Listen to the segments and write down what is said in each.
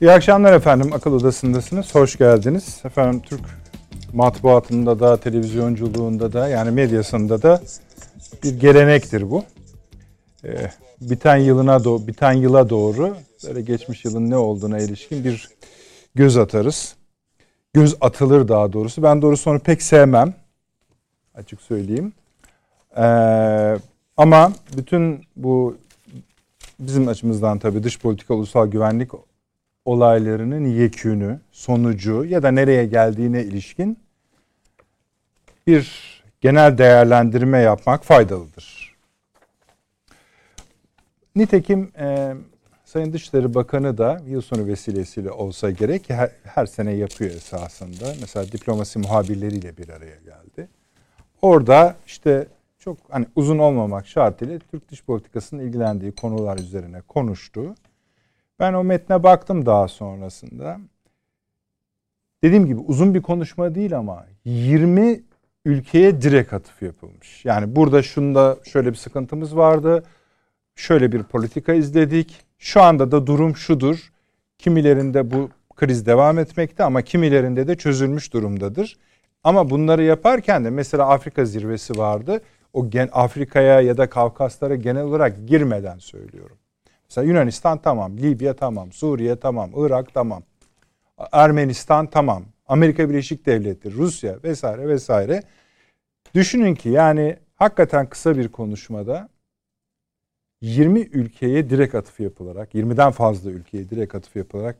İyi akşamlar efendim. Akıl Odası'ndasınız. Hoş geldiniz. Efendim Türk matbuatında da, televizyonculuğunda da, yani medyasında da bir gelenektir bu. Biten yıla doğru böyle geçmiş yılın ne olduğuna ilişkin bir göz atarız. Göz atılır daha doğrusu. Ben doğrusu onu pek sevmem. Açık söyleyeyim. Ama bütün bu bizim açımızdan tabii dış politika, ulusal güvenlik olaylarının yekünü, sonucu ya da nereye geldiğine ilişkin bir genel değerlendirme yapmak faydalıdır. Nitekim Sayın Dışişleri Bakanı da yıl sonu vesilesiyle olsa gerek, her sene yapıyor esasında. Mesela diplomasi muhabirleriyle bir araya geldi. Orada işte çok hani uzun olmamak şartıyla Türk dış politikasının ilgilendiği konular üzerine konuştu. Ben o metne baktım daha sonrasında. Dediğim gibi uzun bir konuşma değil ama 20 ülkeye direkt atıf yapılmış. Yani burada şunda şöyle bir sıkıntımız vardı. Şöyle bir politika izledik. Şu anda da durum şudur. Kimilerinde bu kriz devam etmekte ama kimilerinde de çözülmüş durumdadır. Ama bunları yaparken de mesela Afrika zirvesi vardı. O Afrika'ya ya da Kafkaslara genel olarak girmeden söylüyorum. Mesela Yunanistan tamam, Libya tamam, Suriye tamam, Irak tamam, Ermenistan tamam, Amerika Birleşik Devletleri, Rusya vesaire vesaire. Düşünün ki yani hakikaten kısa bir konuşmada 20 ülkeye direkt atıf yapılarak, 20'den fazla ülkeye direkt atıf yapılarak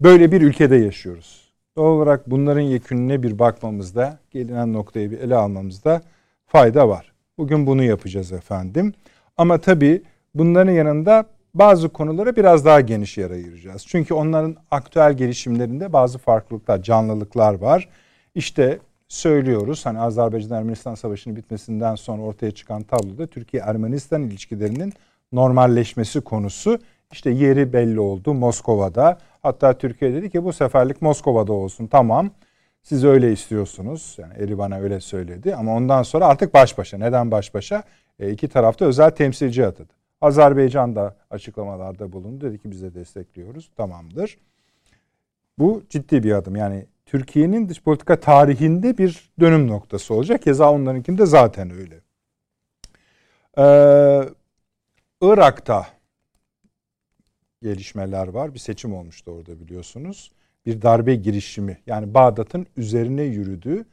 böyle bir ülkede yaşıyoruz. Doğal olarak bunların yekününe bir bakmamızda, gelinen noktayı bir ele almamızda fayda var. Bugün bunu yapacağız efendim. Ama tabii bunların yanında bazı konulara biraz daha geniş yer ayıracağız. Çünkü onların aktüel gelişimlerinde bazı farklılıklar, canlılıklar var. İşte söylüyoruz hani Azerbaycan-Ermenistan Savaşı'nın bitmesinden sonra ortaya çıkan tabloda Türkiye-Ermenistan ilişkilerinin normalleşmesi konusu işte yeri belli oldu Moskova'da. Hatta Türkiye dedi ki bu seferlik Moskova'da olsun, tamam siz öyle istiyorsunuz. Yani Erivan'a öyle söyledi ama ondan sonra artık baş başa. Neden baş başa? İki tarafta özel temsilci atadı. Azerbaycan da açıklamalarda bulundu. Dedi ki biz de destekliyoruz. Tamamdır. Bu ciddi bir adım. Yani Türkiye'nin dış politika tarihinde bir dönüm noktası olacak. Keza onlarınkinde zaten öyle. Irak'ta gelişmeler var. Bir seçim olmuştu orada biliyorsunuz. Bir darbe girişimi. Yani Bağdat'ın üzerine yürüdüğü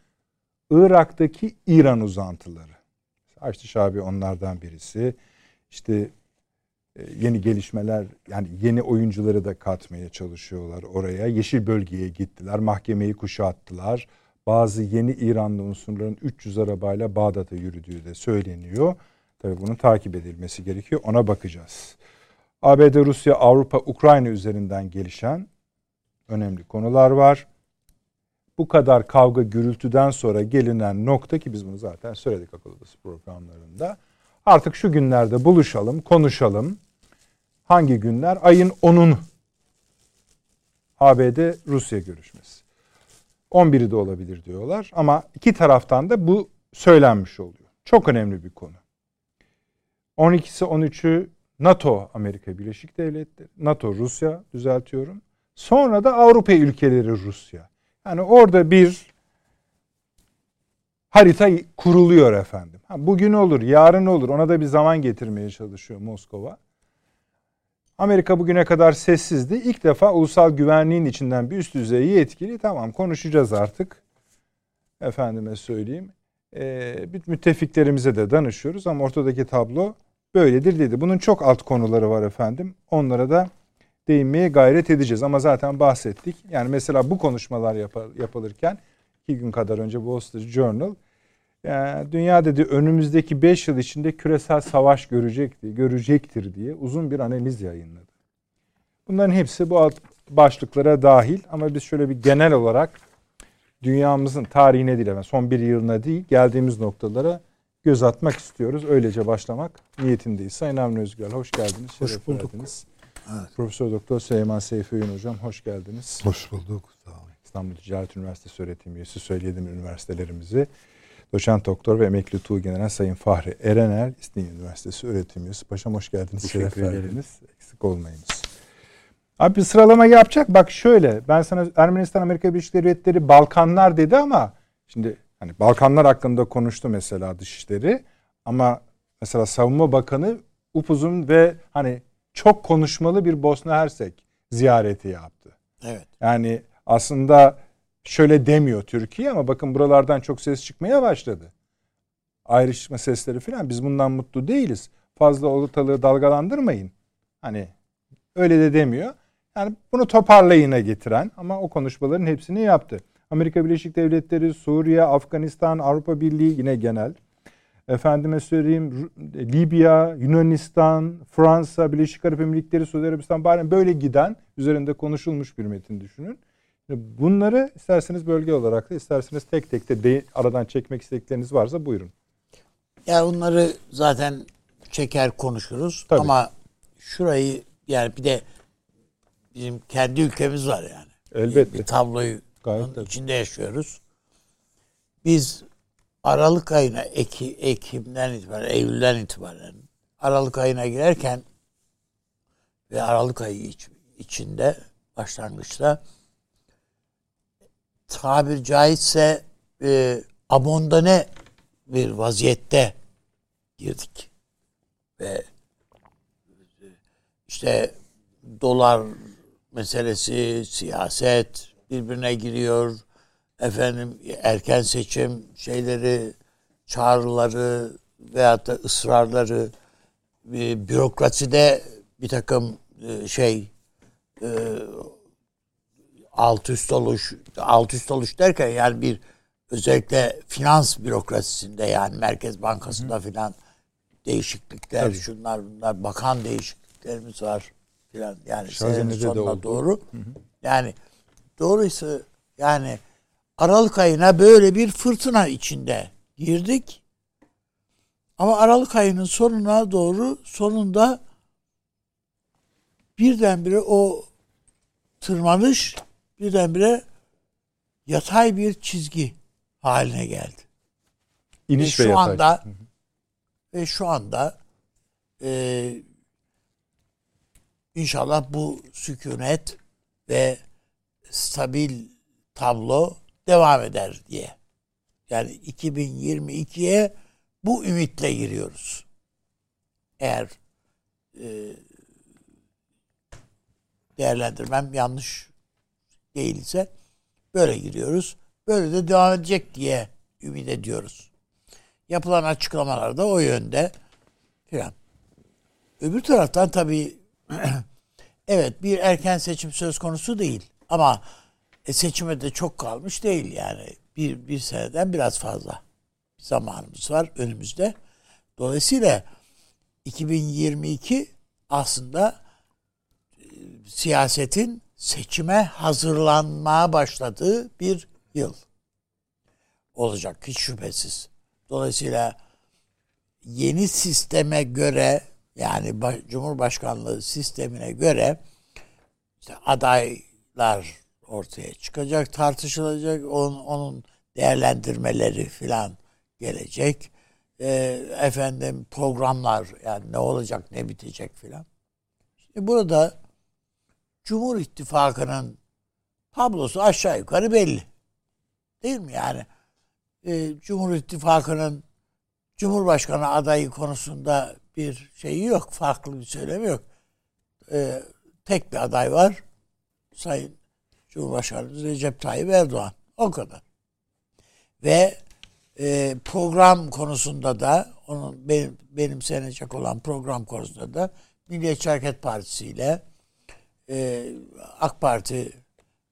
Irak'taki İran uzantıları. Haçlı abi onlardan birisi. İşte yeni gelişmeler, yani yeni oyuncuları da katmaya çalışıyorlar oraya. Yeşil bölgeye gittiler, mahkemeyi kuşattılar. Bazı yeni İranlı unsurların 300 arabayla Bağdat'a yürüdüğü de söyleniyor. Tabii bunun takip edilmesi gerekiyor, ona bakacağız. ABD, Rusya, Avrupa, Ukrayna üzerinden gelişen önemli konular var. Bu kadar kavga gürültüden sonra gelinen nokta ki biz bunu zaten söyledik Akıl Odası programlarında. Artık şu günlerde buluşalım, konuşalım. Hangi günler? Ayın 10'un ABD-Rusya görüşmesi. 11'i de olabilir diyorlar ama iki taraftan da bu söylenmiş oluyor. Çok önemli bir konu. 12'si 13'ü NATO, Amerika Birleşik Devletleri, NATO, Rusya düzeltiyorum. Sonra da Avrupa ülkeleri Rusya. Yani orada bir harita kuruluyor efendim. Bugün olur, yarın olur. Ona da bir zaman getirmeye çalışıyor Moskova. Amerika bugüne kadar sessizdi. İlk defa ulusal güvenliğin içinden bir üst düzey yetkili. Tamam konuşacağız artık. Efendime söyleyeyim. Müttefiklerimize de danışıyoruz ama ortadaki tablo böyledir dedi. Bunun çok alt konuları var efendim. Onlara da değinmeye gayret edeceğiz. Ama zaten bahsettik. Yani mesela bu konuşmalar yapılırken 2 gün kadar önce Wall Street Journal dünya dedi önümüzdeki 5 yıl içinde küresel savaş görecektir diye uzun bir analiz yayınladı. Bunların hepsi bu başlıklara dahil ama biz şöyle bir genel olarak dünyamızın tarihine değil, son bir yılına değil, geldiğimiz noktalara göz atmak istiyoruz. Öylece başlamak niyetindeyiz. Sayın Avni Özgür, hoş geldiniz. Hoş bulduk. Evet. Profesör Doktor Süleyman Seyfi Öğün hocam, hoş geldiniz. Hoş bulduk. Sağ olun. İstanbul Ticaret Üniversitesi öğretim üyesi, söyledim üniversitelerimizi. Doçent Doktor ve Emekli Tuğgeneral Sayın Fahri Erener, İstinye Üniversitesi öğretim üyesi. Paşam hoş geldiniz. Teşekkür ederiz. Eksik olmayınız. Abi bir sıralama yapacak. Bak şöyle, ben sana Ermenistan, Amerika Birleşik Devletleri, Balkanlar dedi ama şimdi hani Balkanlar hakkında konuştu mesela Dışişleri, ama mesela Savunma Bakanı upuzun ve hani çok konuşmalı bir Bosna Hersek ziyareti yaptı. Evet. Yani aslında şöyle demiyor Türkiye ama bakın buralardan çok ses çıkmaya başladı. Ayrışma sesleri falan, biz bundan mutlu değiliz. Fazla ortalığı dalgalandırmayın. Hani öyle de demiyor. Yani bunu toparlayına getiren ama o konuşmaların hepsini yaptı. Amerika Birleşik Devletleri, Suriye, Afganistan, Avrupa Birliği yine genel. Efendime söyleyeyim Libya, Yunanistan, Fransa, Birleşik Arap Emirlikleri, Suudi Arabistan, bari böyle giden, üzerinde konuşulmuş bir metin düşünün. Bunları isterseniz bölge olarak da, isterseniz tek tek de aradan çekmek istedikleriniz varsa buyurun. Yani onları zaten çeker konuşuruz. Tabii. Ama şurayı, yani bir de bizim kendi ülkemiz var yani. Elbette. Bir tabloyu içinde yaşıyoruz. Biz Aralık ayına, Ekim'den itibaren, Eylül'den itibaren Aralık ayına girerken ve Aralık ayı içinde başlangıçta tabir caizse abondane bir vaziyette girdik. Ve işte dolar meselesi, siyaset birbirine giriyor. Efendim erken seçim şeyleri, çağrıları veyahut da ısrarları, bürokraside bir takım alt üst oluş derken yani bir özellikle finans bürokrasisinde, yani Merkez Bankası'nda filan değişiklikler, tabii, şunlar bunlar, bakan değişikliklerimiz var filan, yani senenin sonuna doğru. Hı hı. Yani doğrusu yani Aralık ayına böyle bir fırtına içinde girdik. Ama Aralık ayının sonuna doğru, sonunda birdenbire o tırmanış birdenbire yatay bir çizgi haline geldi. İniş ve yatay. Şu anda inşallah bu sükunet ve stabil tablo devam eder diye. Yani 2022'ye bu ümitle giriyoruz. Eğer değerlendirmem yanlış değilse böyle giriyoruz. Böyle de devam edecek diye ümit ediyoruz. Yapılan açıklamalar da o yönde filan. Öbür taraftan tabii evet, bir erken seçim söz konusu değil ama seçime de çok kalmış değil yani. Bir seneden biraz fazla zamanımız var önümüzde. Dolayısıyla 2022 aslında siyasetin seçime hazırlanmaya başladığı bir yıl olacak hiç şüphesiz. Dolayısıyla yeni sisteme göre, yani Cumhurbaşkanlığı sistemine göre işte adaylar ortaya çıkacak, tartışılacak, onun değerlendirmeleri filan gelecek. Efendim programlar, yani ne olacak, ne bitecek filan. Şimdi burada Cumhur İttifakı'nın tablosu aşağı yukarı belli. Değil mi yani? Cumhur İttifakı'nın Cumhurbaşkanı adayı konusunda bir şeyi yok, farklı bir söylemi yok. Tek bir aday var. Sayın Cumhurbaşkanımız Recep Tayyip Erdoğan. O kadar. Ve program konusunda da, onun benimsenecek olan program konusunda da Milliyetçi Hareket Partisi ile AK Parti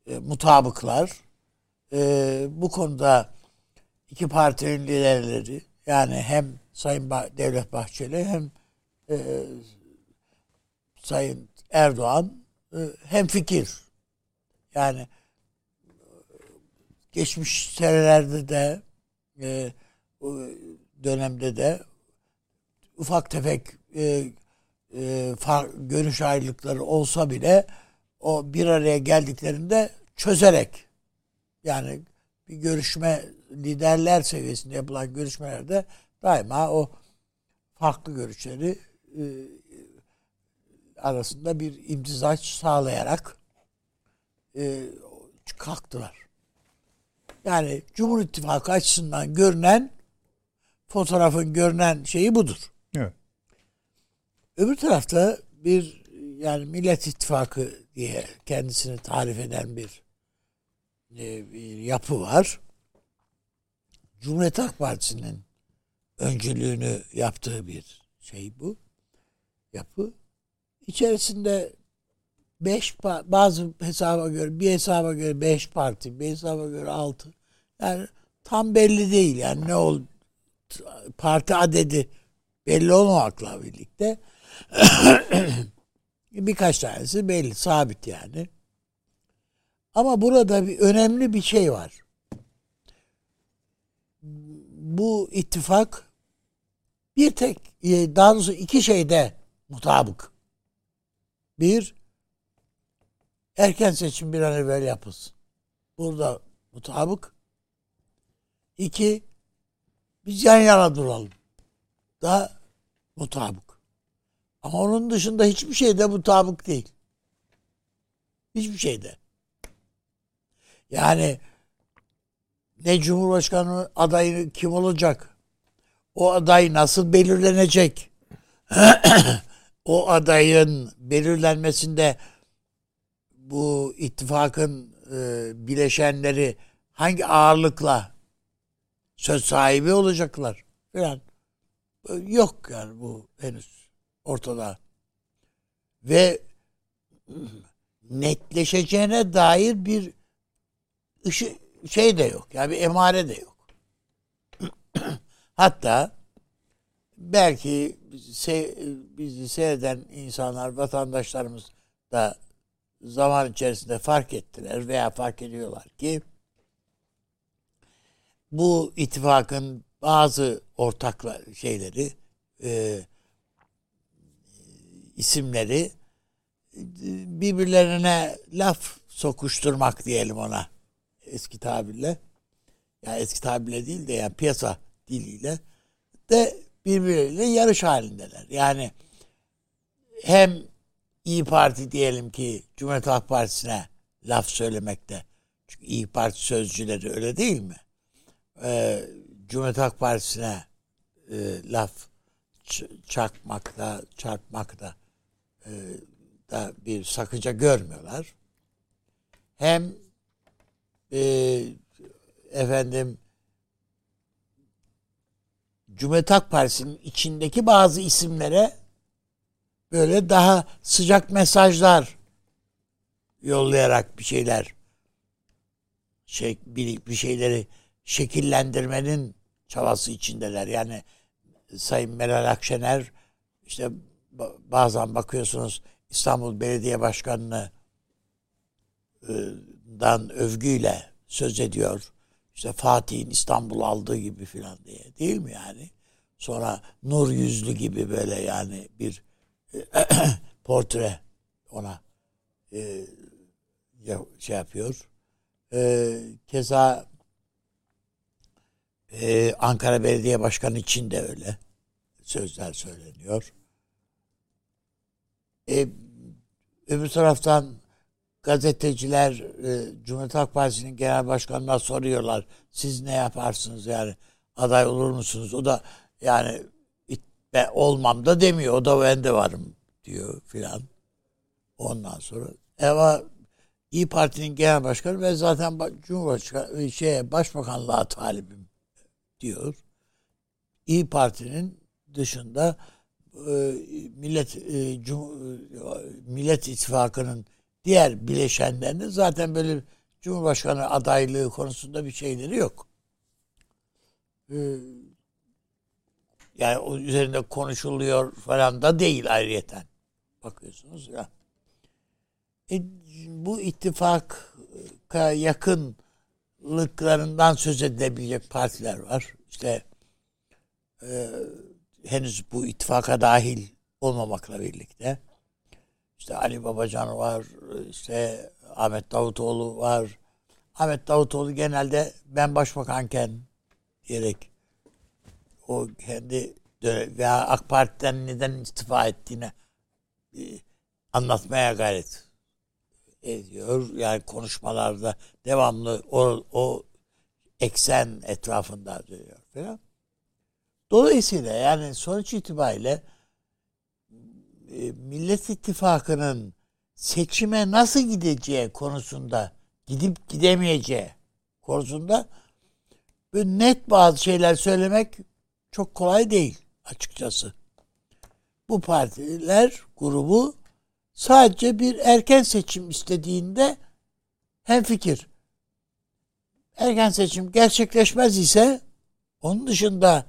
mutabıklar. Bu konuda iki partinin liderleri, yani hem Sayın Devlet Bahçeli hem Sayın Erdoğan hemfikir. Yani geçmiş senelerde de dönemde de ufak tefek görüş ayrılıkları olsa bile o bir araya geldiklerinde çözerek, yani bir görüşme, liderler seviyesinde yapılan görüşmelerde daima o farklı görüşleri arasında bir imtizaç sağlayarak kalktılar. Yani Cumhur İttifakı açısından görünen, fotoğrafın görünen şeyi budur. Evet. Öbür tarafta bir, yani Millet İttifakı diye kendisini tarif eden bir yapı var. Cumhuriyet Halk Partisi'nin öncülüğünü yaptığı bir şey bu. Yapı. İçerisinde bir hesaba göre 5 parti, bir hesaba göre 6. Yani tam belli değil. Yani ne oldu? Parti adedi belli olmamakla birlikte birkaç tanesi belli, sabit yani. Ama burada bir önemli bir şey var. Bu ittifak bir tek, daha doğrusu iki şeyde mutabık. Bir, erken seçim bir an evvel yapılsın. Burada mutabık. İki, biz yan yana duralım. Da mutabık. Ama onun dışında hiçbir şeyde mutabık değil. Hiçbir şeyde. Yani ne Cumhurbaşkanı adayı kim olacak? O aday nasıl belirlenecek? O adayın belirlenmesinde bu ittifakın bileşenleri hangi ağırlıkla söz sahibi olacaklar? Yani yok yani bu henüz ortada. Ve netleşeceğine dair bir şey de yok. Yani bir emare de yok. Hatta belki bizi seyreden insanlar, vatandaşlarımız da zaman içerisinde fark ettiler veya fark ediyorlar ki bu ittifakın bazı ortaklar şeyleri, isimleri birbirlerine laf sokuşturmak diyelim ona eski tabirle. Yani eski tabirle değil de yani piyasa diliyle de birbirleriyle yarış halindeler. Yani hem İYİ Parti diyelim ki Cumhuriyet Halk Partisi'ne laf söylemekte. Çünkü İYİ Parti sözcüleri öyle değil mi? Cumhuriyet Halk Partisi'ne laf çakmakta, çarpmakta da bir sakınca görmüyorlar. Hem efendim Cumhuriyet Halk Partisi'nin içindeki bazı isimlere böyle daha sıcak mesajlar yollayarak bir şeyleri şekillendirmenin çabası içindeler. Yani Sayın Meral Akşener, işte bazen bakıyorsunuz İstanbul Belediye Başkanı'ndan övgüyle söz ediyor. İşte Fatih'in İstanbul'u aldığı gibi filan diye, değil mi yani? Sonra Nur Yüzlü gibi böyle yani bir portre ona şey yapıyor. Keza Ankara Belediye Başkanı için de öyle sözler söyleniyor. Öbür taraftan gazeteciler Cumhuriyet Halk Partisi'nin genel başkanına soruyorlar. Siz ne yaparsınız yani? Aday olur musunuz? O da yani ben olmam da demiyor. O da ben de varım diyor filan. Ondan sonra ama İYİ Parti'nin genel başkanı ve zaten Cumhurbaşkanı başbakanlığa talibim diyor. İYİ Parti'nin dışında Millet İttifakı'nın diğer bileşenlerinin zaten böyle Cumhurbaşkanı adaylığı konusunda bir şeyleri yok. Yani o üzerinde konuşuluyor falan da değil ayrıyeten. Bakıyorsunuz ya. Bu ittifaka yakınlıklarından söz edilebilecek partiler var. İşte henüz bu ittifaka dahil olmamakla birlikte. İşte Ali Babacan var, işte Ahmet Davutoğlu var. Ahmet Davutoğlu genelde ben başbakanken diyerek o kendi veya AK Parti'den neden istifa ettiğine anlatmaya gayret ediyor. Yani konuşmalarda devamlı o eksen etrafında dönüyor falan. Dolayısıyla yani sonuç itibariyle Millet İttifakı'nın seçime nasıl gideceği konusunda, gidip gidemeyeceği konusunda böyle net bazı şeyler söylemek çok kolay değil açıkçası. Bu partiler grubu sadece bir erken seçim istediğinde hemfikir. Erken seçim gerçekleşmez ise onun dışında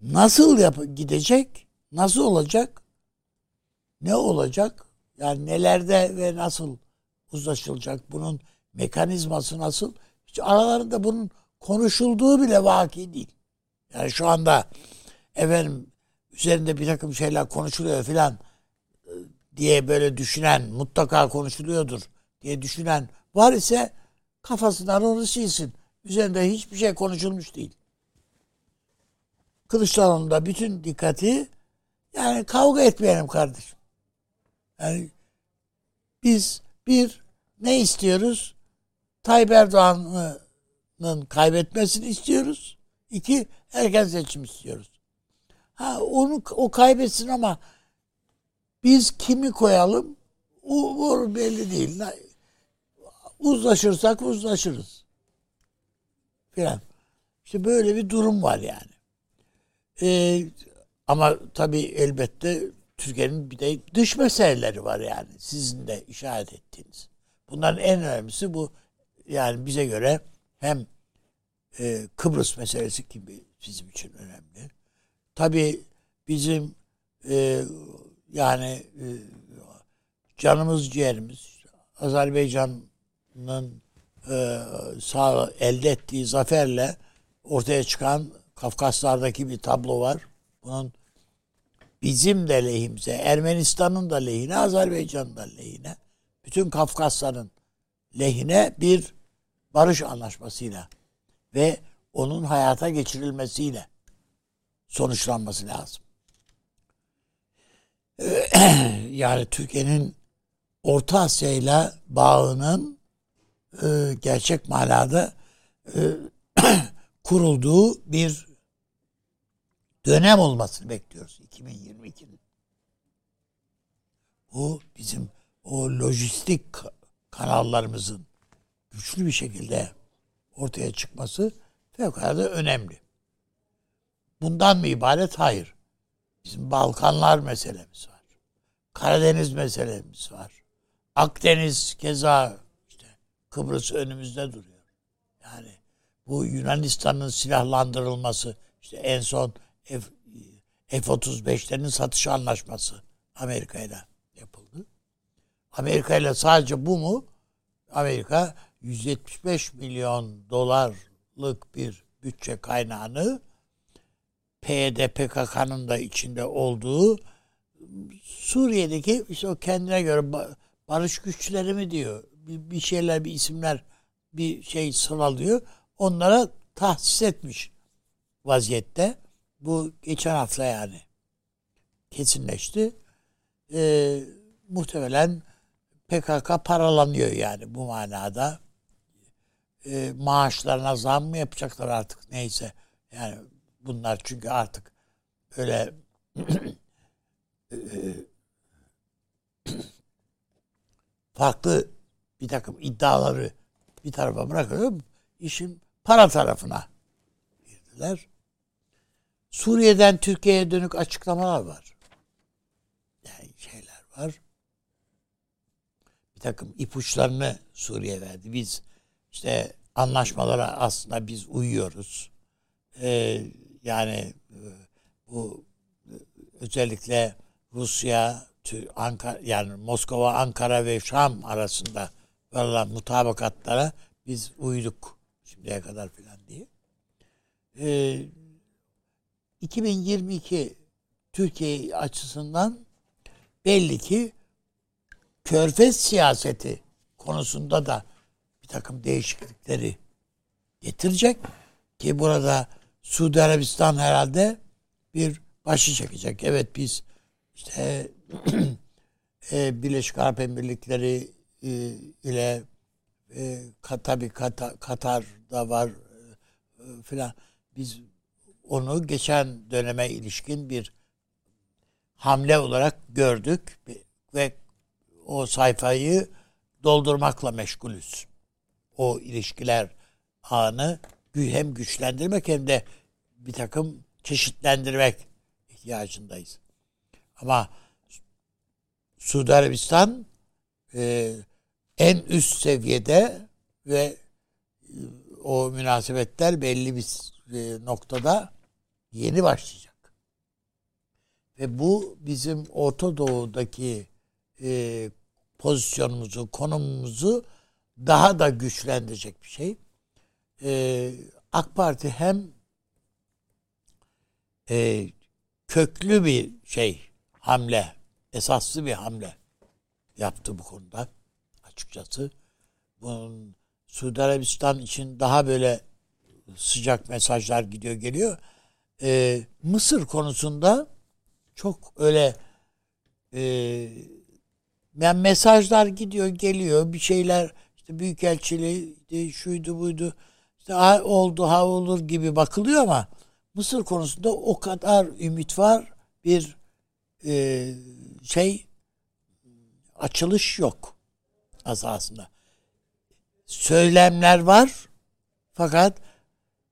nasıl gidecek, nasıl olacak, ne olacak, yani nelerde ve nasıl uzlaşılacak, bunun mekanizması nasıl, hiç aralarında bunun konuşulduğu bile vaki değil. Yani şu anda efendim üzerinde bir takım şeyler konuşuluyor filan diye böyle düşünen, mutlaka konuşuluyordur diye düşünen var ise kafasından onu silsin. Üzerinde hiçbir şey konuşulmuş değil. Kılıçdaroğlu'nun da bütün dikkati, yani kavga etmeyelim kardeşim. Yani biz ne istiyoruz? Tayyip Erdoğan'ın kaybetmesini istiyoruz. 2, erken seçim istiyoruz. Ha onu o kaybetsin ama biz kimi koyalım? O belli değil. Uzlaşırsak uzlaşırız. Falan. İşte böyle bir durum var yani. Ama tabii elbette Türkiye'nin bir de dış meseleleri var yani. Sizin de işaret ettiğiniz. Bunların en önemlisi bu. Yani bize göre hem Kıbrıs meselesi gibi bizim için önemli. Tabii bizim canımız ciğerimiz Azerbaycan'ın elde ettiği zaferle ortaya çıkan Kafkaslar'daki bir tablo var. Bunun bizim de lehimize, Ermenistan'ın da lehine, Azerbaycan'ın da lehine, bütün Kafkasların lehine bir barış anlaşmasıyla ve onun hayata geçirilmesiyle sonuçlanması lazım. Yani Türkiye'nin Orta Asya'yla bağının gerçek manada kurulduğu bir dönem olmasını bekliyoruz 2022'nin. Bu bizim o lojistik kanallarımızın güçlü bir şekilde ortaya çıkması fevkalade önemli. Bundan mı ibaret? Hayır. Bizim Balkanlar meselemiz var. Karadeniz meselemiz var. Akdeniz keza, işte Kıbrıs önümüzde duruyor. Yani bu Yunanistan'ın silahlandırılması, işte en son F-35'lerin satış anlaşması Amerika'yla yapıldı. Amerika'yla sadece bu mu? Amerika 175 milyon dolarlık bir bütçe kaynağını PYD, PKK'nın da içinde olduğu Suriye'deki işte o kendine göre barış güçleri mi diyor, bir şeyler, bir isimler, bir şey sıralıyor. Onlara tahsis etmiş vaziyette. Bu geçen hafta yani kesinleşti. Muhtemelen PKK paralanıyor yani bu manada. Maaşlarına zam mı yapacaklar artık, neyse. Yani bunlar çünkü artık öyle farklı bir takım iddiaları bir tarafa bırakıyorum. İşin para tarafına girdiler. Suriye'den Türkiye'ye dönük açıklamalar var. Yani şeyler var. Bir takım ipuçlarını Suriye verdi. Biz işte anlaşmalara aslında biz uyuyoruz. Yani bu özellikle Rusya, Ankara, yani Moskova, Ankara ve Şam arasında varılan mutabakatlara biz uyduk şimdiye kadar filan diye. 2022 Türkiye açısından belli ki Körfez siyaseti konusunda da bir takım değişiklikleri getirecek ki burada Suudi Arabistan herhalde bir başı çekecek. Evet biz işte Birleşik Arap Emirlikleri ile tabii Katar'da var filan. Biz onu geçen döneme ilişkin bir hamle olarak gördük ve o sayfayı doldurmakla meşgulüz. O ilişkiler ağını hem güçlendirmek hem de bir takım çeşitlendirmek ihtiyacındayız. Ama Suudi Arabistan en üst seviyede ve o münasebetler belli bir noktada yeni başlayacak. Ve bu bizim Orta Doğu'daki pozisyonumuzu, konumumuzu daha da güçlendirecek bir şey. AK Parti hem köklü bir hamle, esaslı bir hamle yaptı bu konuda açıkçası. Bunun Suudi Arabistan için daha böyle sıcak mesajlar gidiyor geliyor. Mısır konusunda çok öyle yani mesajlar gidiyor geliyor, bir şeyler işte büyükelçiliği şuydu buydu işte oldu ha olur gibi bakılıyor ama Mısır konusunda o kadar ümit var bir açılış yok esasında. Söylemler var fakat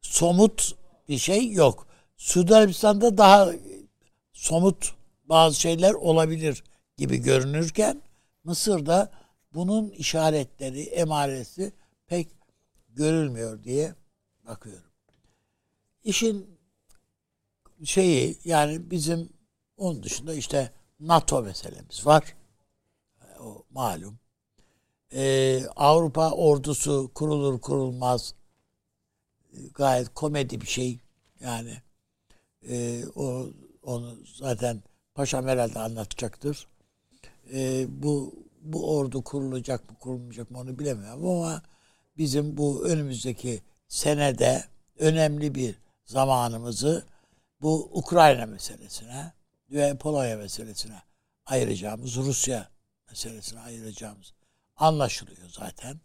somut bir şey yok. Suudi Arabistan'da daha somut bazı şeyler olabilir gibi görünürken Mısır'da bunun işaretleri, emaresi pek görülmüyor diye bakıyorum. İşin yani bizim onun dışında işte NATO meselemiz var. O malum. Avrupa ordusu kurulur kurulmaz gayet komedi bir şey. Yani onu zaten Paşam herhalde anlatacaktır. Bu ordu kurulacak mı kurulmayacak mı onu bilemiyorum ama bizim bu önümüzdeki senede önemli bir zamanımızı bu Ukrayna meselesine ve Polonya meselesine ayıracağımız, Rusya meselesine ayıracağımız anlaşılıyor zaten.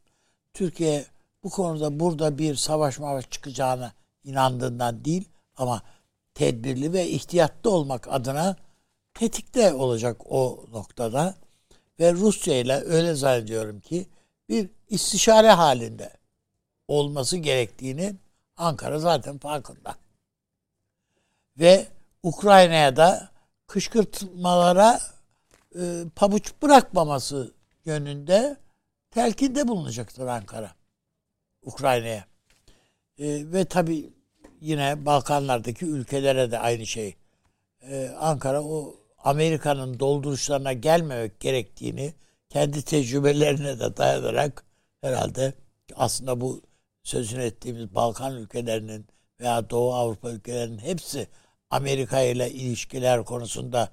Türkiye bu konuda burada bir savaş çıkacağına inandığından değil ama tedbirli ve ihtiyatlı olmak adına tetikte olacak o noktada ve Rusya ile öyle zannediyorum ki bir istişare halinde olması gerektiğini Ankara zaten farkında. Ve Ukrayna'ya da kışkırtmalara pabuç bırakmaması yönünde telkinde bulunacaktır Ankara Ukrayna'ya. Ve tabii yine Balkanlardaki ülkelere de aynı şey. Ankara o Amerika'nın dolduruşlarına gelmemek gerektiğini kendi tecrübelerine de dayanarak herhalde aslında bu sözünü ettiğimiz Balkan ülkelerinin veya Doğu Avrupa ülkelerinin hepsi Amerika ile ilişkiler konusunda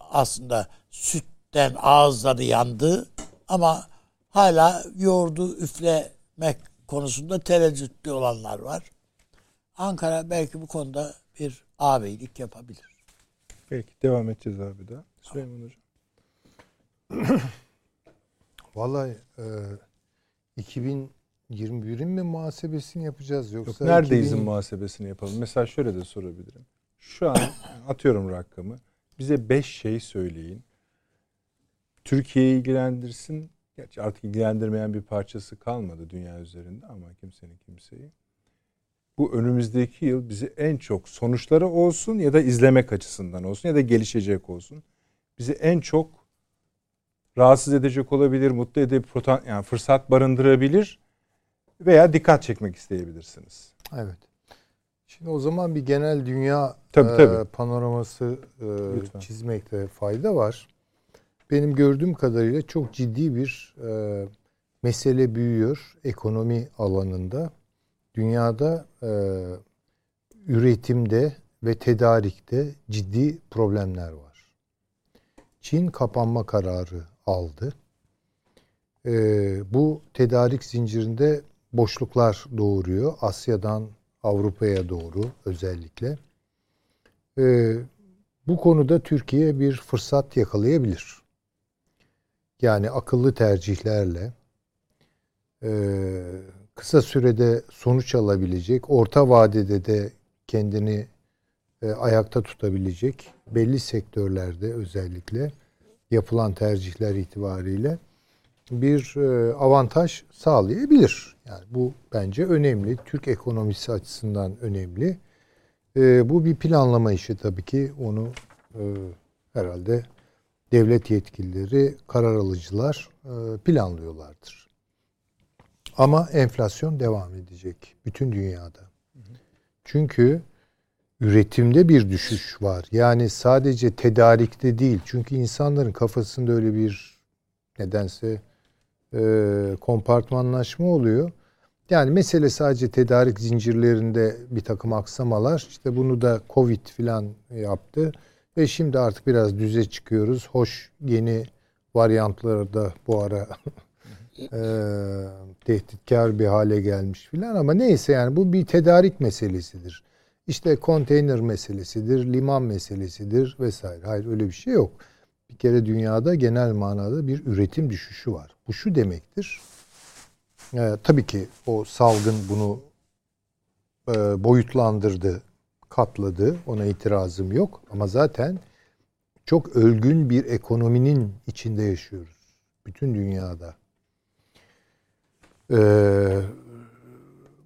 aslında sütten ağızları yandı ama hala yoğurdu üflemek konusunda tereddütlü olanlar var. Ankara belki bu konuda bir ağabeylik yapabilir. Peki devam edeceğiz abi daha. Süleyman Hocam. Vallahi 2021'in mi muhasebesini yapacağız yoksa... Yok, neredeyizin muhasebesini yapalım. Mesela şöyle de sorabilirim. Şu an atıyorum rakamı. Bize 5 şey söyleyin. Türkiye'yi ilgilendirsin. Gerçi artık ilgilendirmeyen bir parçası kalmadı dünya üzerinde ama kimseyi. Bu önümüzdeki yıl bizi en çok sonuçları olsun ya da izlemek açısından olsun ya da gelişecek olsun. Bizi en çok rahatsız edecek olabilir, mutlu edebilir, yani fırsat barındırabilir veya dikkat çekmek isteyebilirsiniz. Evet. Şimdi o zaman bir genel dünya panoraması çizmekte fayda var. Benim gördüğüm kadarıyla çok ciddi bir mesele büyüyor ekonomi alanında. Dünyada üretimde ve tedarikte ciddi problemler var. Çin kapanma kararı aldı. Bu tedarik zincirinde boşluklar doğuruyor. Asya'dan Avrupa'ya doğru özellikle. Bu konuda Türkiye bir fırsat yakalayabilir. Yani akıllı tercihlerle kısa sürede sonuç alabilecek, orta vadede de kendini ayakta tutabilecek belli sektörlerde özellikle yapılan tercihler itibariyle bir avantaj sağlayabilir. Yani bu bence önemli. Türk ekonomisi açısından önemli. Bu bir planlama işi tabii ki. Onu herhalde devlet yetkilileri, karar alıcılar planlıyorlardır. Ama enflasyon devam edecek bütün dünyada. Çünkü üretimde bir düşüş var. Yani sadece tedarikte değil. Çünkü insanların kafasında öyle bir nedense kompartmanlaşma oluyor. Yani mesele sadece tedarik zincirlerinde bir takım aksamalar. İşte bunu da Covid filan yaptı. Ve şimdi artık biraz düze çıkıyoruz. Hoş yeni varyantlar da bu ara tehditkar bir hale gelmiş filan. Ama neyse yani bu bir tedarik meselesidir. İşte konteyner meselesidir, liman meselesidir vesaire. Hayır öyle bir şey yok. Bir kere dünyada genel manada bir üretim düşüşü var. Bu şu demektir. Tabii ki o salgın bunu boyutlandırdı, katladı. Ona itirazım yok. Ama zaten çok ölgün bir ekonominin içinde yaşıyoruz. Bütün dünyada.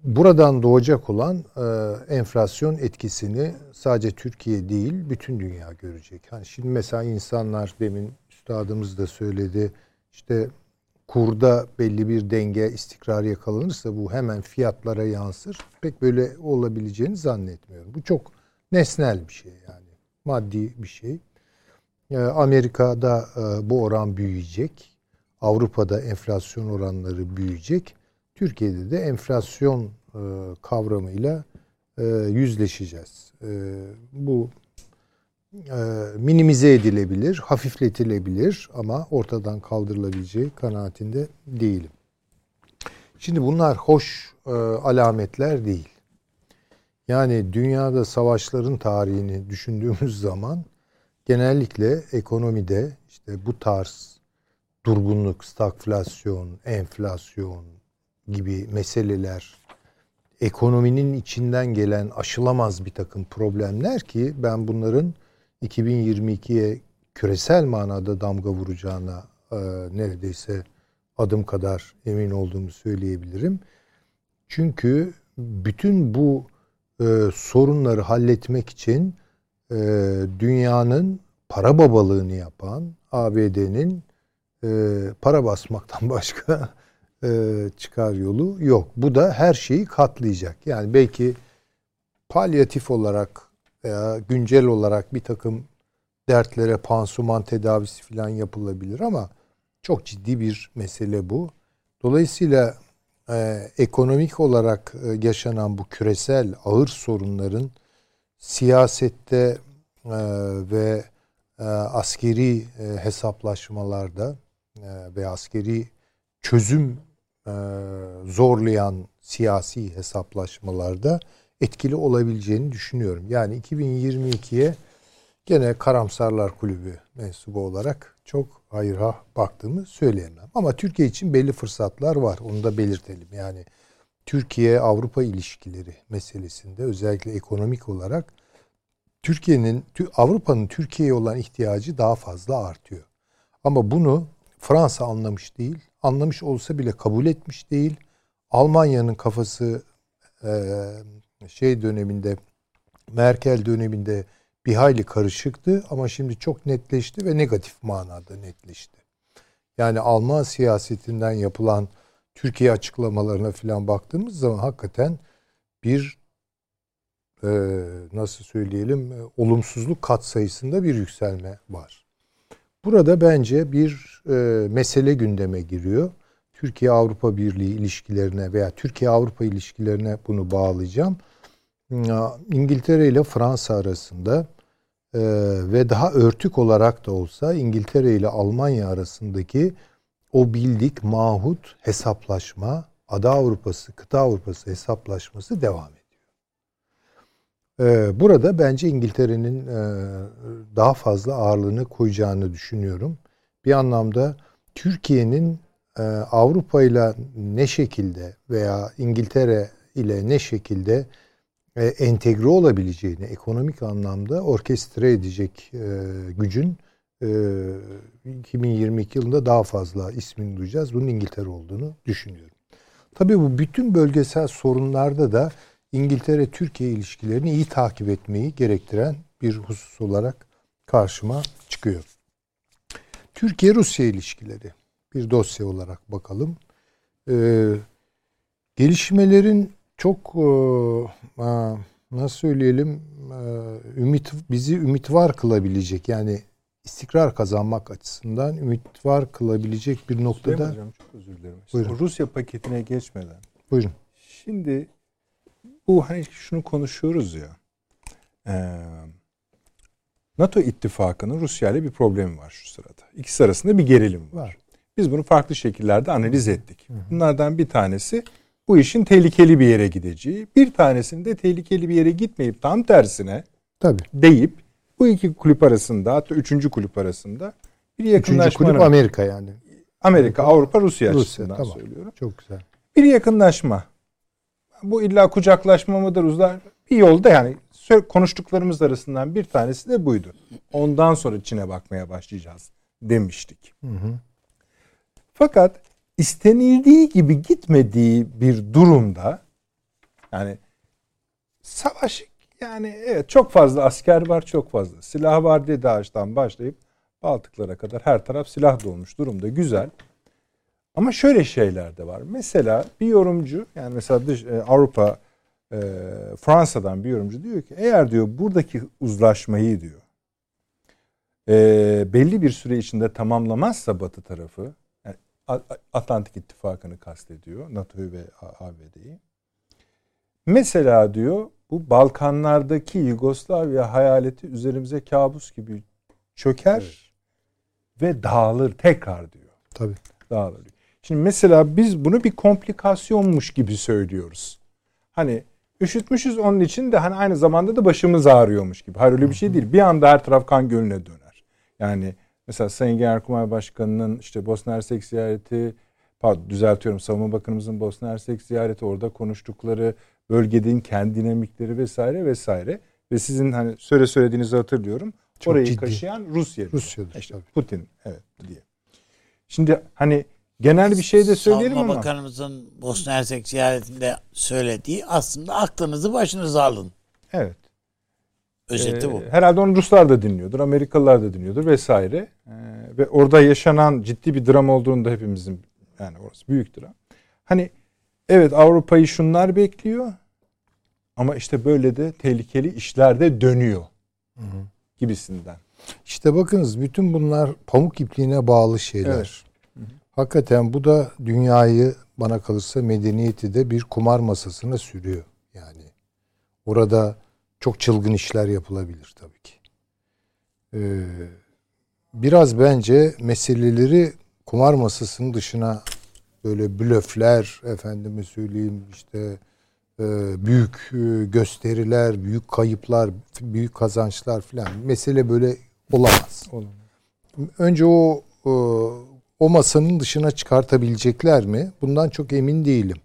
Buradan doğacak olan enflasyon etkisini sadece Türkiye değil, bütün dünya görecek. Yani şimdi mesela insanlar, demin üstadımız da söyledi, işte kurda belli bir denge, istikrar yakalanırsa bu hemen fiyatlara yansır. Pek böyle olabileceğini zannetmiyorum. Bu çok nesnel bir şey yani. Maddi bir şey. Amerika'da bu oran büyüyecek. Avrupa'da enflasyon oranları büyüyecek. Türkiye'de de enflasyon kavramıyla yüzleşeceğiz. Bu minimize edilebilir, hafifletilebilir ama ortadan kaldırılabileceği kanaatinde değilim. Şimdi bunlar hoş alametler değil. Yani dünyada savaşların tarihini düşündüğümüz zaman genellikle ekonomide işte bu tarz durgunluk, stagflasyon, enflasyon gibi meseleler, ekonominin içinden gelen aşılamaz bir takım problemler ki ben bunların 2022'ye küresel manada damga vuracağına neredeyse adım kadar emin olduğumu söyleyebilirim. Çünkü bütün bu sorunları halletmek için dünyanın para babalığını yapan ABD'nin para basmaktan başka çıkar yolu yok. Bu da her şeyi katlayacak. Yani belki palyatif olarak veya güncel olarak bir takım dertlere pansuman tedavisi falan yapılabilir ama çok ciddi bir mesele bu. Dolayısıyla ekonomik olarak yaşanan bu küresel ağır sorunların siyasette ve askeri hesaplaşmalarda ve askeri çözüm zorlayan siyasi hesaplaşmalarda etkili olabileceğini düşünüyorum. Yani 2022'ye gene Karamsarlar Kulübü mensubu olarak çok hayra baktığımı söyleyemem. Ama Türkiye için belli fırsatlar var. Onu da belirtelim. Yani Türkiye-Avrupa ilişkileri meselesinde özellikle ekonomik olarak Avrupa'nın Türkiye'ye olan ihtiyacı daha fazla artıyor. Ama bunu Fransa anlamış değil. Anlamış olsa bile kabul etmiş değil. Almanya'nın kafası döneminde, Merkel döneminde bir hayli karışıktı ama şimdi çok netleşti ve negatif manada netleşti. Yani Alman siyasetinden yapılan Türkiye açıklamalarına falan baktığımız zaman hakikaten bir olumsuzluk katsayısında bir yükselme var. Burada bence bir mesele gündeme giriyor. Türkiye-Avrupa Birliği ilişkilerine veya Türkiye-Avrupa ilişkilerine bunu bağlayacağım. İngiltere ile Fransa arasında ve daha örtük olarak da olsa İngiltere ile Almanya arasındaki o bildik, mahut hesaplaşma, ada Avrupası, kıta Avrupası hesaplaşması devam ediyor. Burada bence İngiltere'nin daha fazla ağırlığını koyacağını düşünüyorum. Bir anlamda Türkiye'nin Avrupa ile ne şekilde veya İngiltere ile ne şekilde entegre olabileceğini ekonomik anlamda orkestre edecek gücün 2022 yılında daha fazla ismini duyacağız. Bunun İngiltere olduğunu düşünüyorum. Tabii bu bütün bölgesel sorunlarda da İngiltere-Türkiye ilişkilerini iyi takip etmeyi gerektiren bir husus olarak karşıma çıkıyor. Türkiye-Rusya ilişkileri bir dosya olarak bakalım. Gelişmelerin çok nasıl söyleyelim bizi ümitvar kılabilecek, yani istikrar kazanmak açısından ümitvar kılabilecek bir noktada. Sayın Hocam, çok özür dilerim. Buyurun. Rusya paketine geçmeden. Buyurun. Şimdi bu hani şunu konuşuyoruz ya. NATO ittifakının Rusya ile bir problemi var şu sırada. İkisi arasında bir gerilim var. Biz bunu farklı şekillerde analiz ettik. Bunlardan bir tanesi bu işin tehlikeli bir yere gideceği. Bir tanesinin de tehlikeli bir yere gitmeyip tam tersine deyip bu iki kulüp arasında, hatta üçüncü kulüp arasında bir yakınlaşma. Üçüncü kulüp Amerika yani. Amerika, Avrupa, Rusya açısından söylüyorum. Çok güzel. Bir yakınlaşma. Bu illa kucaklaşma mıdır? Bir yolda yani konuştuklarımız arasından bir tanesi de buydu. Ondan sonra Çin'e bakmaya başlayacağız demiştik. Hı hı. Fakat istenildiği gibi gitmediği bir durumda, yani savaş, yani evet çok fazla asker var, çok fazla silah var, Dede Ağaç'tan başlayıp Baltıklara kadar her taraf silah dolmuş durumda, güzel. Ama şöyle şeyler de var. Mesela bir yorumcu, yani mesela Avrupa, Fransa'dan bir yorumcu diyor ki eğer diyor buradaki uzlaşmayı diyor belli bir süre içinde tamamlamazsa Batı tarafı, yani Atlantik İttifakı'nı kastediyor, NATO'yu ve ABD'yi. Mesela diyor bu Balkanlardaki Yugoslavya hayaleti üzerimize kabus gibi çöker, evet, ve dağılır tekrar diyor. Tabii. Dağılır. Şimdi mesela biz bunu bir komplikasyonmuş gibi söylüyoruz. Hani üşütmüşüz, onun için de hani aynı zamanda da başımız ağrıyormuş gibi. Hayır, öyle bir şey değil. Bir anda her taraf kan gölüne döner. Yani mesela Sayın Genelkurmay Başkanı'nın işte Bosna Hersek ziyareti, Savunma Bakanımızın Bosna Hersek ziyareti, orada konuştukları bölgenin kendi dinamikleri vesaire vesaire ve sizin hani söylediğinizi hatırlıyorum. Çok orayı ciddi kaşıyan Rusya'dır. İşte Putin, evet diye. Şimdi hani genel bir şey de söyleyelim ama. Savunma Bakanımızın Bosna Hersek ziyaretinde söylediği aslında aklınızı başınıza alın. Evet. Özeti bu. Herhalde onu Ruslar da dinliyordur, Amerikalılar da dinliyordur vesaire. Ve orada yaşanan ciddi bir dram olduğunu da hepimizin, yani orası büyük dram. Hani evet, Avrupa'yı şunlar bekliyor ama işte böyle de tehlikeli işler de dönüyor gibisinden. İşte bakınız, bütün bunlar pamuk ipliğine bağlı şeyler. Evet. Hakikaten bu da dünyayı, bana kalırsa medeniyeti de bir kumar masasına sürüyor. Yani orada çok çılgın işler yapılabilir tabii ki. Biraz bence meseleleri kumar masasının dışına böyle blöfler, efendime söyleyeyim işte büyük gösteriler, büyük kayıplar, büyük kazançlar filan, mesele böyle olamaz. Önce o masanın dışına çıkartabilecekler mi? Bundan çok emin değilim.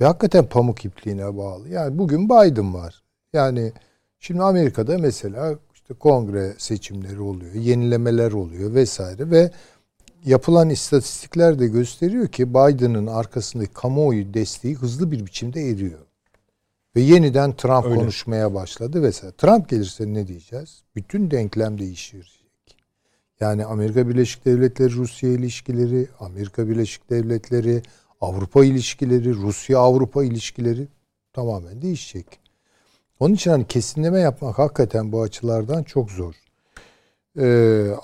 Ve hakikaten pamuk ipliğine bağlı. Yani bugün Biden var. Yani şimdi Amerika'da mesela işte kongre seçimleri oluyor, yenilemeler oluyor vesaire ve yapılan istatistikler de gösteriyor ki Biden'ın arkasındaki kamuoyu desteği hızlı bir biçimde eriyor. Ve yeniden Trump konuşmaya başladı vesaire. Trump gelirse ne diyeceğiz? Bütün denklem değişir. Yani Amerika Birleşik Devletleri, Rusya ilişkileri, Amerika Birleşik Devletleri, Avrupa ilişkileri, Rusya-Avrupa ilişkileri tamamen değişecek. Onun için hani kesinleme yapmak hakikaten bu açılardan çok zor.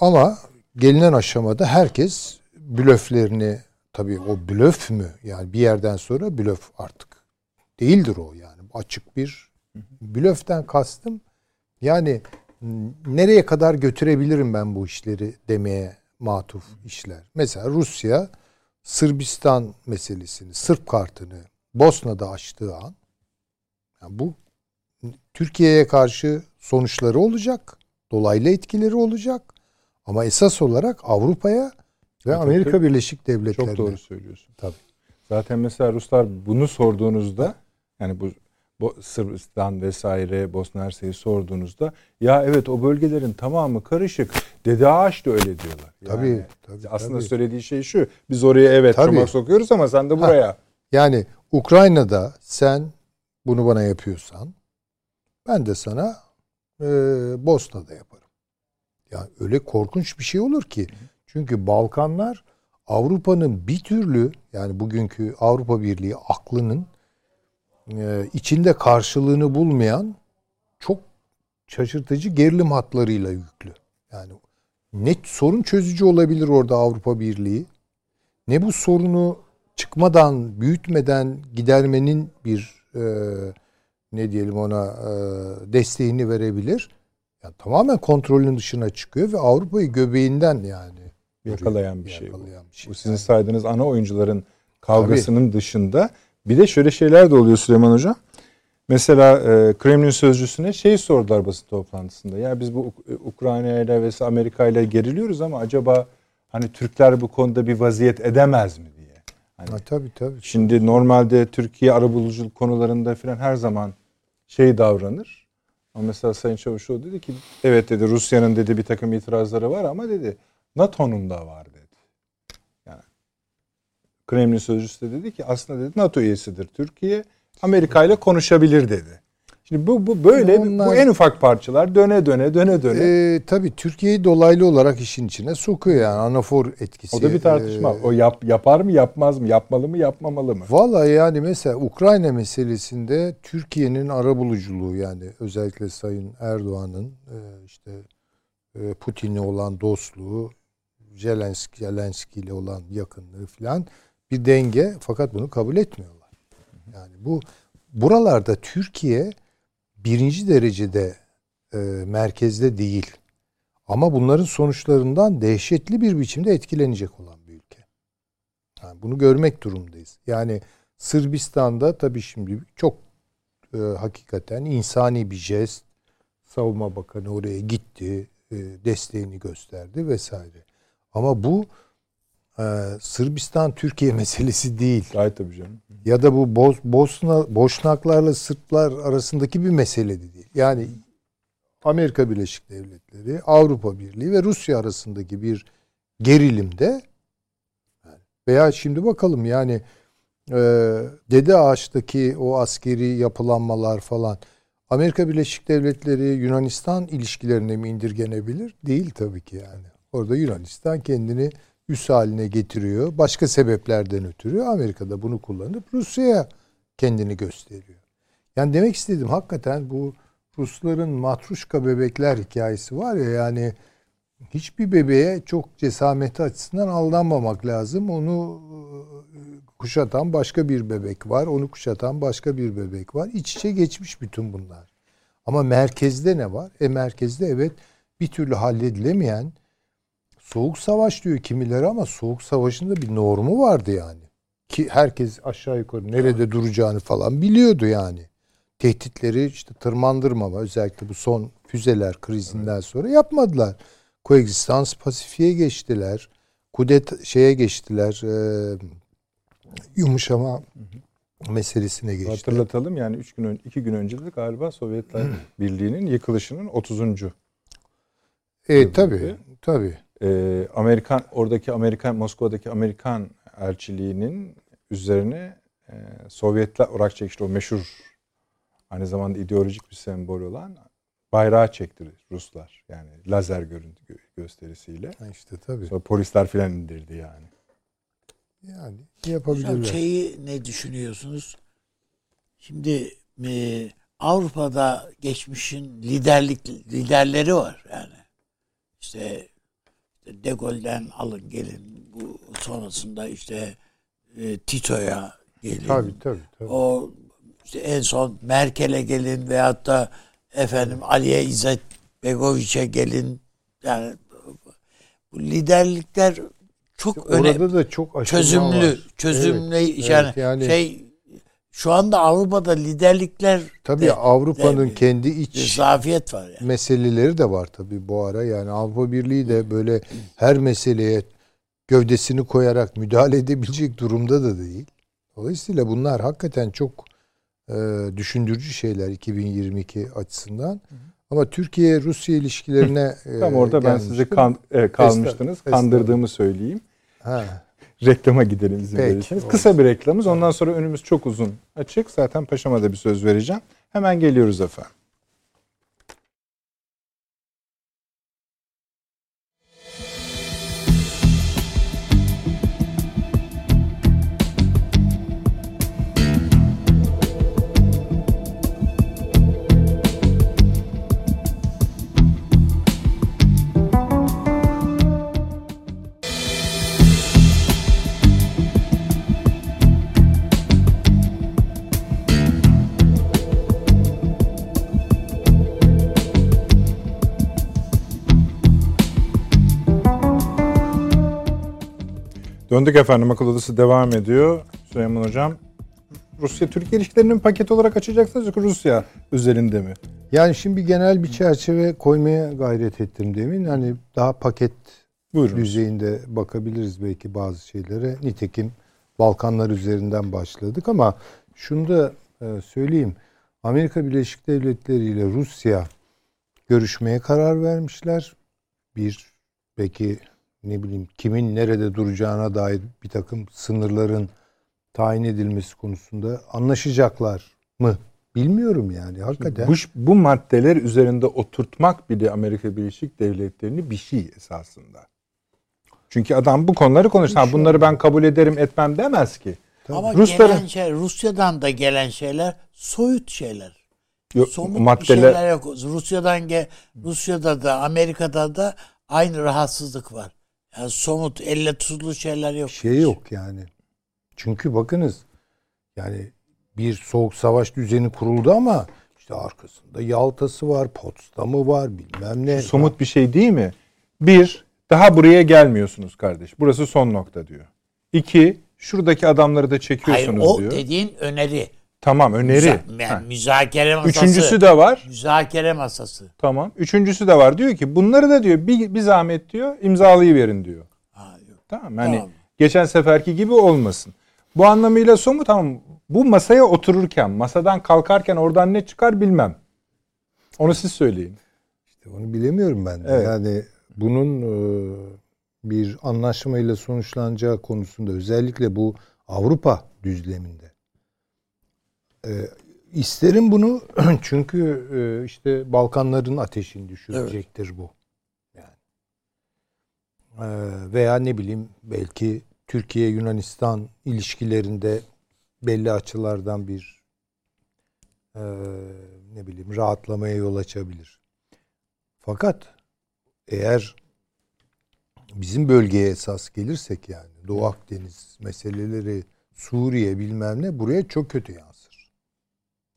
Ama gelinen aşamada herkes blöflerini, tabii o blöf mü? Yani bir yerden sonra blöf artık değildir o yani. Açık bir blöften kastım. Yani nereye kadar götürebilirim ben bu işleri demeye matuf işler. Mesela Rusya Sırbistan meselesini, Sırp kartını Bosna'da açtığı an, yani bu Türkiye'ye karşı sonuçları olacak, dolaylı etkileri olacak. Ama esas olarak Avrupa'ya Ve Amerika Birleşik Devletleri. Çok doğru söylüyorsun. Tabii. Zaten mesela Ruslar bunu sorduğunuzda, yani bu Sırbistan vesaire, Bosna Hersek'i sorduğunuzda, ya evet o bölgelerin tamamı karışık. Dede Ağaç da öyle diyorlar. Yani tabii. Aslında söylediği şey şu. Biz oraya evet çomak sokuyoruz ama sen de buraya. Yani Ukrayna'da sen bunu bana yapıyorsan ben de sana Bosna'da yaparım. Yani öyle korkunç bir şey olur ki. Çünkü Balkanlar Avrupa'nın bir türlü, yani bugünkü Avrupa Birliği aklının içinde karşılığını bulmayan çok şaşırtıcı gerilim hatlarıyla yüklü. Yani ne sorun çözücü olabilir orada Avrupa Birliği, ne bu sorunu çıkmadan, büyütmeden gidermenin bir ne diyelim ona desteğini verebilir. Yani tamamen kontrolün dışına çıkıyor ve Avrupa'yı göbeğinden yani yakalayan bir şey bu. Sizin saydığınız ana oyuncuların kavgasının dışında bir de şöyle şeyler de oluyor Süleyman Hocam. Mesela Kremlin sözcüsüne sordular basın toplantısında. Ya biz bu Ukrayna ile ve Amerika ile geriliyoruz ama acaba hani Türkler bu konuda bir vaziyet edemez mi diye. Hani tabii. Şimdi normalde Türkiye arabuluculuk konularında falan her zaman davranır. Ama mesela Sayın Çavuşoğlu dedi ki evet dedi Rusya'nın dedi bir takım itirazları var ama dedi NATO'nun da var dedi. Yani Kremlin sözcüsü de dedi ki aslında dedi NATO üyesidir Türkiye. Amerika ile konuşabilir dedi. Şimdi bu böyle bu en ufak parçalar döne döne. Tabii Türkiye'yi dolaylı olarak işin içine sokuyor yani anafor etkisi. O da bir tartışma. O yapar mı yapmaz mı? Yapmalı mı yapmamalı mı? Vallahi yani mesela Ukrayna meselesinde Türkiye'nin arabuluculuğu, yani özellikle Sayın Erdoğan'ın işte Putin'le olan dostluğu, Zelenski ile olan yakınlığı falan bir denge, fakat bunu kabul etmiyorlar. Yani buralarda Türkiye birinci derecede merkezde değil. Ama bunların sonuçlarından dehşetli bir biçimde etkilenecek olan bir ülke. Yani bunu görmek durumundayız. Yani Sırbistan'da tabii şimdi çok hakikaten insani bir jest. Savunma Bakanı oraya gitti, desteğini gösterdi vesaire. Ama bu Sırbistan-Türkiye meselesi değil. Gayet tabii canım. Ya da bu Boşnaklarla Sırplar arasındaki bir mesele de değil. Yani Amerika Birleşik Devletleri, Avrupa Birliği ve Rusya arasındaki bir gerilimde, veya şimdi bakalım yani Dede Ağaç'taki o askeri yapılanmalar falan Amerika Birleşik Devletleri Yunanistan ilişkilerine mi indirgenebilir? Değil tabii ki yani. Orada Yunanistan kendini üs haline getiriyor. Başka sebeplerden ötürü Amerika da bunu kullanıp Rusya'ya kendini gösteriyor. Yani demek istedim, hakikaten bu Rusların matruşka bebekler hikayesi var ya, yani hiçbir bebeğe çok cesameti açısından aldanmamak lazım. Onu kuşatan başka bir bebek var. Onu kuşatan başka bir bebek var. İç içe geçmiş bütün bunlar. Ama merkezde ne var? Merkezde evet bir türlü halledilemeyen Soğuk Savaş diyor kimileri, ama Soğuk Savaş'ın da bir normu vardı yani. Ki herkes aşağı yukarı nerede duracağını falan biliyordu yani. Tehditleri işte tırmandırmama, özellikle bu son füzeler krizinden sonra yapmadılar. Koegzistans pasifiye geçtiler. Kudet geçtiler. Yumuşama meselesine geçtiler. Hatırlatalım yani 2 gün önce de galiba Sovyetler Birliği'nin yıkılışının 30. Tabii. Moskova'daki Amerikan elçiliğinin üzerine Sovyetler olarak çekişti o meşhur, aynı zamanda ideolojik bir sembol olan bayrağı çekti Ruslar. Yani lazer görüntü gösterisiyle. İşte tabii. Sonra polisler filan indirdi yani. Yani yapabilirler. Hocam ne düşünüyorsunuz? Şimdi Avrupa'da geçmişin liderleri var yani. İşte De Gaulle'den alın gelin, bu sonrasında işte Tito'ya gelin. Tabii. O işte en son Merkel'e gelin veyahut da Aliye İzzet Begoviç'e gelin. Yani bu liderlikler çok önemli. Orada da çok çözümlü yani şu anda Avrupa'da liderlikler Avrupa'nın kendi iç zafiyet var yani. Meseleleri de var tabii bu ara. Yani Avrupa Birliği de böyle her meseleye gövdesini koyarak müdahale edebilecek durumda da değil. Dolayısıyla bunlar hakikaten çok düşündürücü şeyler 2022 açısından. Ama Türkiye-Rusya ilişkilerine tam orada ben sizi kalmıştınız. Kandırdığımı söyleyeyim. Ha. Reklama gidelim izin verirseniz. Kısa bir reklamız. Ondan sonra önümüz çok uzun açık. Zaten Paşam'a da bir söz vereceğim. Hemen geliyoruz efendim. Döndük efendim, Akıl Odası devam ediyor. Süleyman Hocam, Rusya-Türkiye ilişkilerinin paket olarak açacaksınız yoksa Rusya özelinde mi? Yani şimdi genel bir çerçeve koymaya gayret ettim demin. Hani daha paket düzeyinde bakabiliriz belki bazı şeylere. Nitekim Balkanlar üzerinden başladık ama şunu da söyleyeyim. Amerika Birleşik Devletleri ile Rusya görüşmeye karar vermişler. Bir belki... ne bileyim kimin nerede duracağına dair bir takım sınırların tayin edilmesi konusunda anlaşacaklar mı bilmiyorum yani hakikaten. Bu maddeler üzerinde oturtmak bile Amerika Birleşik Devletleri'ni bir şey esasında. Çünkü adam bu konuları konuşsa bunları ben kabul ederim etmem demez ki. Ama gelen şey, Rusya'dan da gelen şeyler soyut şeyler. Yok, somut maddeler... şeyler yok. Rusya'da da Amerika'da da aynı rahatsızlık var. Yani somut, elle tutulur şeyler yok. Şey yok yani. Çünkü bakınız yani bir soğuk savaş düzeni kuruldu ama işte arkasında Yalta'sı var, Potsdam'ı var, bilmem ne. Somut bir şey değil mi? Bir, daha buraya gelmiyorsunuz kardeş. Burası son nokta diyor. İki, şuradaki adamları da çekiyorsunuz diyor. O dediğin öneri. Tamam, öneri. Yani müzakere masası. Üçüncüsü de var. Müzakere masası. Tamam. Üçüncüsü de var. Diyor ki bunları da diyor bir zahmet diyor imzalayıverin diyor. Ha, yok. Tamam. Hani tamam. Geçen seferki gibi olmasın. Bu anlamıyla somut tamam. Bu masaya otururken, masadan kalkarken oradan ne çıkar bilmem. Onu siz söyleyin. İşte onu bilemiyorum ben. Evet. Yani bunun bir anlaşmayla sonuçlanacağı konusunda özellikle bu Avrupa düzleminde isterim bunu çünkü işte Balkanların ateşini düşürecektir bu. Yani. Veya ne bileyim belki Türkiye-Yunanistan ilişkilerinde belli açılardan bir ne bileyim rahatlamaya yol açabilir. Fakat eğer bizim bölgeye esas gelirsek yani Doğu Akdeniz meseleleri, Suriye bilmem ne buraya çok kötü yani.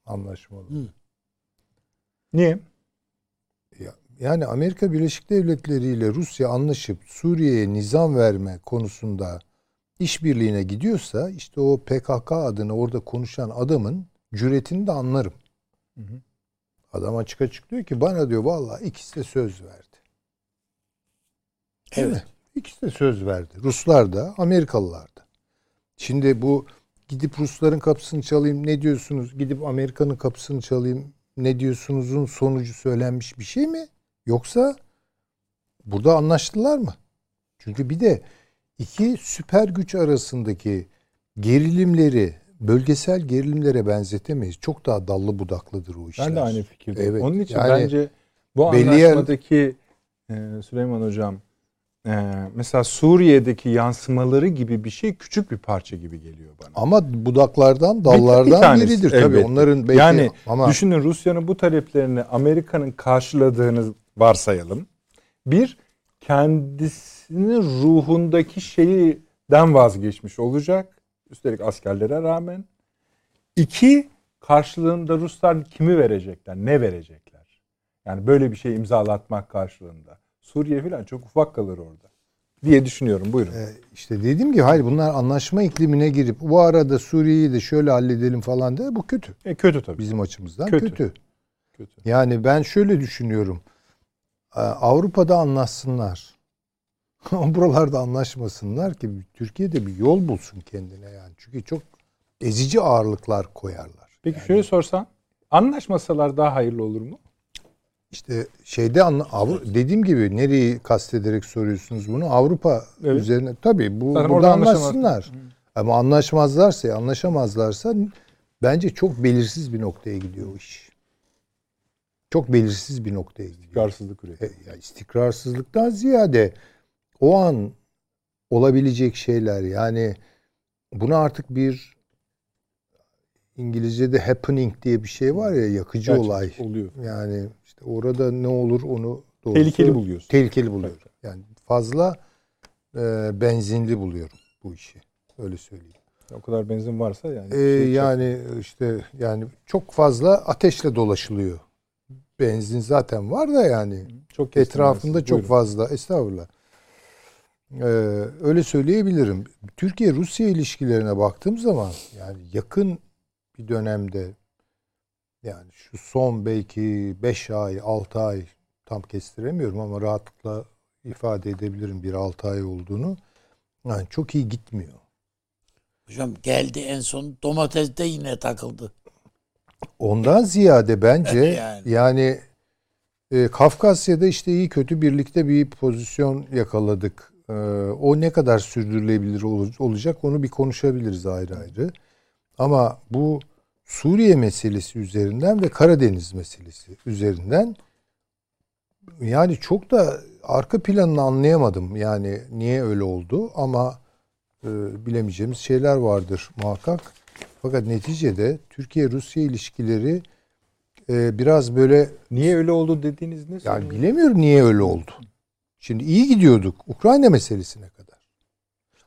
Anlaşmalı. Niye? Yani Amerika Birleşik Devletleri ile Rusya anlaşıp Suriye'ye nizam verme konusunda işbirliğine gidiyorsa işte o PKK adını orada konuşan adamın cüretini de anlarım. Hı hı. Adam açık açık diyor ki bana diyor vallahi ikisi de söz verdi. Evet. Evet. İkisi de söz verdi. Ruslar da Amerikalılar da. Şimdi bu gidip Rusların kapısını çalayım ne diyorsunuz? Gidip Amerika'nın kapısını çalayım ne diyorsunuzun sonucu söylenmiş bir şey mi? Yoksa burada anlaştılar mı? Çünkü bir de iki süper güç arasındaki gerilimleri, bölgesel gerilimlere benzetemeyiz. Çok daha dallı budaklıdır o işler. Ben de aynı fikirdeyim. Evet. Onun için yani bence bu anlaşmadaki Süleyman Hocam mesela Suriye'deki yansımaları gibi bir şey küçük bir parça gibi geliyor bana. Ama budaklardan, dallardan biridir tabii. Evet. Onların belki yani ama... düşünün Rusya'nın bu taleplerini Amerika'nın karşıladığını varsayalım. Bir, kendisinin ruhundaki şeyden vazgeçmiş olacak. Üstelik askerlere rağmen. İki, karşılığında Ruslar kimi verecekler, ne verecekler? Yani böyle bir şey imzalatmak karşılığında. Suriye falan çok ufak kalır orada diye düşünüyorum. Buyurun. İşte dediğim gibi hayır bunlar anlaşma iklimine girip bu arada Suriye'yi de şöyle halledelim falan diye bu kötü. Kötü tabii. Bizim açımızdan kötü. Yani ben şöyle düşünüyorum. Avrupa'da anlaşsınlar. buralarda anlaşmasınlar ki Türkiye'de bir yol bulsun kendine yani. Çünkü çok ezici ağırlıklar koyarlar. Peki yani, şöyle sorsan, anlaşmasalar daha hayırlı olur mu? İşte şeyde dediğim gibi nereyi kastederek soruyorsunuz bunu? Avrupa evet. Üzerine. Tabii burada anlaşsınlar. Ama anlaşmazlarsa, anlaşamazlarsa bence çok belirsiz bir noktaya gidiyor o iş. Çok belirsiz bir noktaya gidiyor. İstikrarsızlık üretiyor. İstikrarsızlıktan ziyade o an olabilecek şeyler yani buna artık bir İngilizce'de happening diye bir şey var ya, yakıcı gerçekten olay. Oluyor. Yani işte orada ne olur onu doğrusu tehlikeli buluyorsun. Tehlikeli buluyorum. Yani fazla benzinli buluyorum bu işi. Öyle söyleyeyim. O kadar benzin varsa yani. Yani işte yani çok fazla ateşle dolaşılıyor. Benzin zaten var da yani. Çok etrafında çok buyurun. Fazla. Estağfurullah. Öyle söyleyebilirim. Türkiye-Rusya ilişkilerine baktığım zaman yani yakın bir dönemde yani şu son belki 5 ay, 6 ay tam kestiremiyorum ama rahatlıkla ifade edebilirim bir 6 ay olduğunu. Yani çok iyi gitmiyor. Hocam geldi en son domateste yine takıldı. Ondan ziyade bence yani Kafkasya'da işte iyi kötü birlikte bir pozisyon yakaladık. O ne kadar sürdürülebilir olacak onu bir konuşabiliriz ayrı ayrı. Ama bu Suriye meselesi üzerinden ve Karadeniz meselesi üzerinden yani çok da arka planını anlayamadım. Yani niye öyle oldu ama bilemeyeceğimiz şeyler vardır muhakkak. Fakat neticede Türkiye-Rusya ilişkileri biraz böyle... Niye öyle oldu dediğiniz ne? Yani bilemiyorum niye öyle oldu. Şimdi iyi gidiyorduk Ukrayna meselesine kadar.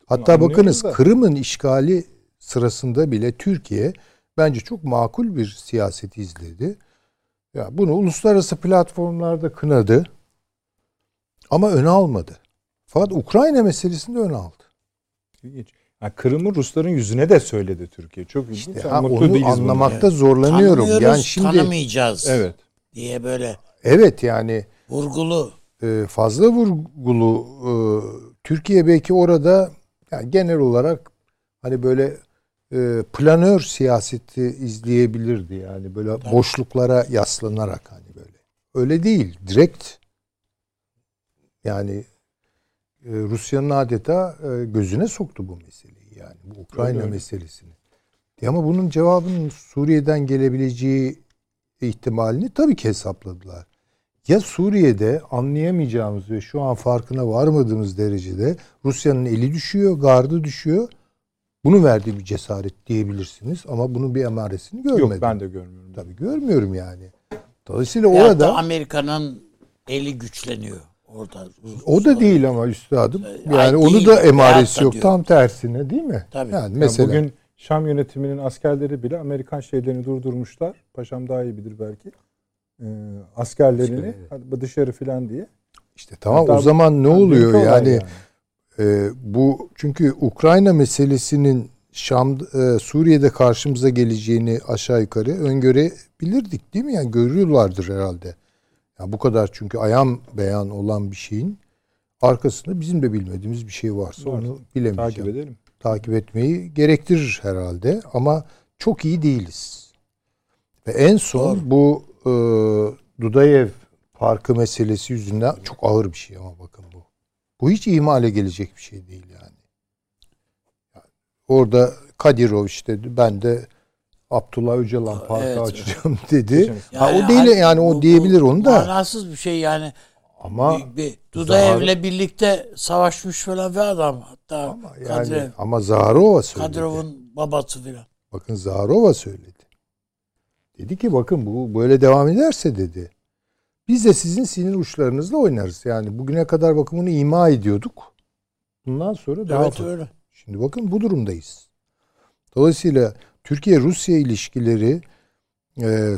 Hatta bakınız Kırım'ın işgali sırasında bile Türkiye bence çok makul bir siyaseti izledi. Ya bunu uluslararası platformlarda kınadı ama öne almadı. Fakat Ukrayna meselesinde öne aldı. İlginç. Yani Kırım'ı Rusların yüzüne de söyledi Türkiye. Çok ilginç. İşte onu anlamakta zorlanıyorum. Tanımıyoruz, yani şimdi tanımayacağız. Evet. Diye böyle. Evet yani. Vurgulu. Fazla vurgulu. Türkiye belki orada yani genel olarak hani böyle planör siyaseti izleyebilirdi yani böyle tabii. Boşluklara yaslanarak hani böyle. Öyle değil. Direkt yani Rusya'nın adeta gözüne soktu bu meseleyi yani bu Ukrayna öyle. Meselesini. Ama bunun cevabının Suriye'den gelebileceği ihtimalini tabii ki hesapladılar. Ya Suriye'de anlayamayacağımız ve şu an farkına varmadığımız derecede Rusya'nın eli düşüyor, gardı düşüyor. Bunu verdiği bir cesaret diyebilirsiniz ama bunun bir emaresini görmedim. Yok ben de görmüyorum. Tabii görmüyorum yani. Dolayısıyla ya orada Amerika'nın eli güçleniyor. Orada, o da değil ama üstadım. Yani ay, onu değil, da emaresi yok. Tam tersine değil mi? Tabii. Yani mesela bugün Şam yönetiminin askerleri bile Amerikan şeylerini durdurmuşlar. Paşam daha iyi bilir belki. Askerlerini dışarı filan diye. İşte tamam hatta o zaman ne oluyor yani? Bu çünkü Ukrayna meselesinin Suriye'de karşımıza geleceğini aşağı yukarı öngörebilirdik değil mi? Yani görüyorlardır herhalde. Yani bu kadar çünkü ayan beyan olan bir şeyin arkasında bizim de bilmediğimiz bir şey varsa onu bilemeyeceğim. Takip edelim. Takip etmeyi gerektirir herhalde ama çok iyi değiliz. Ve en son bu Dudayev Parkı meselesi yüzünden çok ağır bir şey ama bakın bu. Bu hiç ihmale gelecek bir şey değil yani. Orada Kadirov işte ben de Abdullah Öcalan parkı evet, açacağım dedi. Yani o değil yani o diyebilir onu da. Manasız bir şey yani. Ama Dudayev'le birlikte savaşmış falan bir adam hatta. Ama Kadirov, yani ama Zaharova söyledi. Kadirov'un babası falan. Bakın Zaharova söyledi. Dedi ki bakın bu böyle devam ederse dedi. Biz de sizin sinir uçlarınızla oynarız. Yani bugüne kadar bakın bunu ima ediyorduk. Bundan sonra daha evet, öyle. Şimdi bakın bu durumdayız. Dolayısıyla Türkiye-Rusya ilişkileri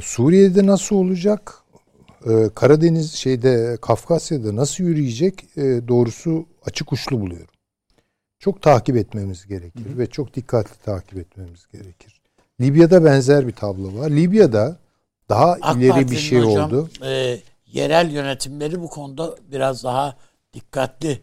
Suriye'de nasıl olacak? Karadeniz Kafkasya'da nasıl yürüyecek? Doğrusu açık uçlu buluyorum. Çok takip etmemiz gerekir ve çok dikkatli takip etmemiz gerekir. Libya'da benzer bir tablo var. Libya'da daha ileri bir şey hocam, oldu. Yerel yönetimleri bu konuda biraz daha dikkatli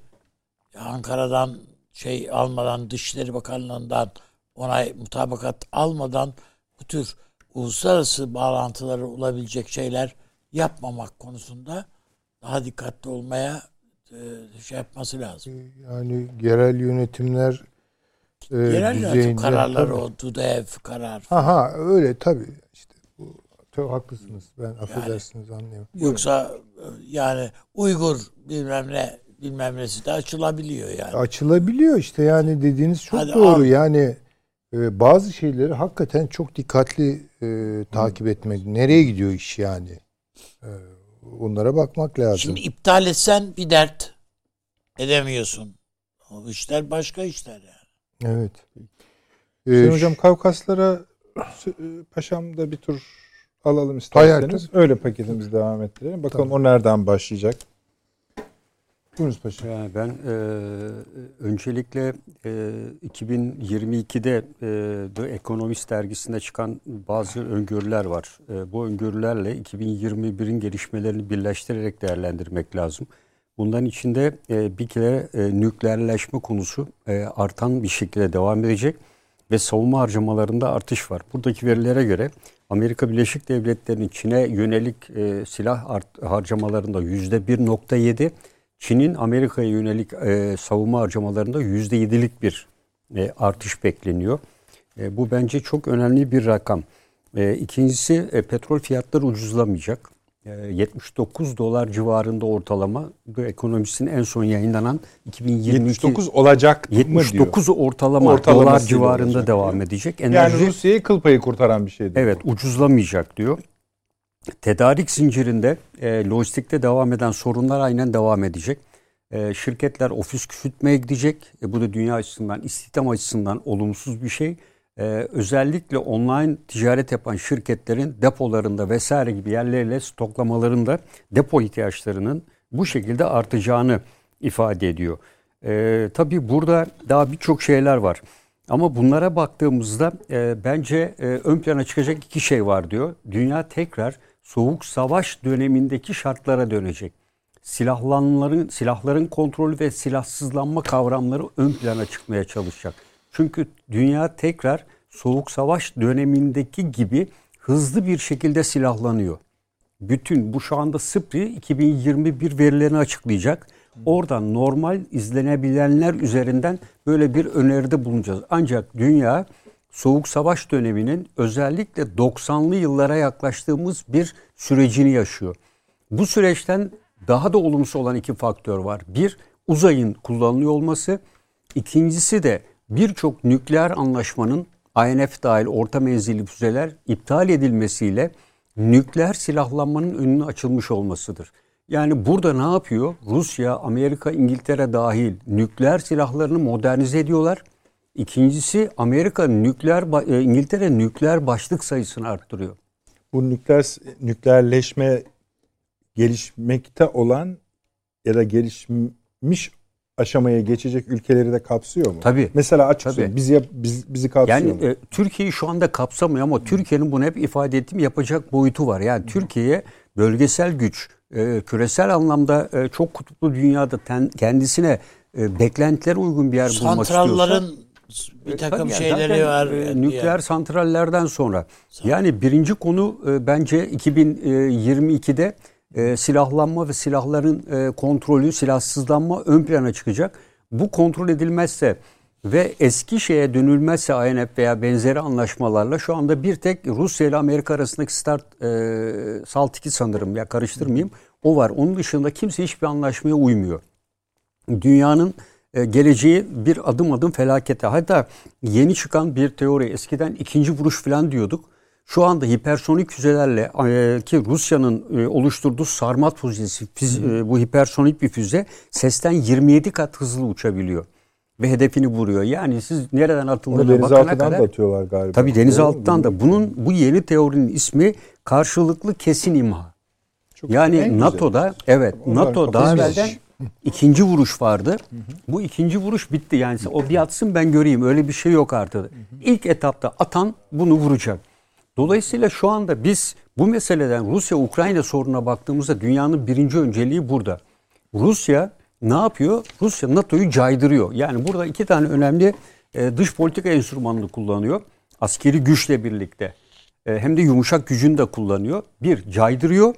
Ankara'dan şey almadan, Dışişleri Bakanlığı'ndan onay, mutabakat almadan bu tür uluslararası bağlantıları olabilecek şeyler yapmamak konusunda daha dikkatli olmaya şey yapması lazım. Yani yerel yönetimler yerel yönetim kararları tabii. O DUDEV karar. Aha öyle tabii. İşte bu çok haklısınız. Ben affedersiniz yani, anlıyorum. Yoksa yani Uygur bilmem ne bilmem nesi de açılabiliyor yani. Açılabiliyor işte yani dediğiniz çok hadi doğru. Yani bazı şeyleri hakikaten çok dikkatli takip etmek. Nereye gidiyor iş yani? Onlara bakmak lazım. Şimdi iptal etsen bir dert edemiyorsun. O işler başka işler yani. Evet. Şimdi hocam Kavkaslara paşam da bir tur alalım isterseniz. Öyle paketimizi devam ettirelim. Bakalım tamam. O nereden başlayacak? Buyurunuz paşam. Yani ben öncelikle 2022'de The Economist dergisinde çıkan bazı öngörüler var. Bu öngörülerle 2021'in gelişmelerini birleştirerek değerlendirmek lazım. Bunların içinde bir kere nükleerleşme konusu artan bir şekilde devam edecek ve savunma harcamalarında artış var. Buradaki verilere göre Amerika Birleşik Devletleri'nin Çin'e yönelik silah harcamalarında %1.7, Çin'in Amerika'ya yönelik savunma harcamalarında %7'lik bir artış bekleniyor. Bu bence çok önemli bir rakam. İkincisi petrol fiyatları ucuzlamayacak. $79 civarında ortalama. Ekonomistin en son yayınlanan 2022... 79 olacak mı 79 diyor? Ortalama dolar civarında olacak, devam edecek. Enerji, yani Rusya'yı kıl payı kurtaran bir şey. Evet ucuzlamayacak diyor. Tedarik zincirinde, lojistikte devam eden sorunlar aynen devam edecek. Şirketler ofis küçültmeye gidecek. Bu da dünya açısından, istihdam açısından olumsuz bir şey. Özellikle online ticaret yapan şirketlerin depolarında vesaire gibi yerleriyle stoklamalarında depo ihtiyaçlarının bu şekilde artacağını ifade ediyor. Tabii burada daha birçok şeyler var. Ama bunlara baktığımızda bence ön plana çıkacak iki şey var diyor. Dünya tekrar soğuk savaş dönemindeki şartlara dönecek. Silahların kontrolü ve silahsızlanma kavramları ön plana çıkmaya çalışacak. Çünkü dünya tekrar soğuk savaş dönemindeki gibi hızlı bir şekilde silahlanıyor. Bütün bu şu anda SIPRI 2021 verilerini açıklayacak. Oradan normal izlenebilenler üzerinden böyle bir öneride bulunacağız. Ancak dünya soğuk savaş döneminin özellikle 90'lı yıllara yaklaştığımız bir sürecini yaşıyor. Bu süreçten daha da olumsuz olan iki faktör var. Bir, uzayın kullanılıyor olması. İkincisi de birçok nükleer anlaşmanın INF dahil orta menzilli füzeler iptal edilmesiyle nükleer silahlanmanın önünün açılmış olmasıdır. Yani burada ne yapıyor? Rusya, Amerika, İngiltere dahil nükleer silahlarını modernize ediyorlar. İkincisi Amerika İngiltere nükleer başlık sayısını arttırıyor. Bu nükleerleşme gelişmekte olan ya da gelişmiş aşamaya geçecek ülkeleri de kapsıyor mu? Tabii. Mesela açık söyleyeyim bizi kapsıyor yani, mu? Yani Türkiye'yi şu anda kapsamıyor ama Türkiye'nin bunu hep ifade ettiğim yapacak boyutu var. Yani Türkiye'ye bölgesel güç, küresel anlamda çok kutuplu dünyada kendisine beklentilere uygun bir yer bulmak istiyorsa. Santralların bir takım şeyleri var. Nükleer yani. Santrallerden sonra. Yani birinci konu bence 2022'de silahlanma ve silahların kontrolü, silahsızlanma ön plana çıkacak. Bu kontrol edilmezse ve eski şeye dönülmezse INF veya benzeri anlaşmalarla şu anda bir tek Rusya ile Amerika arasındaki SALT 2 sanırım ya karıştırmayayım o var. Onun dışında kimse hiçbir anlaşmaya uymuyor. Dünyanın geleceği bir adım adım felakete. Hatta yeni çıkan bir teori eskiden ikinci vuruş falan diyorduk. Şu anda hipersonik füzelerle ki Rusya'nın oluşturduğu Sarmat füzesi bu hipersonik bir füze sesten 27 kat hızlı uçabiliyor. Ve hedefini vuruyor. Yani siz nereden atıldığına bakana kadar. Da atıyorlar galiba. Tabii denizaltıdan da. Bu yeni teorinin ismi karşılıklı kesin imha. Çok yani NATO'da evet onlar NATO daha evvelden ikinci vuruş vardı. Hı hı. Bu ikinci vuruş bitti. Yani o bir atsın ben göreyim. Öyle bir şey yok artık. Hı hı. İlk etapta atan bunu vuracak. Dolayısıyla şu anda biz bu meseleden Rusya-Ukrayna sorununa baktığımızda dünyanın birinci önceliği burada. Rusya ne yapıyor? Rusya NATO'yu caydırıyor. Yani burada iki tane önemli dış politika enstrümanını kullanıyor. Askeri güçle birlikte hem de yumuşak gücünü de kullanıyor. Bir, caydırıyor.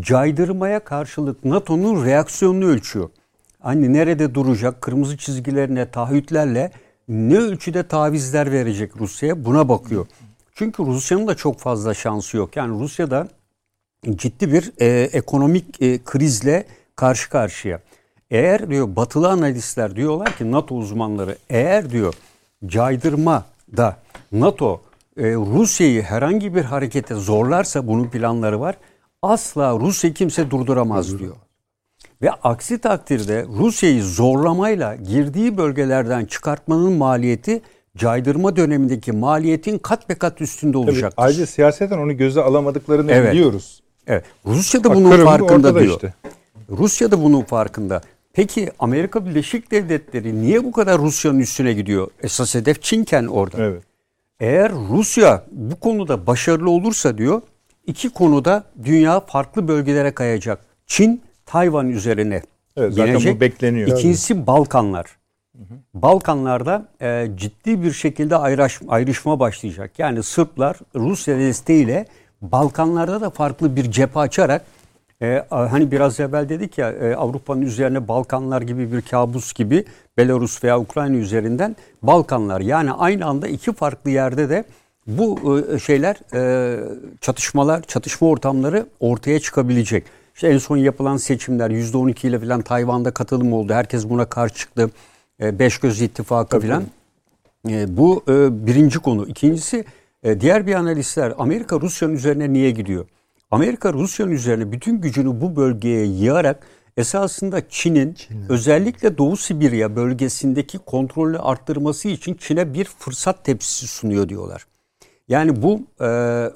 Caydırmaya karşılık NATO'nun reaksiyonunu ölçüyor. Hani nerede duracak, kırmızı çizgilerine, taahhütlerle ne ölçüde tavizler verecek Rusya'ya, buna bakıyor. Çünkü Rusya'nın da çok fazla şansı yok. Yani Rusya'da ciddi bir ekonomik krizle karşı karşıya. Eğer diyor batılı analistler diyorlar ki NATO uzmanları, eğer diyor caydırmada NATO Rusya'yı herhangi bir harekete zorlarsa, bunun planları var, asla Rusya kimse durduramaz diyor. Ve aksi takdirde Rusya'yı zorlamayla girdiği bölgelerden çıkartmanın maliyeti caydırma dönemindeki maliyetin kat be kat üstünde olacaktır. Ayrıca siyaseten onu göze alamadıklarını biliyoruz. Evet. Rusya da bunun farkında diyor. İşte. Rusya da bunun farkında. Peki Amerika Birleşik Devletleri niye bu kadar Rusya'nın üstüne gidiyor? Esas hedef Çinken orada. Evet. Eğer Rusya bu konuda başarılı olursa diyor, iki konuda dünya farklı bölgelere kayacak. Çin, Tayvan üzerine gelecek. Zaten bu bekleniyor. İkincisi Balkanlar. Balkanlarda ciddi bir şekilde ayrışma başlayacak. Yani Sırplar Rusya desteğiyle Balkanlarda da farklı bir cephe açarak hani biraz evvel dedik ya, Avrupa'nın üzerine Balkanlar gibi bir kabus gibi, Belarus veya Ukrayna üzerinden Balkanlar. Yani aynı anda iki farklı yerde de bu şeyler, çatışma ortamları ortaya çıkabilecek. İşte en son yapılan seçimler %12 ile falan Tayvan'da katılım oldu. Herkes buna karşı çıktı. Beş Göz İttifakı falan. Bu birinci konu. İkincisi, diğer bir analistler, Amerika Rusya'nın üzerine niye gidiyor? Amerika Rusya'nın üzerine bütün gücünü bu bölgeye yığarak esasında Çin'in özellikle Doğu Sibirya bölgesindeki kontrolü arttırması için Çin'e bir fırsat tepsisi sunuyor diyorlar. Yani bu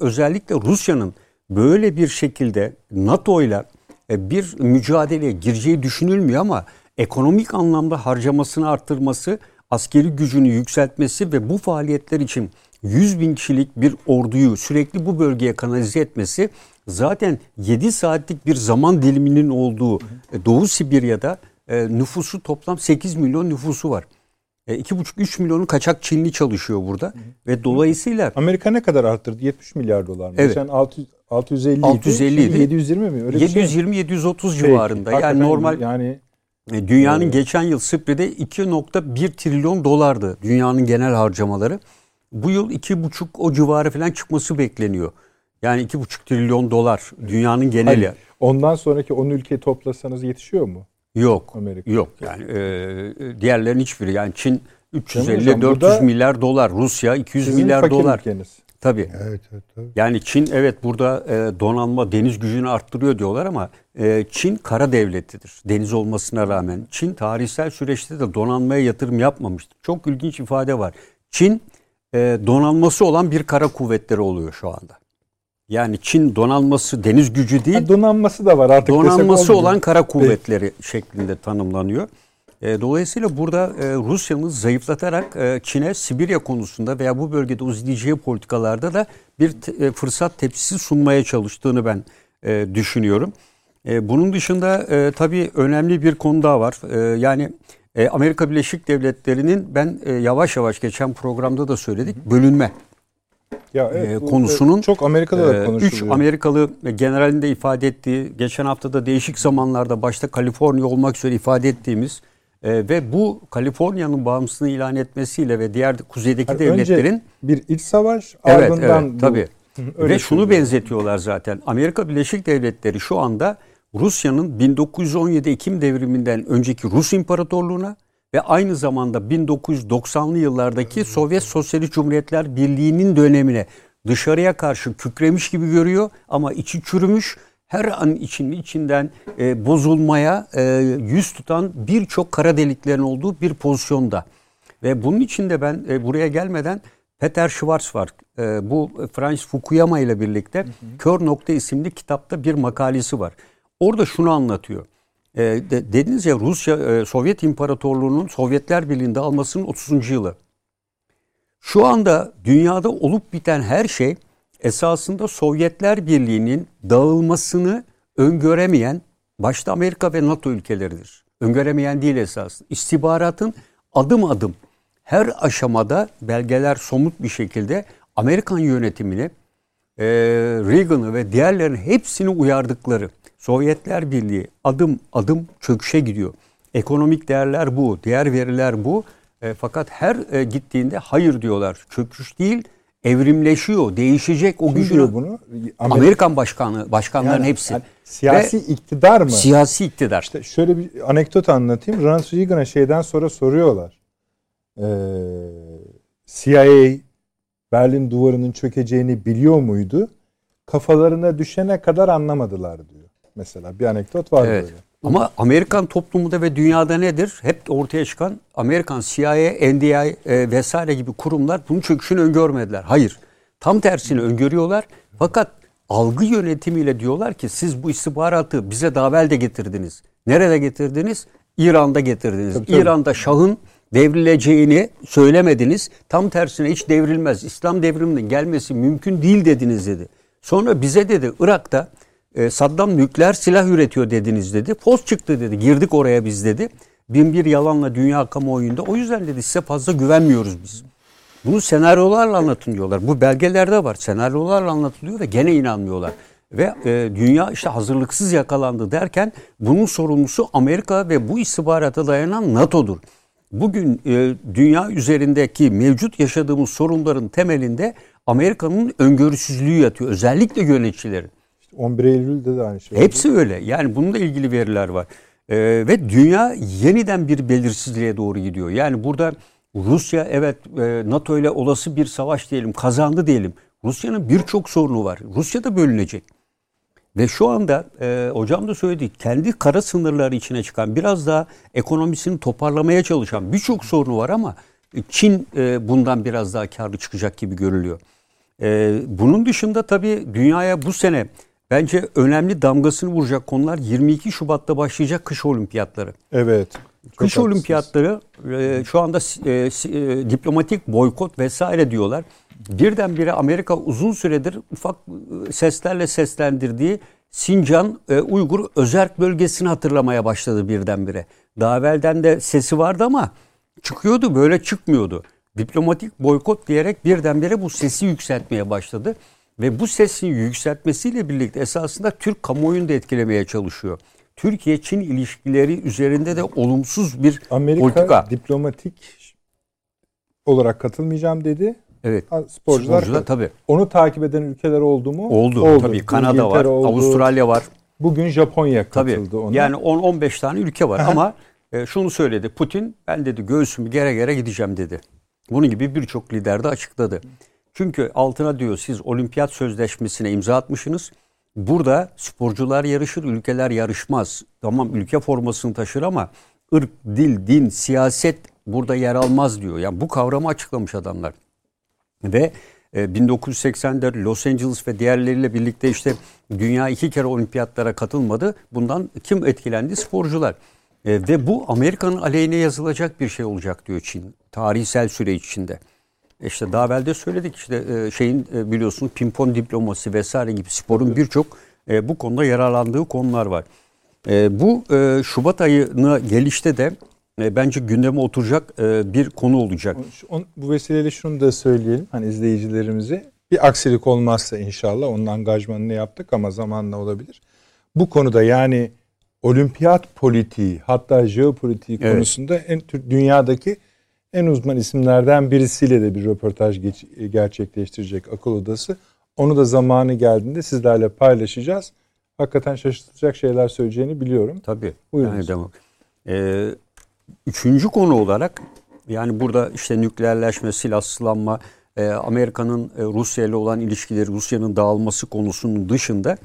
özellikle Rusya'nın böyle bir şekilde NATO'yla bir mücadeleye gireceği düşünülmüyor ama ekonomik anlamda harcamasını arttırması, askeri gücünü yükseltmesi ve bu faaliyetler için 100 bin kişilik bir orduyu sürekli bu bölgeye kanalize etmesi, zaten 7 saatlik bir zaman diliminin olduğu Doğu Sibirya'da nüfusu toplam 8 milyon nüfusu var. 2,5-3 milyonun kaçak Çinli çalışıyor burada. Ve dolayısıyla Amerika ne kadar arttırdı? 70 milyar dolar mı? Evet. Sen 650 idi. 720 mi? Öyle 720-730 civarında. Peki, yani normal dünyanın geçen yıl Sibir'de 2.1 trilyon dolardı dünyanın genel harcamaları. Bu yıl 2,5 o civarı falan çıkması bekleniyor. Yani 2,5 trilyon dolar dünyanın geneli. Hayır, ondan sonraki 10 ülkeyi toplasanız yetişiyor mu? Yok. Amerika. Yok. Yani diğerlerin hiçbiri. Yani Çin 350-400 milyar dolar. Rusya 200 milyar dolar. Tabii. Evet. Yani Çin burada donanma, deniz gücünü arttırıyor diyorlar ama Çin kara devletidir. Deniz olmasına rağmen. Çin tarihsel süreçte de donanmaya yatırım yapmamıştır. Çok ilginç ifade var. Çin donanması olan bir kara kuvvetleri oluyor şu anda. Yani Çin donanması, deniz gücü değil. Donanması da var artık. Donanması olan kara kuvvetleri şeklinde tanımlanıyor. Dolayısıyla burada Rusya'nın zayıflatarak Çin'e Sibirya konusunda veya bu bölgede uzlayacağı politikalarda da bir fırsat tepsisi sunmaya çalıştığını ben düşünüyorum. Bunun dışında tabii önemli bir konu daha var. Yani Amerika Birleşik Devletleri'nin, ben yavaş yavaş geçen programda da söyledik, bölünme. Konusunun çok Amerika'da da konuşuluyor. 3 Amerikalı generalinde ifade ettiği, geçen hafta da değişik zamanlarda başta Kaliforniya olmak üzere ifade ettiğimiz ve bu Kaliforniya'nın bağımsızlığını ilan etmesiyle ve diğer kuzeydeki devletlerin önce bir iç savaş ardından tabii. Ve şunu benzetiyorlar zaten. Amerika Birleşik Devletleri şu anda Rusya'nın 1917 Ekim devriminden önceki Rus İmparatorluğu'na ve aynı zamanda 1990'lı yıllardaki Sovyet Sosyalist Cumhuriyetler Birliği'nin dönemine dışarıya karşı kükremiş gibi görüyor ama içi çürümüş, her an içinden bozulmaya yüz tutan birçok kara deliklerin olduğu bir pozisyonda. Ve bunun için de ben buraya gelmeden Peter Schwarz var. Bu Francis Fukuyama ile birlikte Kör Nokta isimli kitapta bir makalesi var. Orada şunu anlatıyor. Dediniz ya, Rusya Sovyet İmparatorluğu'nun Sovyetler Birliği'nde almasının 30. yılı. Şu anda dünyada olup biten her şey esasında Sovyetler Birliği'nin dağılmasını öngöremeyen başta Amerika ve NATO ülkeleridir. öngöremeyen değil esasında. İstihbaratın adım adım her aşamada belgeler somut bir şekilde Amerikan yönetimini, Reagan'ı ve diğerlerin hepsini uyardıkları, Sovyetler Birliği adım adım çöküşe gidiyor. Ekonomik değerler bu, diğer veriler bu. Fakat her gittiğinde hayır diyorlar. Çöküş değil, evrimleşiyor, değişecek o gücü. Bunu? Amerikan başkanların yani, hepsi. Yani siyasi ve iktidar mı? Siyasi iktidar. İşte şöyle bir anekdot anlatayım. Ronald Reagan'a şeyden sonra soruyorlar. CIA Berlin Duvarı'nın çökeceğini biliyor muydu? Kafalarına düşene kadar anlamadılar diyor. Mesela bir anekdot var evet. Böyle. Ama Amerikan toplumunda ve dünyada nedir? Hep ortaya çıkan Amerikan CIA, NDI vesaire gibi kurumlar bunun çöküşünü öngörmediler. Hayır. Tam tersini öngörüyorlar. Fakat algı yönetimiyle diyorlar ki siz bu istihbaratı bize daha evvel de getirdiniz. Nerede getirdiniz? İran'da getirdiniz. Tabii. İran'da Şah'ın devrileceğini söylemediniz. Tam tersine hiç devrilmez. İslam devriminin gelmesi mümkün değil dediniz dedi. Sonra bize dedi Irak'ta Saddam nükleer silah üretiyor dediniz dedi. Poz çıktı dedi. Girdik oraya biz dedi. Bin bir yalanla dünya kamuoyunda. O yüzden dedi size fazla güvenmiyoruz biz. Bunu senaryolarla anlatın diyorlar. Bu belgelerde var. Senaryolarla anlatılıyor ve gene inanmıyorlar. Ve dünya işte hazırlıksız yakalandı derken bunun sorumlusu Amerika ve bu istihbarata dayanan NATO'dur. Bugün dünya üzerindeki mevcut yaşadığımız sorunların temelinde Amerika'nın öngörüsüzlüğü yatıyor. Özellikle yöneticilerin. 11 Eylül'de de aynı şey. Hepsi öyle. Yani bununla ilgili veriler var. Ve dünya yeniden bir belirsizliğe doğru gidiyor. Yani burada Rusya evet NATO ile olası bir savaş diyelim, kazandı diyelim. Rusya'nın birçok sorunu var. Rusya da bölünecek. Ve şu anda hocam da söyledi, kendi kara sınırları içine çıkan, biraz daha ekonomisini toparlamaya çalışan birçok sorunu var ama Çin bundan biraz daha karlı çıkacak gibi görülüyor. Bunun dışında tabii dünyaya bu sene bence önemli damgasını vuracak konular 22 Şubat'ta başlayacak kış olimpiyatları. Evet. Kış olimpiyatları şu anda diplomatik boykot vesaire diyorlar. Birdenbire Amerika uzun süredir ufak seslerle seslendirdiği Sincan Uygur özerk bölgesini hatırlamaya başladı birdenbire. Daha evvelden de sesi vardı ama çıkıyordu böyle çıkmıyordu. Diplomatik boykot diyerek birdenbire bu sesi yükseltmeye başladı. Ve bu sesin yükseltmesiyle birlikte esasında Türk kamuoyunu da etkilemeye çalışıyor. Türkiye-Çin ilişkileri üzerinde de olumsuz bir Amerika politika. Amerika diplomatik olarak katılmayacağım dedi. Evet. Sporcular tabii. Onu takip eden ülkeler oldu mu? Oldu. Tabii Kanada İngiltere var, Avustralya var. Bugün Japonya katıldı tabii. Ona. Yani 10-15 tane ülke var ama şunu söyledi Putin, ben dedi göğsümü gere gere gideceğim dedi. Bunun gibi birçok lider de açıkladı. Çünkü altına diyor siz olimpiyat sözleşmesine imza atmışsınız. Burada sporcular yarışır, ülkeler yarışmaz. Tamam ülke formasını taşır ama ırk, dil, din, siyaset burada yer almaz diyor. Yani bu kavramı açıklamış adamlar. Ve 1980'de Los Angeles ve diğerleriyle birlikte işte dünya 2 kere olimpiyatlara katılmadı. Bundan kim etkilendi? Sporcular. Ve bu Amerika'nın aleyhine yazılacak bir şey olacak diyor Çin. Tarihsel süreç içinde. İşte daha evvel de söyledik işte şeyin biliyorsunuz pimpon diplomasi vesaire gibi sporun birçok bu konuda yararlandığı konular var. Bu Şubat ayına gelişte de bence gündeme oturacak bir konu olacak. Bu vesileyle şunu da söyleyelim hani izleyicilerimize. Bir aksilik olmazsa inşallah onun angajmanını yaptık ama zamanla olabilir. Bu konuda yani olimpiyat politiği hatta jeopolitiği evet. Konusunda dünyadaki en uzman isimlerden birisiyle de bir röportaj gerçekleştirecek Akıl Odası. Onu da zamanı geldiğinde sizlerle paylaşacağız. Hakikaten şaşırtacak şeyler söyleyeceğini biliyorum. Tabii. Buyurunuz. Yani, 3. konu olarak yani burada işte nükleerleşme, silahsızlanma, Amerika'nın Rusya ile olan ilişkileri, Rusya'nın dağılması konusunun dışında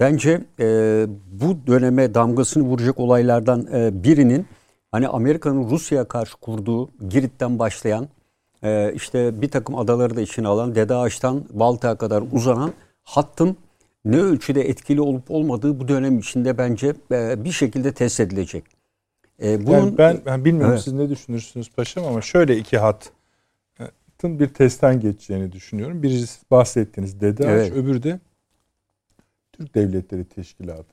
bence bu döneme damgasını vuracak olaylardan birinin hani Amerika'nın Rusya'ya karşı kurduğu Girit'ten başlayan işte bir takım adaları da içine alan Dede Ağaç'tan Baltık'a kadar uzanan hattın ne ölçüde etkili olup olmadığı bu dönem içinde bence bir şekilde test edilecek. Bunun, yani ben bilmiyorum evet. Siz ne düşünürsünüz paşam ama şöyle 2 hattın bir testten geçeceğini düşünüyorum. Birincisi bahsettiğiniz Dede Ağaç, evet. Öbürü de Türk Devletleri Teşkilatı.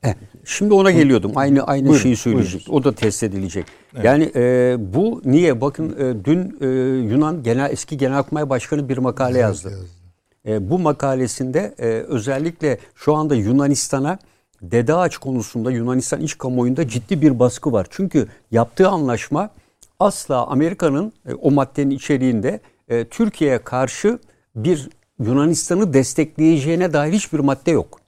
Şimdi ona geliyordum. Aynı buyurun, şeyi söyleyeceğim. Buyurun. O da test edilecek. Evet. Yani bu niye? Bakın dün Yunan eski Genelkurmay Başkanı bir makale yazdı. Bu makalesinde özellikle şu anda Yunanistan'a Dede Ağaç konusunda Yunanistan iç kamuoyunda ciddi bir baskı var. Çünkü yaptığı anlaşma asla Amerika'nın o maddenin içeriğinde Türkiye'ye karşı bir Yunanistan'ı destekleyeceğine dair hiçbir madde yok.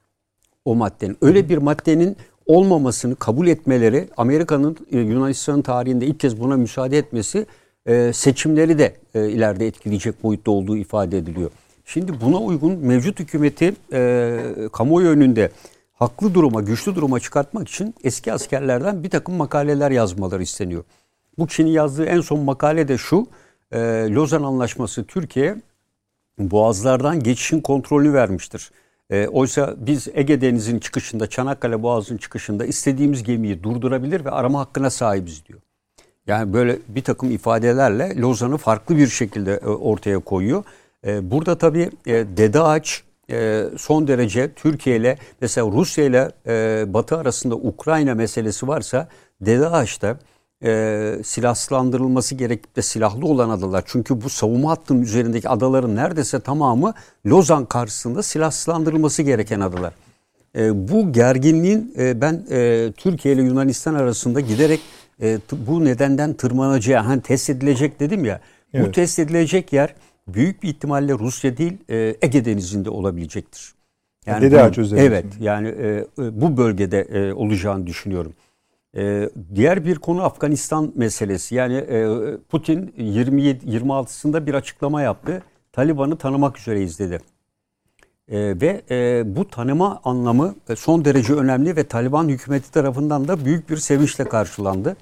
O maddenin. Öyle bir maddenin olmamasını kabul etmeleri, Amerika'nın Yunanistan'ın tarihinde ilk kez buna müsaade etmesi seçimleri de ileride etkileyecek boyutta olduğu ifade ediliyor. Şimdi buna uygun mevcut hükümeti kamuoyu önünde haklı duruma, güçlü duruma çıkartmak için eski askerlerden bir takım makaleler yazmaları isteniyor. Bu kişinin yazdığı en son makale de şu, Lozan Anlaşması Türkiye boğazlardan geçişin kontrolünü vermiştir. Oysa biz Ege Denizi'nin çıkışında, Çanakkale Boğazı'nın çıkışında istediğimiz gemiyi durdurabilir ve arama hakkına sahibiz diyor. Yani böyle bir takım ifadelerle Lozan'ı farklı bir şekilde ortaya koyuyor. Burada tabii Dede Ağaç son derece Türkiye ile mesela Rusya ile Batı arasında Ukrayna meselesi varsa Dede Ağaç'ta silahlandırılması gerekip de silahlı olan adalar. Çünkü bu savunma hattının üzerindeki adaların neredeyse tamamı Lozan karşısında silahlandırılması gereken adalar. Bu gerginliğin ben Türkiye ile Yunanistan arasında giderek bu nedenden tırmanacağı, hani test edilecek dedim ya. Evet. Bu test edilecek yer büyük bir ihtimalle Rusya değil Ege Denizi'nde olabilecektir. Yani Dede Ağaç özellikle. Evet yani bu bölgede olacağını düşünüyorum. Diğer bir konu Afganistan meselesi. Yani Putin 26'sında bir açıklama yaptı. Taliban'ı tanımak üzereyiz dedi. Ve bu tanıma anlamı son derece önemli ve Taliban hükümeti tarafından da büyük bir sevinçle karşılandı.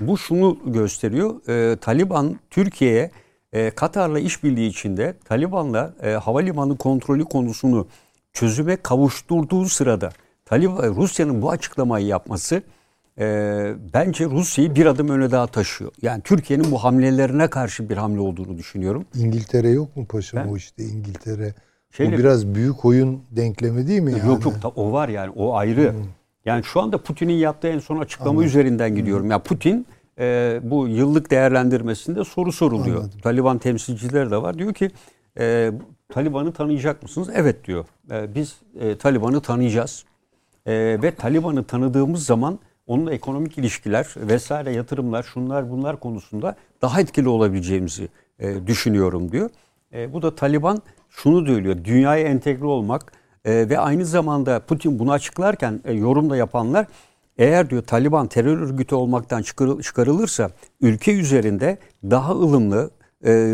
Bu şunu gösteriyor. Taliban Türkiye'ye Katar'la işbirliği içinde Taliban'la havalimanı kontrolü konusunu çözüme kavuşturduğu sırada Rusya'nın bu açıklamayı yapması bence Rusya'yı bir adım öne daha taşıyor. Yani Türkiye'nin bu hamlelerine karşı bir hamle olduğunu düşünüyorum. İngiltere yok mu paşam o işte İngiltere? O biraz büyük oyun denklemi değil mi? Yani? Yok o var yani o ayrı. Yani şu anda Putin'in yaptığı en son açıklama üzerinden gidiyorum. Yani Putin bu yıllık değerlendirmesinde soru soruluyor. Anladım. Taliban temsilcileri de var. Diyor ki Taliban'ı tanıyacak mısınız? Evet diyor. Biz Taliban'ı tanıyacağız. Ve Taliban'ı tanıdığımız zaman onunla ekonomik ilişkiler vesaire yatırımlar şunlar bunlar konusunda daha etkili olabileceğimizi düşünüyorum diyor. Bu da Taliban şunu söylüyor. Dünyaya entegre olmak ve aynı zamanda Putin bunu açıklarken yorum da yapanlar eğer diyor Taliban terör örgütü olmaktan çıkarılırsa ülke üzerinde daha ılımlı,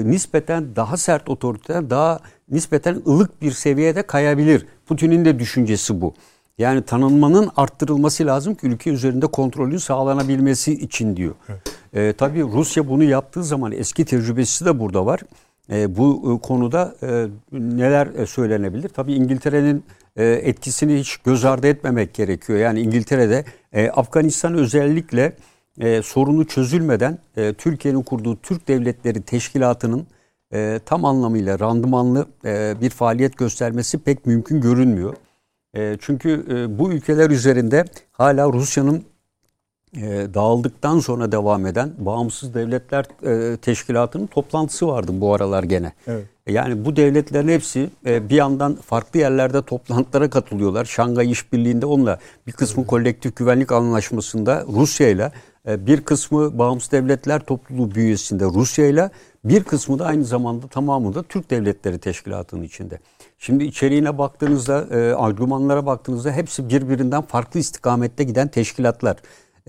nispeten daha sert otoriter, daha nispeten ılık bir seviyede kayabilir. Putin'in de düşüncesi bu. Yani tanınmanın arttırılması lazım ki ülke üzerinde kontrolün sağlanabilmesi için diyor. Tabii Rusya bunu yaptığı zaman eski tecrübesi de burada var. Bu konuda neler söylenebilir? Tabii İngiltere'nin etkisini hiç göz ardı etmemek gerekiyor. Yani İngiltere'de Afganistan özellikle sorunu çözülmeden Türkiye'nin kurduğu Türk Devletleri Teşkilatı'nın tam anlamıyla randımanlı bir faaliyet göstermesi pek mümkün görünmüyor. Çünkü bu ülkeler üzerinde hala Rusya'nın dağıldıktan sonra devam eden Bağımsız Devletler Teşkilatı'nın toplantısı vardı bu aralar gene. Evet. Yani bu devletlerin hepsi bir yandan farklı yerlerde toplantılara katılıyorlar. Şangay İşbirliği'nde onunla bir kısmı kolektif güvenlik anlaşmasında Rusya'yla, bir kısmı Bağımsız Devletler Topluluğu bünyesinde Rusya'yla, bir kısmı da aynı zamanda tamamı da Türk Devletleri Teşkilatı'nın içinde. Şimdi içeriğine baktığınızda, argümanlara baktığınızda hepsi birbirinden farklı istikamette giden teşkilatlar.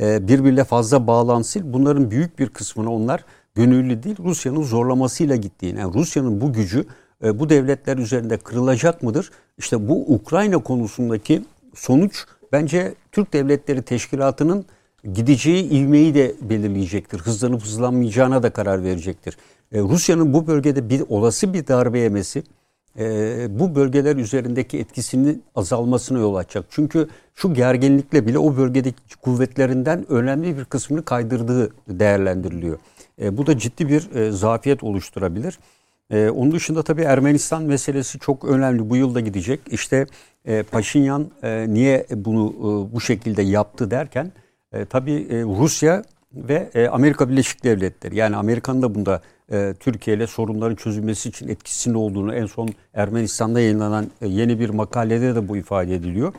Birbiriyle fazla bağlantılı. Bunların büyük bir kısmına onlar gönüllü değil, Rusya'nın zorlamasıyla gittiğini. Yani Rusya'nın bu gücü bu devletler üzerinde kırılacak mıdır? İşte bu Ukrayna konusundaki sonuç bence Türk Devletleri Teşkilatı'nın gideceği ivmeyi de belirleyecektir. Hızlanıp hızlanmayacağına da karar verecektir. Rusya'nın bu bölgede olası bir darbe yemesi bu bölgeler üzerindeki etkisinin azalmasına yol açacak. Çünkü şu gerginlikle bile o bölgedeki kuvvetlerinden önemli bir kısmını kaydırdığı değerlendiriliyor. Bu da ciddi bir zafiyet oluşturabilir. Onun dışında tabii Ermenistan meselesi çok önemli. Bu yıl da gidecek. İşte Paşinyan niye bunu bu şekilde yaptı derken tabii Rusya ve Amerika Birleşik Devletleri, yani Amerika'nın da bunda Türkiye ile sorunların çözülmesi için etkisinin olduğunu en son Ermenistan'da yayınlanan yeni bir makalede de bu ifade ediliyor.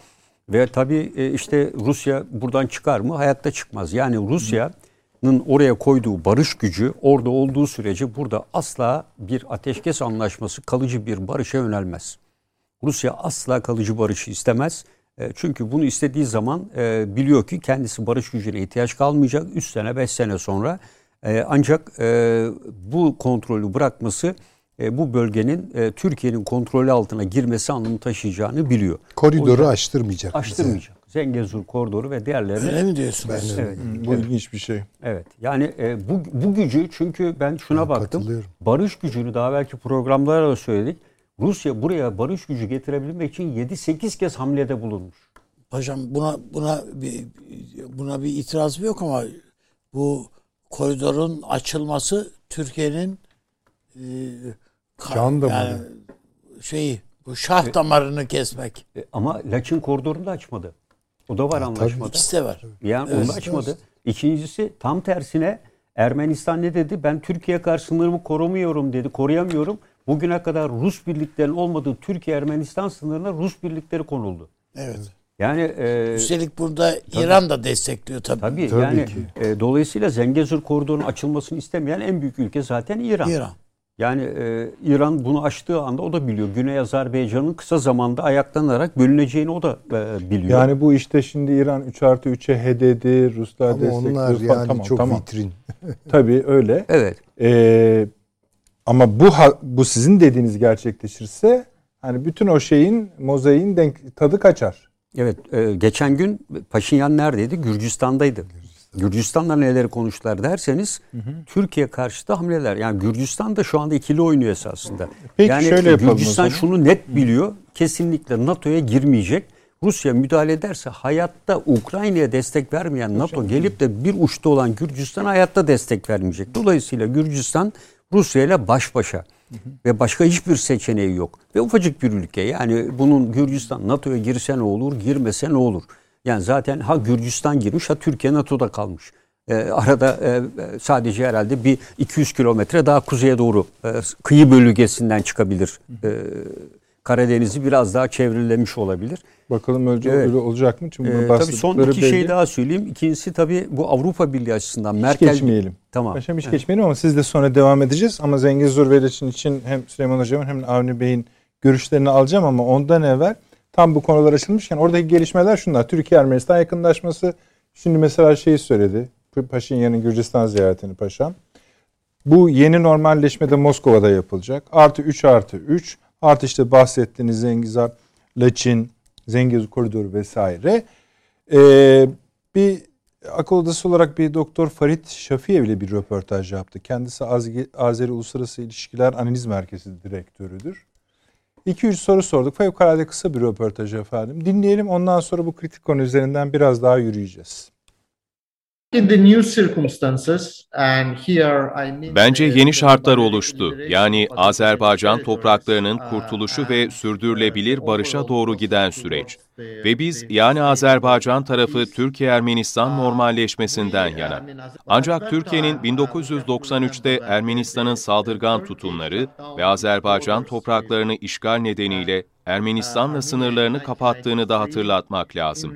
Ve tabii işte Rusya buradan çıkar mı? Hayatta çıkmaz. Yani Rusya'nın oraya koyduğu barış gücü orada olduğu sürece burada asla bir ateşkes anlaşması, kalıcı bir barışa yönelmez. Rusya asla kalıcı barışı istemez. Çünkü bunu istediği zaman biliyor ki kendisi barış gücüne ihtiyaç kalmayacak 3 sene 5 sene sonra. Ancak bu kontrolü bırakması bu bölgenin Türkiye'nin kontrolü altına girmesi anlamı taşıyacağını biliyor. Koridoru açtırmayacak. Açtırmayacak. Zengezur koridoru ve diğerlerini. Öyle mi diyorsunuz? Evet. Bu ilginç bir şey. Evet. Yani bu gücü, çünkü ben şuna baktım. Barış gücünü daha belki programlara da söyledik. Rusya buraya barış gücü getirebilmek için 7-8 kez hamlede bulunmuş. Paşam buna bir itirazım yok ama bu koridorun açılması Türkiye'nin bu şah damarını kesmek. Ama Laçin koridorunu da açmadı. O da var anlaşmada. İkisi de var. Yani evet, onu da açmadı. Evet. İkincisi tam tersine Ermenistan ne dedi? Ben Türkiye karşı sınırımı korumuyorum dedi. Koruyamıyorum. Bugüne kadar Rus birliklerinin olmadığı Türkiye-Ermenistan sınırına Rus birlikleri konuldu. Evet. Yani üstelik burada tabii, İran da destekliyor tabii. Tabii yani dolayısıyla Zengezur koridorunun açılmasını istemeyen en büyük ülke zaten İran. Yani İran bunu açtığı anda o da biliyor. Güney Azerbaycan'ın kısa zamanda ayaklanarak bölüneceğini o da biliyor. Yani bu işte şimdi İran 3+3'e HD'dir, Ruslar destekliyor. Onlar yani tamam. Vitrin. Tabii öyle. Evet. Ama bu sizin dediğiniz gerçekleşirse hani bütün o şeyin mozaiğin tadı kaçar. Evet, geçen gün Paşinyan neredeydi? Gürcistan'daydı. Gürcistan'da neleri konuştular derseniz Türkiye karşıtı hamleler. Yani Gürcistan da şu anda ikili oynuyor esasında. Peki, yani şöyle Gürcistan şunu net biliyor. Kesinlikle NATO'ya girmeyecek. Rusya müdahale ederse hayatta Ukrayna'ya destek vermeyen NATO gelip de bir uçta olan Gürcistan'a hayatta destek vermeyecek. Dolayısıyla Gürcistan Rusya ile baş başa ve başka hiçbir seçeneği yok. Ve ufacık bir ülke, yani bunun Gürcistan NATO'ya girse ne olur, girmese ne olur? Yani zaten ha Gürcistan girmiş ha Türkiye NATO'da kalmış. Arada sadece herhalde bir 200 kilometre daha kuzeye doğru kıyı bölgesinden çıkabilir. Karadeniz'i biraz daha çevrilemiş olabilir. Bakalım öyle olacak mı? Tabii son iki şey daha söyleyeyim. İkincisi tabii bu Avrupa Birliği açısından. Hiç Merkel geçmeyelim. Tamam. Paşam hiç geçmeyelim ama siz de sonra devam edeceğiz. Ama Zengezur ve Laçin için hem Süleyman Hocam'ın hem Avni Bey'in görüşlerini alacağım ama ondan evvel tam bu konular açılmışken oradaki gelişmeler şunlar. Türkiye-Ermenistan yakınlaşması. Şimdi mesela şeyi söyledi. Paşinyan'ın Gürcistan ziyaretini paşam. Bu yeni normalleşmede Moskova'da yapılacak. +3+3. Artı işte bahsettiğiniz Zengezur, Laçin, Zengezur koridoru vesaire. Bir akıl odası olarak bir doktor Farid Şafiye ile bir röportaj yaptı. Kendisi Azeri Uluslararası İlişkiler Analiz Merkezi direktörüdür. 2-3 soru sorduk. Fevkalade kısa bir röportaj efendim. Dinleyelim, ondan sonra bu kritik konu üzerinden biraz daha yürüyeceğiz. Bence yeni şartlar oluştu. Yani Azerbaycan topraklarının kurtuluşu ve sürdürülebilir barışa doğru giden süreç. Ve biz yani Azerbaycan tarafı Türkiye-Ermenistan normalleşmesinden yana. Ancak Türkiye'nin 1993'te Ermenistan'ın saldırgan tutumları ve Azerbaycan topraklarını işgal nedeniyle Ermenistan'la sınırlarını kapattığını da hatırlatmak lazım.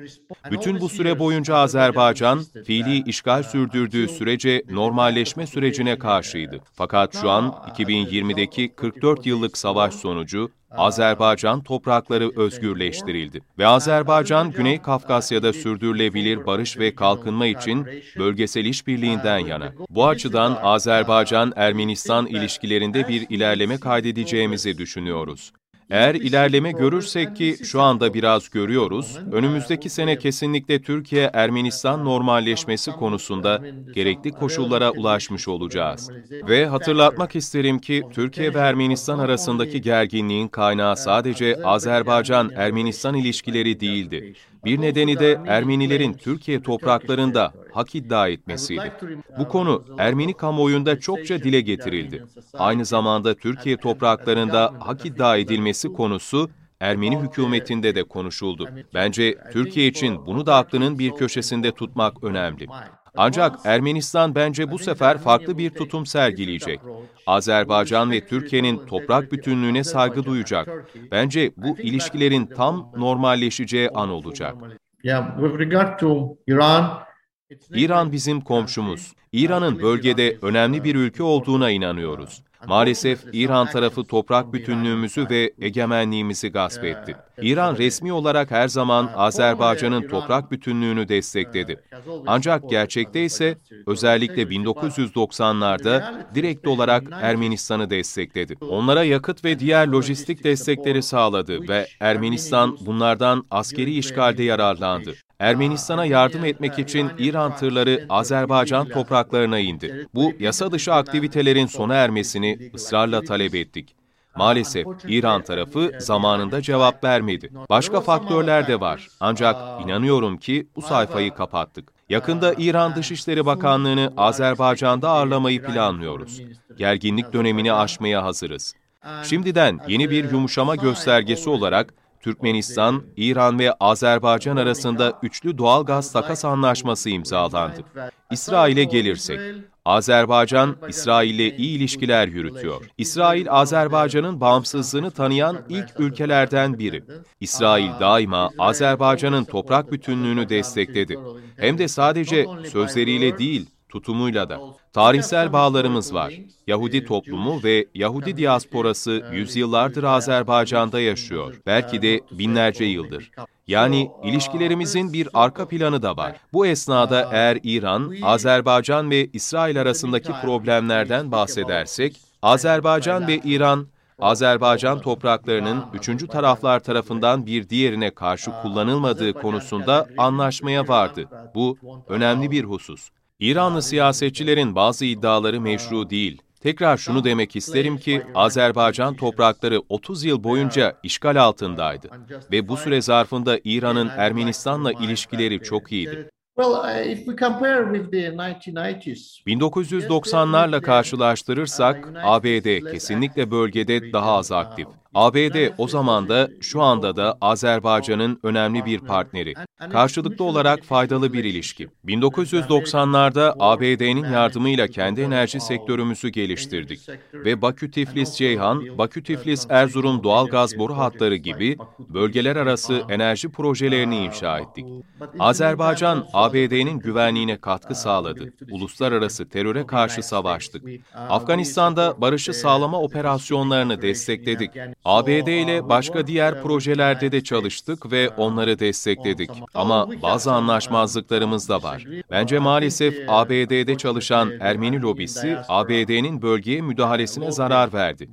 Bütün bu süre boyunca Azerbaycan, fiili işgal sürdürdüğü sürece normalleşme sürecine karşıydı. Fakat şu an 2020'deki 44 yıllık savaş sonucu Azerbaycan toprakları özgürleştirildi ve Azerbaycan, Güney Kafkasya'da sürdürülebilir barış ve kalkınma için bölgesel işbirliğinden yana. Bu açıdan Azerbaycan-Ermenistan ilişkilerinde bir ilerleme kaydedeceğimizi düşünüyoruz. Eğer ilerleme görürsek ki şu anda biraz görüyoruz, önümüzdeki sene kesinlikle Türkiye-Ermenistan normalleşmesi konusunda gerekli koşullara ulaşmış olacağız. Ve hatırlatmak isterim ki Türkiye ve Ermenistan arasındaki gerginliğin kaynağı sadece Azerbaycan-Ermenistan ilişkileri değildi. Bir nedeni de Ermenilerin Türkiye topraklarında hak iddia etmesiydi. Bu konu Ermeni kamuoyunda çokça dile getirildi. Aynı zamanda Türkiye topraklarında hak iddia edilmesi konusu Ermeni hükümetinde de konuşuldu. Bence Türkiye için bunu da aklının bir köşesinde tutmak önemli. Ancak Ermenistan bence bu sefer farklı bir tutum sergileyecek. Azerbaycan ve Türkiye'nin toprak bütünlüğüne saygı duyacak. Bence bu ilişkilerin tam normalleşeceği an olacak. İran bizim komşumuz. İran'ın bölgede önemli bir ülke olduğuna inanıyoruz. Maalesef İran tarafı toprak bütünlüğümüzü ve egemenliğimizi gasp etti. İran resmi olarak her zaman Azerbaycan'ın toprak bütünlüğünü destekledi. Ancak gerçekte ise özellikle 1990'larda direkt olarak Ermenistan'ı destekledi. Onlara yakıt ve diğer lojistik destekleri sağladı ve Ermenistan bunlardan askeri işgalde yararlandı. Ermenistan'a yardım etmek için İran tırları Azerbaycan topraklarına indi. Bu yasa dışı aktivitelerin sona ermesini ısrarla talep ettik. Maalesef İran tarafı zamanında cevap vermedi. Başka faktörler de var. Ancak inanıyorum ki bu sayfayı kapattık. Yakında İran Dışişleri Bakanlığı'nı Azerbaycan'da ağırlamayı planlıyoruz. Gerginlik dönemini aşmaya hazırız. Şimdiden yeni bir yumuşama göstergesi olarak Türkmenistan, İran ve Azerbaycan arasında üçlü doğalgaz takas anlaşması imzalandı. İsrail'e gelirsek, Azerbaycan, İsrail'le iyi ilişkiler yürütüyor. İsrail, Azerbaycan'ın bağımsızlığını tanıyan ilk ülkelerden biri. İsrail daima Azerbaycan'ın toprak bütünlüğünü destekledi. Hem de sadece sözleriyle değil, tutumuyla da. Tarihsel bağlarımız var. Yahudi toplumu ve Yahudi diasporası yüzyıllardır Azerbaycan'da yaşıyor. Belki de binlerce yıldır. Yani ilişkilerimizin bir arka planı da var. Bu esnada eğer İran, Azerbaycan ve İsrail arasındaki problemlerden bahsedersek, Azerbaycan ve İran, Azerbaycan topraklarının üçüncü taraflar tarafından bir diğerine karşı kullanılmadığı konusunda anlaşmaya vardı. Bu önemli bir husus. İranlı siyasetçilerin bazı iddiaları meşru değil. Tekrar şunu demek isterim ki Azerbaycan toprakları 30 yıl boyunca işgal altındaydı ve bu süre zarfında İran'ın Ermenistan'la ilişkileri çok iyiydi. 1990'larla karşılaştırırsak ABD kesinlikle bölgede daha az aktif. ABD o zaman da şu anda da Azerbaycan'ın önemli bir partneri. Karşılıklı olarak faydalı bir ilişki. 1990'larda ABD'nin yardımıyla kendi enerji sektörümüzü geliştirdik ve Bakü-Tiflis-Ceyhan, Bakü-Tiflis-Erzurum doğalgaz boru hatları gibi bölgeler arası enerji projelerini inşa ettik. Azerbaycan, ABD'nin güvenliğine katkı sağladı. Uluslararası teröre karşı savaştık. Afganistan'da barışı sağlama operasyonlarını destekledik. ABD ile başka diğer projelerde de çalıştık ve onları destekledik. Ama bazı anlaşmazlıklarımız da var. Bence maalesef ABD'de çalışan Ermeni lobisi ABD'nin bölgeye müdahalesine zarar verdi.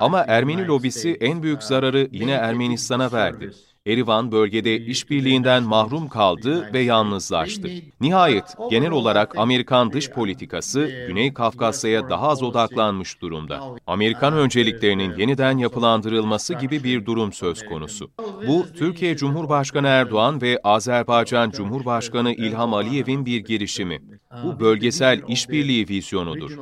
Ama Ermeni lobisi en büyük zararı yine Ermenistan'a verdi. Erivan bölgede işbirliğinden mahrum kaldı ve yalnızlaştı. Nihayet genel olarak Amerikan dış politikası Güney Kafkasya'ya daha az odaklanmış durumda. Amerikan önceliklerinin yeniden yapılandırılması gibi bir durum söz konusu. Bu Türkiye Cumhurbaşkanı Erdoğan ve Azerbaycan Cumhurbaşkanı İlham Aliyev'in bir girişimi. Bu bölgesel işbirliği vizyonudur.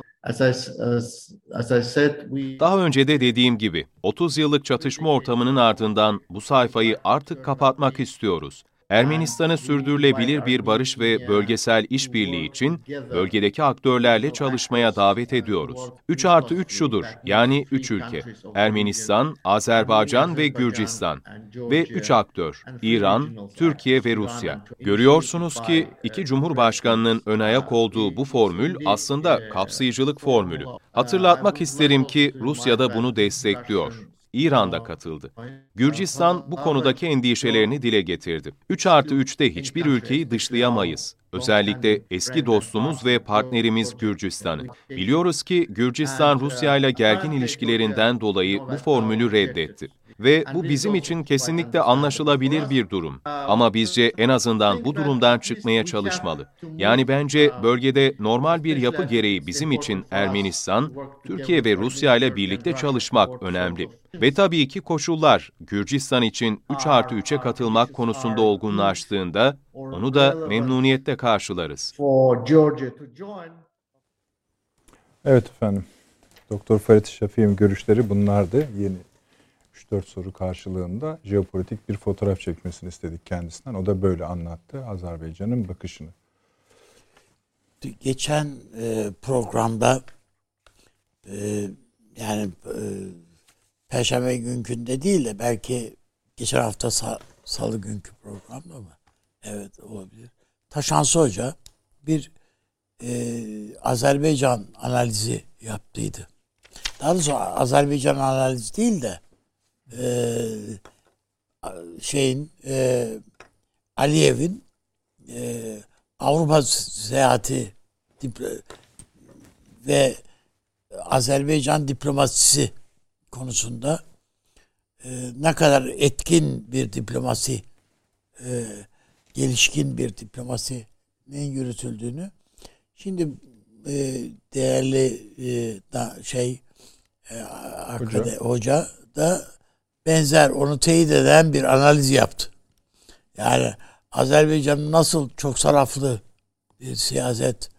Daha önce de dediğim gibi, 30 yıllık çatışma ortamının ardından bu sayfayı artık kapatmak istiyoruz. Ermenistan'ı sürdürülebilir bir barış ve bölgesel işbirliği için bölgedeki aktörlerle çalışmaya davet ediyoruz. 3+3 şudur, yani 3 ülke. Ermenistan, Azerbaycan ve Gürcistan. Ve 3 aktör, İran, Türkiye ve Rusya. Görüyorsunuz ki iki Cumhurbaşkanı'nın önayak olduğu bu formül aslında kapsayıcılık formülü. Hatırlatmak isterim ki Rusya da bunu destekliyor. İran'da katıldı. Gürcistan bu konudaki endişelerini dile getirdi. 3+3'te hiçbir ülkeyi dışlayamayız. Özellikle eski dostumuz ve partnerimiz Gürcistan'ı. Biliyoruz ki Gürcistan Rusya ile gergin ilişkilerinden dolayı bu formülü reddetti. Ve bu bizim için kesinlikle anlaşılabilir bir durum. Ama bizce en azından bu durumdan çıkmaya çalışmalı. Yani bence bölgede normal bir yapı gereği bizim için Ermenistan, Türkiye ve Rusya ile birlikte çalışmak önemli. Ve tabii ki koşullar Gürcistan için 3+3'e katılmak konusunda olgunlaştığında onu da memnuniyetle karşılarız. Evet efendim. Doktor Ferit Şafi'nin görüşleri bunlardı. Yeni 3-4 soru karşılığında jeopolitik bir fotoğraf çekmesini istedik kendisinden. O da böyle anlattı Azerbaycan'ın bakışını. Geçen programda yani Perşembe günkünde değil de belki geçen hafta Salı günkü programda mı? Evet olabilir. Taşansı Hoca bir Azerbaycan analizi yaptıydı. Daha doğrusu Azerbaycan analizi değil de Aliyev'in Avrupa seyahati ve Azerbaycan diplomasisi konusunda ne kadar etkin bir diplomasi, gelişkin bir diplomasinin yürütüldüğünü şimdi değerli hoca da benzer, onu teyit eden bir analiz yaptı. Yani Azerbaycan'ın nasıl çok taraflı bir siyaset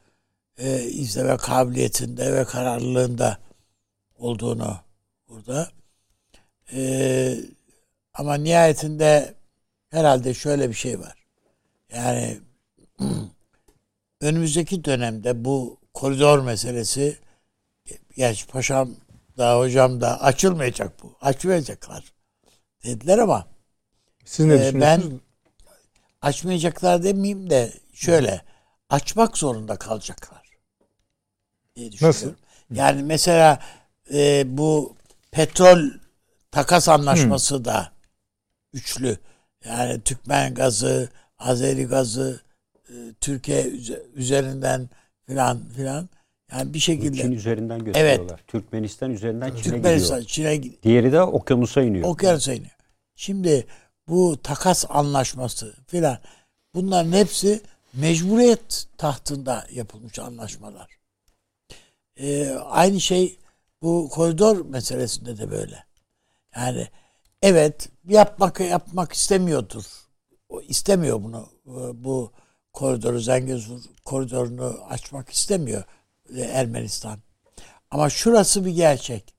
izleme kabiliyetinde ve kararlılığında olduğunu burada. Ama nihayetinde herhalde şöyle bir şey var. Yani önümüzdeki dönemde bu koridor meselesi, gerçi paşam da hocam da açılmayacak bu. Açmayacaklar dediler ama siz ne düşünüyorsunuz? Ben açmayacaklar demeyeyim de şöyle, açmak zorunda kalacaklar diye düşünüyorum. Nasıl? Yani mesela bu petrol takas anlaşması da üçlü. Yani Türkmen gazı, Azeri gazı, Türkiye üzerinden filan. Yani bir şekilde Çin üzerinden gösteriyorlar. Evet. Türkmenistan üzerinden Çin'e gidiyor. Diğeri de okyanusa iniyor. Şimdi bu takas anlaşması filan, bunların hepsi mecburiyet tahtında yapılmış anlaşmalar. Aynı şey bu koridor meselesinde de böyle. Yani evet, yapmak istemiyordur. O istemiyor bunu. Bu koridoru, Zengezur koridorunu açmak istemiyor Ermenistan. Ama şurası bir gerçek.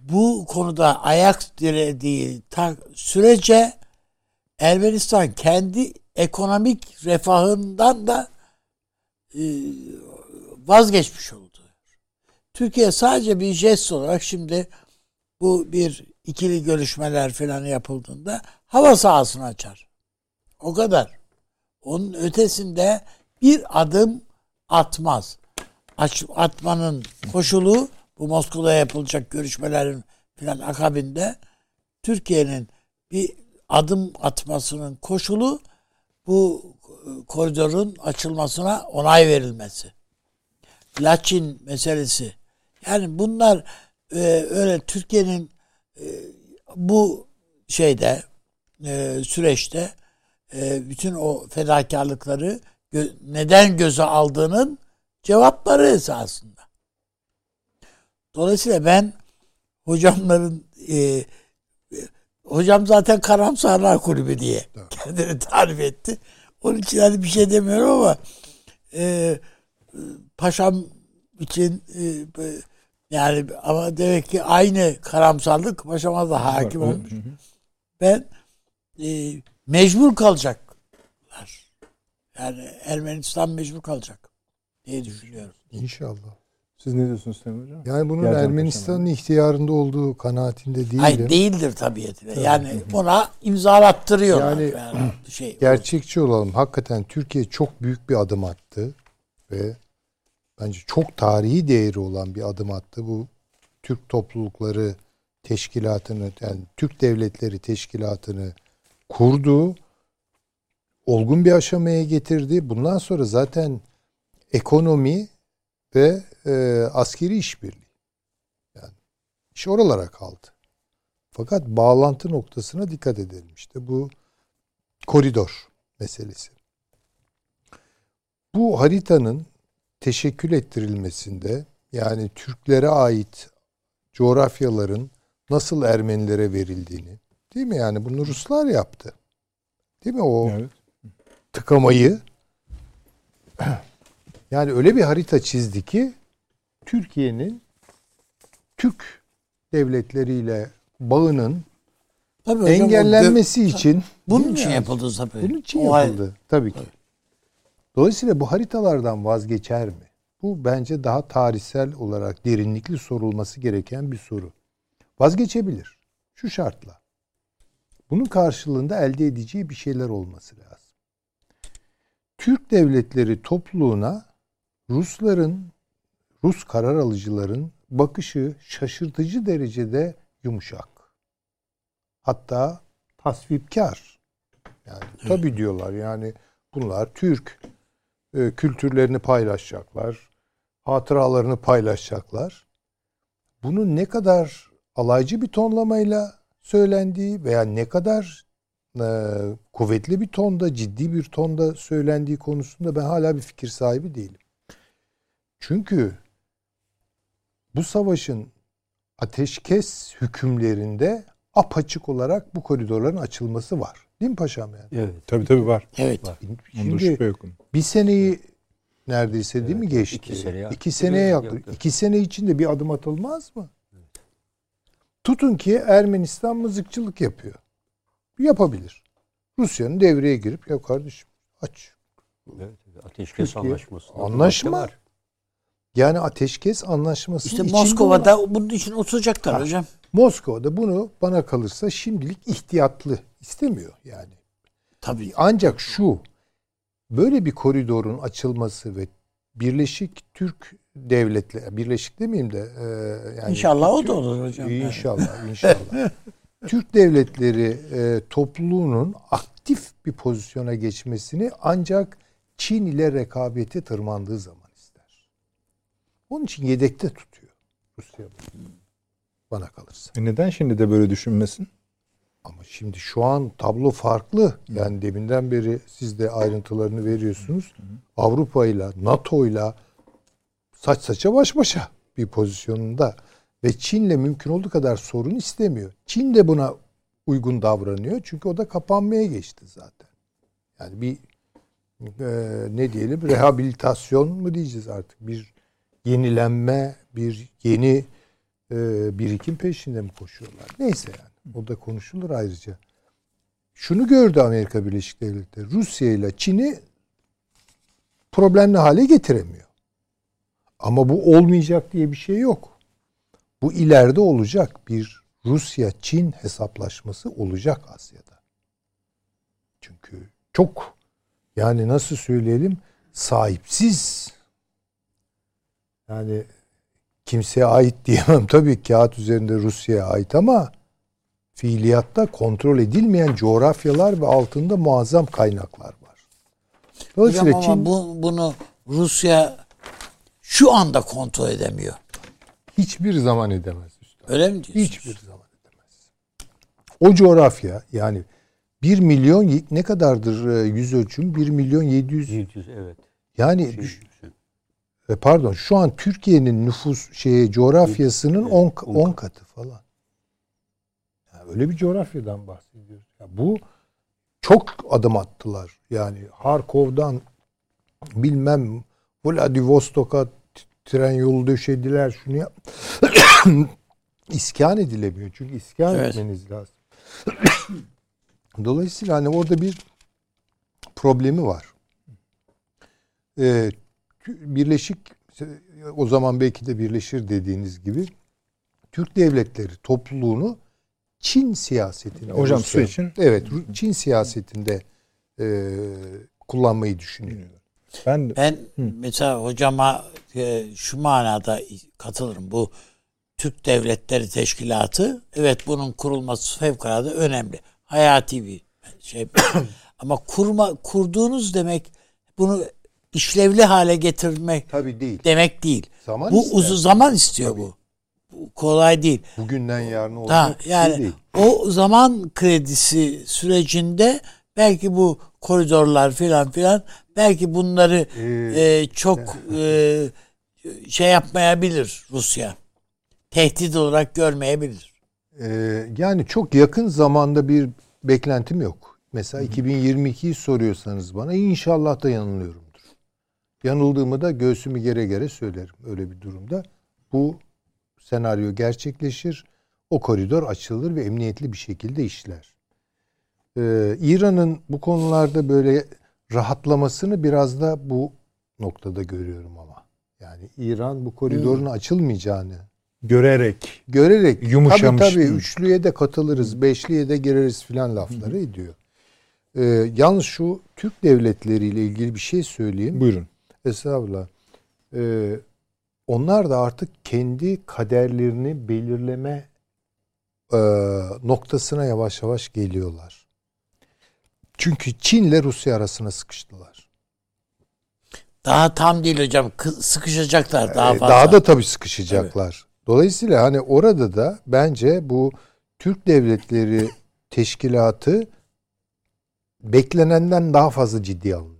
Bu konuda ayak dirediği sürece Ermenistan kendi ekonomik refahından da vazgeçmiş oldu. Türkiye sadece bir jest olarak şimdi bu bir ikili görüşmeler falan yapıldığında hava sahasını açar. O kadar. Onun ötesinde bir adım atmaz. Atmanın koşulu bu Moskova'da yapılacak görüşmelerin falan akabinde Türkiye'nin bir adım atmasının koşulu bu koridorun açılmasına onay verilmesi. Laçin meselesi. Yani bunlar öyle Türkiye'nin bu şeyde süreçte bütün o fedakarlıkları neden göze aldığının cevapları esasında. Dolayısıyla ben hocamların hocam zaten karamsarlar kulübü diye kendini tarif etti. Onun için hani bir şey demiyorum ama paşam için yani ama demek ki aynı karamsarlık paşama da hakim olmuş. Ben mecbur kalacaklar. Yani Ermenistan mecbur kalacak diye düşünüyorum. İnşallah. Siz ne diyorsunuz Sayın Hocam? Yani bunun Ermenistan'ın ihtiyarında olduğu kanaatinde değilim. Hayır, değildir tabiatıyla. Evet. Yani ona imzalattırıyor. Yani gerçekçi olalım. Hakikaten Türkiye çok büyük bir adım attı ve bence çok tarihi değeri olan bir adım attı. Bu Türk Toplulukları Teşkilatı'nı, yani Türk Devletleri Teşkilatı'nı kurdu. Olgun bir aşamaya getirdi. Bundan sonra zaten ekonomi ve askeri işbirliği. Yani iş oralara kaldı. Fakat bağlantı noktasına dikkat edelim. İşte bu koridor meselesi. Bu haritanın teşekkül ettirilmesinde, yani Türklere ait coğrafyaların nasıl Ermenilere verildiğini, değil mi? Yani bunu Ruslar yaptı. Değil mi o evet. tıkamayı? Yani öyle bir harita çizdi ki Türkiye'nin Türk devletleriyle bağının tabii engellenmesi hocam, için bunun için yani? Yapıldı tabii. Bunun için o yapıldı hal. Tabii ki. Dolayısıyla bu haritalardan vazgeçer mi? Bu bence daha tarihsel olarak derinlikli sorulması gereken bir soru. Vazgeçebilir. Şu şartla. Bunun karşılığında elde edeceği bir şeyler olması lazım. Türk devletleri topluluğuna Rus karar alıcıların bakışı şaşırtıcı derecede yumuşak. Hatta tasvipkar. Yani tabii diyorlar yani bunlar Türk kültürlerini paylaşacaklar, hatıralarını paylaşacaklar. Bunun ne kadar alaycı bir tonlamayla söylendiği veya ne kadar kuvvetli bir tonda, ciddi bir tonda söylendiği konusunda ben hala bir fikir sahibi değilim. Çünkü bu savaşın ateşkes hükümlerinde apaçık olarak bu koridorların açılması var. Değil mi paşam yani? Evet. Tabii var. Evet. Var. Şimdi bir seneyi neredeyse evet, değil mi geçti? 2 seneye yaklaşık. 2 sene içinde bir adım atılmaz mı? Tutun ki Ermenistan mızıkçılık yapıyor. Yapabilir. Rusya'nın devreye girip ya kardeşim aç. Evet, ateşkes anlaşması. Anlaşma. Yani ateşkes anlaşması için. İşte Moskova'da bunun için oturacaklar hocam. Moskova'da bunu bana kalırsa şimdilik ihtiyatlı istemiyor yani. Tabii. Ancak şu böyle bir koridorun açılması ve Birleşik Türk Devletleri, Birleşik demeyeyim de yani İnşallah o da olur hocam. İnşallah. Türk devletleri topluluğunun aktif bir pozisyona geçmesini ancak Çin ile rekabete tırmandığı zaman ister. Onun için yedekte tutuyor Rusya bana kalırsa. Neden şimdi de böyle düşünmesin? Ama şimdi şu an tablo farklı. Yani deminden beri siz de ayrıntılarını veriyorsunuz. Avrupa ile, NATO ile saç saça baş başa bir pozisyonunda ve Çin'le mümkün olduğu kadar sorun istemiyor. Çin de buna uygun davranıyor. Çünkü o da kapanmaya geçti zaten. Yani bir ne diyelim rehabilitasyon mu diyeceğiz artık? Bir yenilenme, bir yeni birikim peşinde mi koşuyorlar? Neyse yani. O da konuşulur ayrıca. Şunu gördü Amerika Birleşik Devletleri. Rusya ile Çin'i problemli hale getiremiyor. Ama bu olmayacak diye bir şey yok. Bu ileride olacak bir Rusya-Çin hesaplaşması olacak Asya'da. Çünkü çok yani nasıl söyleyelim sahipsiz yani kimseye ait diyemem tabii kağıt üzerinde Rusya'ya ait ama fiiliyatta kontrol edilmeyen coğrafyalar ve altında muazzam kaynaklar var. Dolayısıyla hocam ama Çin, bunu Rusya şu anda kontrol edemiyor. Hiçbir zaman edemez üstad. Öyle mi diyorsunuz? Hiçbir zaman edemez. O coğrafya yani 1 milyon ne kadardır yüz ölçüm? 1 milyon 700. 700 evet. Yani pardon şu an Türkiye'nin nüfus coğrafyasının 10 katı falan. Yani öyle bir coğrafyadan bahsediyoruz. Yani bu çok adım attılar. Yani Harkov'dan bilmem Vladivostok'a tren yolu döşediler şunu yap. İskan edilemiyor. Çünkü iskan etmeniz lazım. Dolayısıyla hani orada bir problemi var. Birleşik o zaman belki de birleşir dediğiniz gibi Türk devletleri topluluğunu Çin siyasetinde hocam Rusya, su için evet Çin siyasetinde kullanmayı düşünüyorlar. Ben mesela hocama şu manada katılırım. Bu Türk Devletleri Teşkilatı evet bunun kurulması fevkalade önemli. Hayati bir şey. Ama kurduğunuz demek bunu işlevli hale getirmek tabii değil. Demek değil. Zaman bu uzun zaman istiyor bu. Bu kolay değil. Bugünden yarına olacak yani, şey değil. o zaman kredisi sürecinde belki bu koridorlar filan filan belki bunları çok şey yapmayabilir Rusya. Tehdit olarak görmeyebilir. Yani çok yakın zamanda bir beklentim yok. Mesela 2022'yi soruyorsanız bana inşallah da yanılıyorumdur. Yanıldığımı da göğsümü gere gere söylerim. Öyle bir durumda bu senaryo gerçekleşir. O koridor açılır ve emniyetli bir şekilde işler. İran'ın bu konularda böyle rahatlamasını biraz da bu noktada görüyorum ama. Yani İran bu koridorun açılmayacağını görerek yumuşamış. Tabii üçlüye de katılırız, beşliye de gireriz filan lafları ediyor. Yalnız şu Türk devletleri ile ilgili bir şey söyleyeyim. Buyurun. Estağfurullah. Onlar da artık kendi kaderlerini belirleme noktasına yavaş yavaş geliyorlar. Çünkü Çin ile Rusya arasına sıkıştılar. Daha tam değil hocam. Sıkışacaklar daha fazla. Daha da tabii sıkışacaklar. Tabii. Dolayısıyla hani orada da bence bu Türk Devletleri Teşkilatı beklenenden daha fazla ciddiye alınıyor.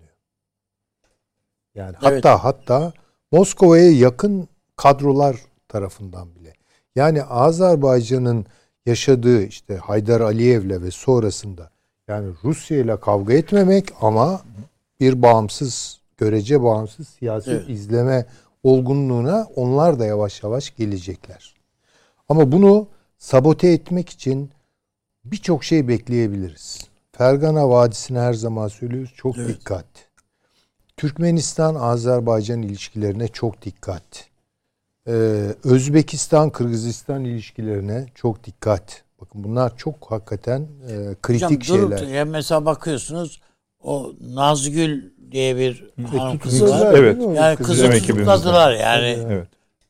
Yani evet. Hatta Moskova'ya yakın kadrolar tarafından bile. Yani Azerbaycan'ın yaşadığı işte Haydar Aliyev'le ve sonrasında yani Rusya'yla kavga etmemek ama bir bağımsız, görece bağımsız siyasi izleme olgunluğuna onlar da yavaş yavaş gelecekler. Ama bunu sabote etmek için birçok şey bekleyebiliriz. Fergana Vadisi'ni her zaman söylüyoruz. Çok dikkat. Türkmenistan-Azerbaycan ilişkilerine çok dikkat. Özbekistan-Kırgızistan ilişkilerine çok dikkat. Bakın bunlar çok hakikaten kritik şeyler. Ya mesela bakıyorsunuz o Nazgül diye bir hanım kızı var. Evet. Yani kızı tutukladılar yani. Evet.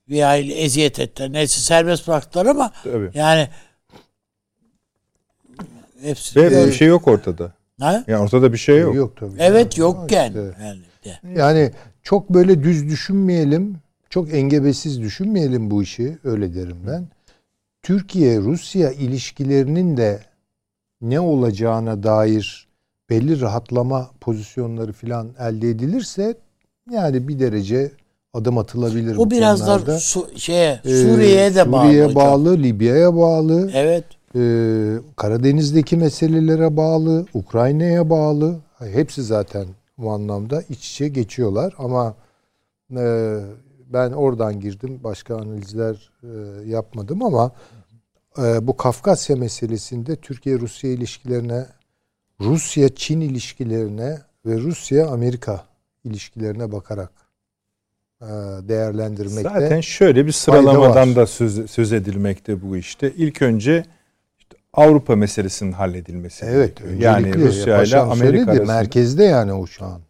Bir aile eziyet ettiler. Neyse serbest bıraktılar ama yani hepsi. Ve bir şey yok ortada. Ha? Yani ortada bir şey yok. Yok tabii. Evet yokken. Işte. Yani çok böyle düz düşünmeyelim. Çok engebesiz düşünmeyelim bu işi. Öyle derim ben. Türkiye-Rusya ilişkilerinin de ne olacağına dair belli rahatlama pozisyonları filan elde edilirse yani bir derece adım atılabilir. O biraz da Suriye'ye de bağlı. Suriye'ye bağlı, Libya'ya bağlı. Evet. Karadeniz'deki meselelere bağlı, Ukrayna'ya bağlı. Hepsi zaten bu anlamda iç içe geçiyorlar ama ben oradan girdim. Başka analizler yapmadım ama bu Kafkasya meselesinde Türkiye-Rusya ilişkilerine, Rusya-Çin ilişkilerine ve Rusya-Amerika ilişkilerine bakarak değerlendirmekte. Zaten şöyle bir sıralamadan da söz edilmekte bu işte. İlk önce Avrupa meselesinin halledilmesi. Evet. Yani Rusya ile Amerika arasında. Merkezde yani o şu an.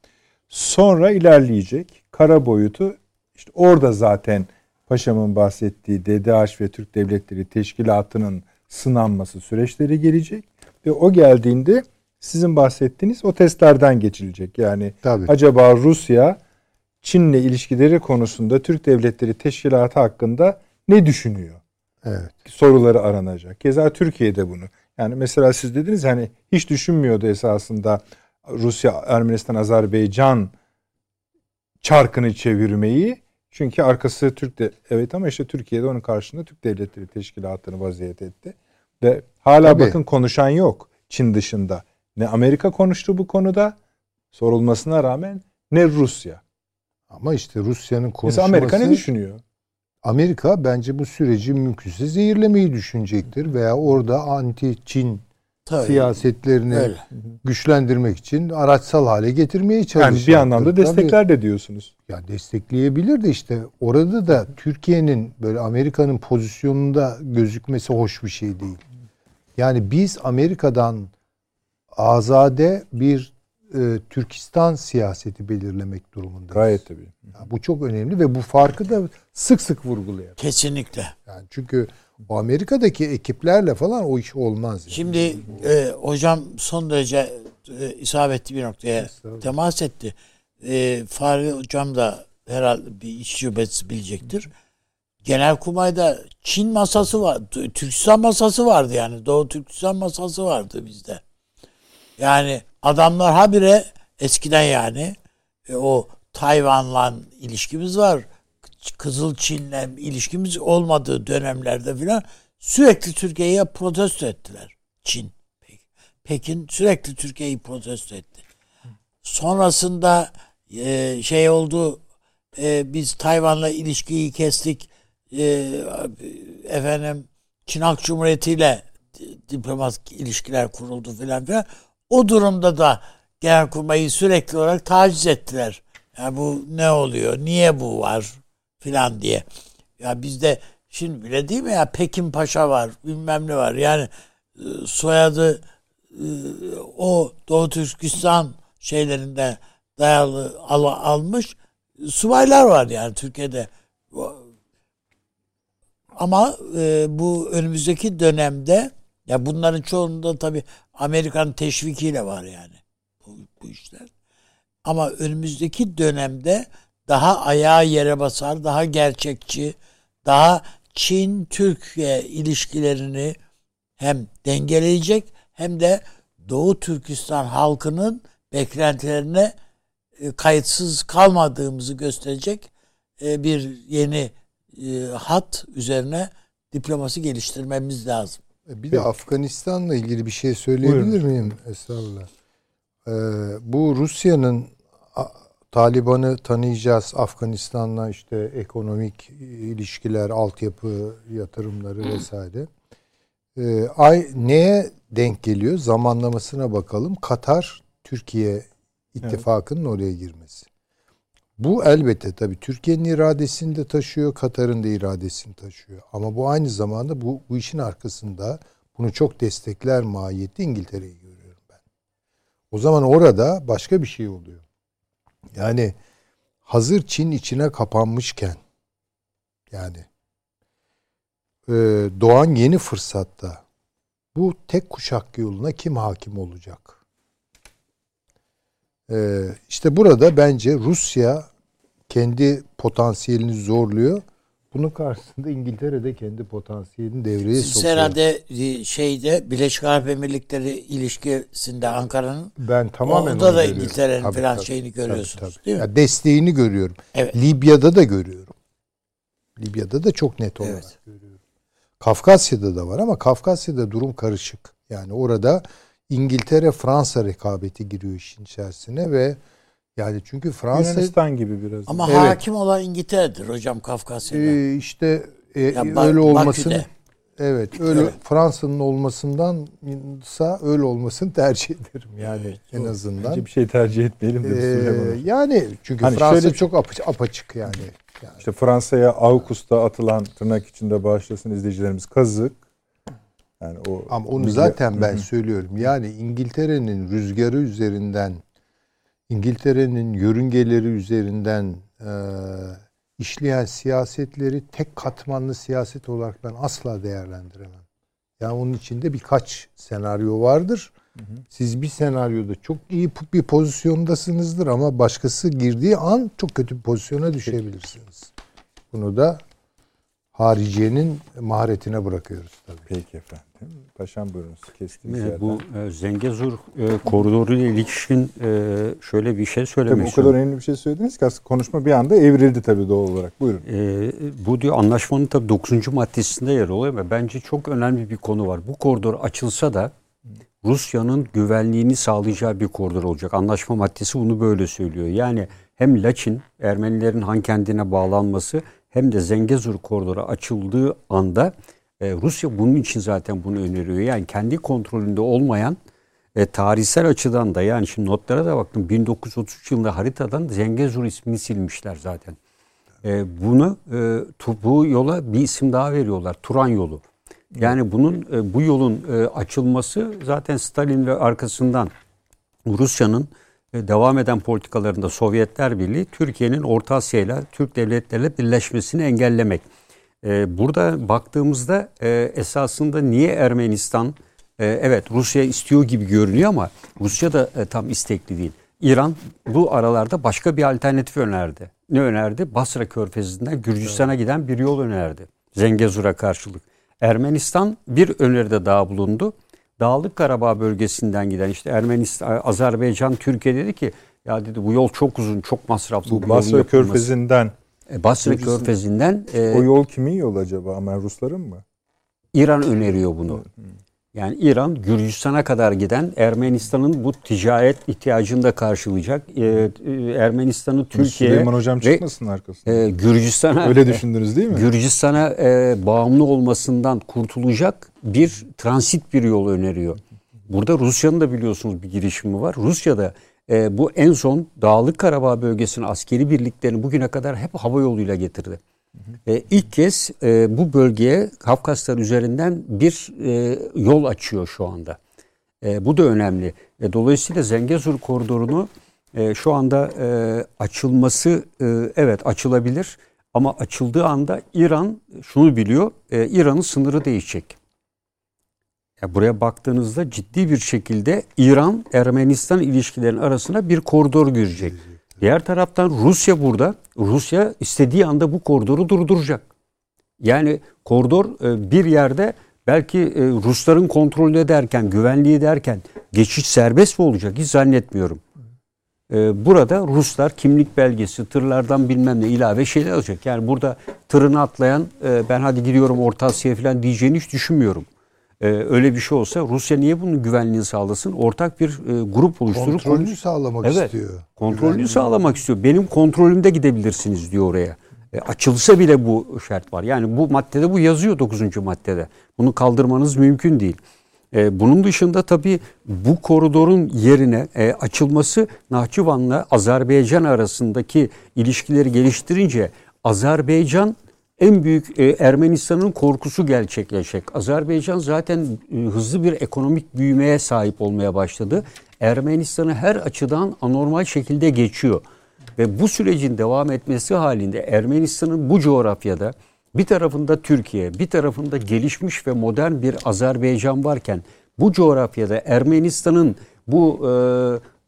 Sonra ilerleyecek kara boyutu. İşte orada zaten Paşam'ın bahsettiği Dede Ağaç ve Türk Devletleri Teşkilatı'nın sınanması süreçleri gelecek. Ve o geldiğinde sizin bahsettiğiniz o testlerden geçilecek. Yani tabii. Acaba Rusya Çin'le ilişkileri konusunda Türk Devletleri Teşkilatı hakkında ne düşünüyor? Evet. Soruları aranacak. Keza Türkiye'de bunu. Yani mesela siz dediniz hani hiç düşünmüyordu esasında Rusya, Ermenistan, Azerbaycan çarkını çevirmeyi. Çünkü arkası Türk'te ama işte Türkiye'de onun karşısında Türk Devletleri Teşkilatı'nı vaziyet etti. Ve hala bakın konuşan yok Çin dışında. Ne Amerika konuştu bu konuda sorulmasına rağmen ne Rusya. Ama işte Rusya'nın konuşması... Mesela Amerika ne düşünüyor? Amerika bence bu süreci mümkünse zehirlemeyi düşünecektir. Veya orada anti-Çin siyasetlerini güçlendirmek için araçsal hale getirmeye çalışacaktır. Yani bir anlamda destekler de diyorsunuz. Ya destekleyebilir de işte orada da Türkiye'nin böyle Amerika'nın pozisyonunda gözükmesi hoş bir şey değil. Yani biz Amerika'dan azade bir Türkistan siyaseti belirlemek durumundayız. Gayet tabii. Yani bu çok önemli ve bu farkı da sık sık vurgulayalım. Kesinlikle. Yani çünkü bu Amerika'daki ekiplerle falan o iş olmaz. Yani. Şimdi hocam son derece isabetli bir noktaya temas etti. Fahri hocam da herhalde bir iş şubesi bilecektir. Genelkurmay'da Çin masası var, Türkistan masası vardı yani. Doğu Türkistan masası vardı bizde. Yani adamlar habire eskiden yani o Tayvan'la ilişkimiz var. Kızıl Çin'le ilişkimiz olmadığı dönemlerde filan sürekli Türkiye'ye protesto ettiler. Çin, Pekin sürekli Türkiye'yi protesto etti. Sonrasında şey oldu, biz Tayvan'la ilişkiyi kestik. Efendim Çin Halk Cumhuriyeti ile diplomatik ilişkiler kuruldu filan filan. O durumda da Genelkurmay'ı sürekli olarak taciz ettiler. Yani bu ne oluyor? Niye bu var? Filan diye. Ya bizde şimdi bile değil mi ya? Pekin Paşa var, bilmem ne var. Yani soyadı o Doğu Türkistan şeylerinde dayalı almış subaylar var yani Türkiye'de. Ama bu önümüzdeki dönemde ya bunların çoğunda tabii Amerikan teşvikiyle var yani bu işler. Ama önümüzdeki dönemde daha ayağı yere basar, daha gerçekçi, daha Çin-Türkiye ilişkilerini hem dengeleyecek hem de Doğu Türkistan halkının beklentilerine kayıtsız kalmadığımızı gösterecek bir yeni hat üzerine diplomasi geliştirmemiz lazım. Bir de Afganistan'la ilgili bir şey söyleyebilir Buyurun. Miyim? Estağfurullah. Bu Rusya'nın Taliban'ı tanıyacağız, Afganistan'la işte ekonomik ilişkiler, altyapı yatırımları vesaire. Neye denk geliyor? Zamanlamasına bakalım. Katar, Türkiye ittifakının oraya girmesi. Bu elbette tabii Türkiye'nin iradesini de taşıyor, Katar'ın da iradesini taşıyor. Ama bu aynı zamanda bu işin arkasında bunu çok destekler mahiyette İngiltere'yi görüyorum ben. O zaman orada başka bir şey oluyor. Yani hazır Çin içine kapanmışken yani doğan yeni fırsatta bu tek kuşak yoluna kim hakim olacak? İşte burada bence Rusya kendi potansiyelini zorluyor. Bunun karşısında İngiltere de kendi potansiyelini devreye sokuyor. Siz herhalde şeyde Birleşik Arap Emirlikleri ilişkisinde Ankara'nın ben tamamen orada da İngiltere'nin tabii, falan tabii, şeyini görüyorsunuz tabii. Değil mi? Yani desteğini görüyorum. Evet. Libya'da da görüyorum. Libya'da da çok net olarak görüyorum. Kafkasya'da da var ama Kafkasya'da durum karışık. Yani orada İngiltere-Fransa rekabeti giriyor işin içerisine ve yani çünkü Fransa... Yunanistan gibi biraz. Ama hakim olan İngiltere'dir hocam Kafkasya'da. Öyle olmasını... Fransa'nın olmasındansa öyle olmasını tercih ederim yani en azından. Bence bir şey tercih etmeyelim. Yani çünkü hani Fransa şöyle, çok apaçık yani. İşte Fransa'ya Ağustos'ta atılan tırnak içinde bağışlasın izleyicilerimiz kazık. Yani ama onu zaten ben söylüyorum. Yani İngiltere'nin rüzgarı üzerinden, İngiltere'nin yörüngeleri üzerinden işleyen siyasetleri tek katmanlı siyaset olarak ben asla değerlendiremem. Yani onun içinde birkaç senaryo vardır. Siz bir senaryoda çok iyi bir pozisyondasınızdır ama başkası girdiği an çok kötü bir pozisyona düşebilirsiniz. Bunu da hariciyenin maharetine bırakıyoruz tabii. Peki efendim. Paşam buyurunuz. Bu Zengezur koridoru ile ilişkin şöyle bir şey söylemek istiyorum. O kadar önemli bir şey söylediniz ki konuşma bir anda evrildi tabii doğal olarak. Buyurun. Bu diyor anlaşmanın tabii 9. maddesinde yer oluyor ve bence çok önemli bir konu var. Bu koridor açılsa da Rusya'nın güvenliğini sağlayacağı bir koridor olacak. Anlaşma maddesi bunu böyle söylüyor. Yani hem Laçin, Ermenilerin Hankendi'ne bağlanması hem de Zengezur koridoru açıldığı anda Rusya bunun için zaten bunu öneriyor. Yani kendi kontrolünde olmayan tarihsel açıdan da yani şimdi notlara da baktım 1933 yılında haritadan Zengezur ismini silmişler zaten. Bu yola bir isim daha veriyorlar. Turan yolu. Yani bu yolun açılması zaten Stalin ve arkasından Rusya'nın devam eden politikalarında Sovyetler Birliği, Türkiye'nin Orta Asya ile Türk devletleriyle birleşmesini engellemek. Burada baktığımızda esasında niye Ermenistan, evet Rusya istiyor gibi görünüyor ama Rusya da tam istekli değil. İran bu aralarda başka bir alternatif önerdi. Ne önerdi? Basra Körfezi'nden Gürcistan'a giden bir yol önerdi. Zengezur'a karşılık. Ermenistan bir öneride daha bulundu. Dağlık Karabağ bölgesinden giden işte Ermenistan, Azerbaycan, Türkiye dedi ki ya dedi bu yol çok uzun, çok masraflı. Bu Basra Körfezi'nden. Basra Körfezi'nden. O yol kimin yolu acaba? Ama Rusların mı? İran öneriyor bunu. Yani İran Gürcistan'a kadar giden Ermenistan'ın bu ticaret ihtiyacını da karşılayacak. Ermenistan'ı Türkiye'ye Süleyman Hocam çıkmasın arkasından. Gürcistan'a öyle düşündünüz değil mi? Gürcistan'a bağımlı olmasından kurtulacak bir transit bir yol öneriyor. Burada Rusya'nın da biliyorsunuz bir girişimi var. Rusya'da bu en son Dağlık Karabağ bölgesinin askeri birliklerini bugüne kadar hep hava yoluyla getirdi. İlk kez bu bölgeye Kafkaslar üzerinden bir yol açıyor şu anda. Bu da önemli. Dolayısıyla Zengezur koridorunu şu anda açılması evet açılabilir. Ama açıldığı anda İran şunu biliyor. İran'ın sınırı değişecek. Yani buraya baktığınızda ciddi bir şekilde İran-Ermenistan ilişkilerinin arasına bir koridor girecek. Diğer taraftan Rusya burada. Rusya istediği anda bu koridoru durduracak. Yani koridor bir yerde belki Rusların kontrolü ederken, güvenliği derken geçiş serbest mi olacak hiç zannetmiyorum. Burada Ruslar kimlik belgesi, tırlardan bilmem ne ilave şeyler alacak. Yani burada tırını atlayan ben hadi gidiyorum Orta Asya'ya falan diyeceğini hiç düşünmüyorum. Öyle bir şey olsa Rusya niye bunun güvenliğini sağlasın? Ortak bir grup oluşturup kontrolünü sağlamak istiyor. Kontrolünü sağlamak istiyor. Benim kontrolümde gidebilirsiniz diyor oraya. Açılsa bile bu şart var. Yani bu maddede bu yazıyor 9. maddede. Bunu kaldırmanız mümkün değil. Bunun dışında tabii bu koridorun yerine açılması Nahçıvan'la Azerbaycan arasındaki ilişkileri geliştirince Azerbaycan en büyük Ermenistan'ın korkusu gerçekleşecek. Azerbaycan zaten hızlı bir ekonomik büyümeye sahip olmaya başladı. Ermenistan'ı her açıdan anormal şekilde geçiyor. Ve bu sürecin devam etmesi halinde Ermenistan'ın bu coğrafyada bir tarafında Türkiye, bir tarafında gelişmiş ve modern bir Azerbaycan varken bu coğrafyada Ermenistan'ın bu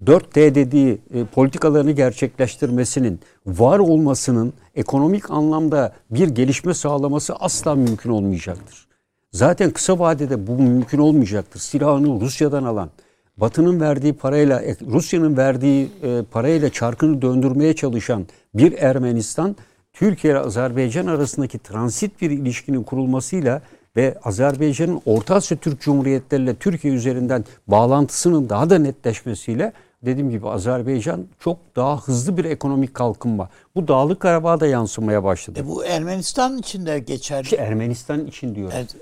4D dediği politikalarını gerçekleştirmesinin, var olmasının ekonomik anlamda bir gelişme sağlaması asla mümkün olmayacaktır. Zaten kısa vadede bu mümkün olmayacaktır. Silahını Rusya'dan alan, Batı'nın verdiği parayla, Rusya'nın verdiği parayla çarkını döndürmeye çalışan bir Ermenistan, Türkiye ile Azerbaycan arasındaki transit bir ilişkinin kurulmasıyla ve Azerbaycan'ın Orta Asya Türk Cumhuriyetleri ile Türkiye üzerinden bağlantısının daha da netleşmesiyle dediğim gibi Azerbaycan çok daha hızlı bir ekonomik kalkınma. Bu Dağlık Karabağ'da yansımaya başladı. Bu Ermenistan için de geçerli. İşte Ermenistan için diyoruz. Evet,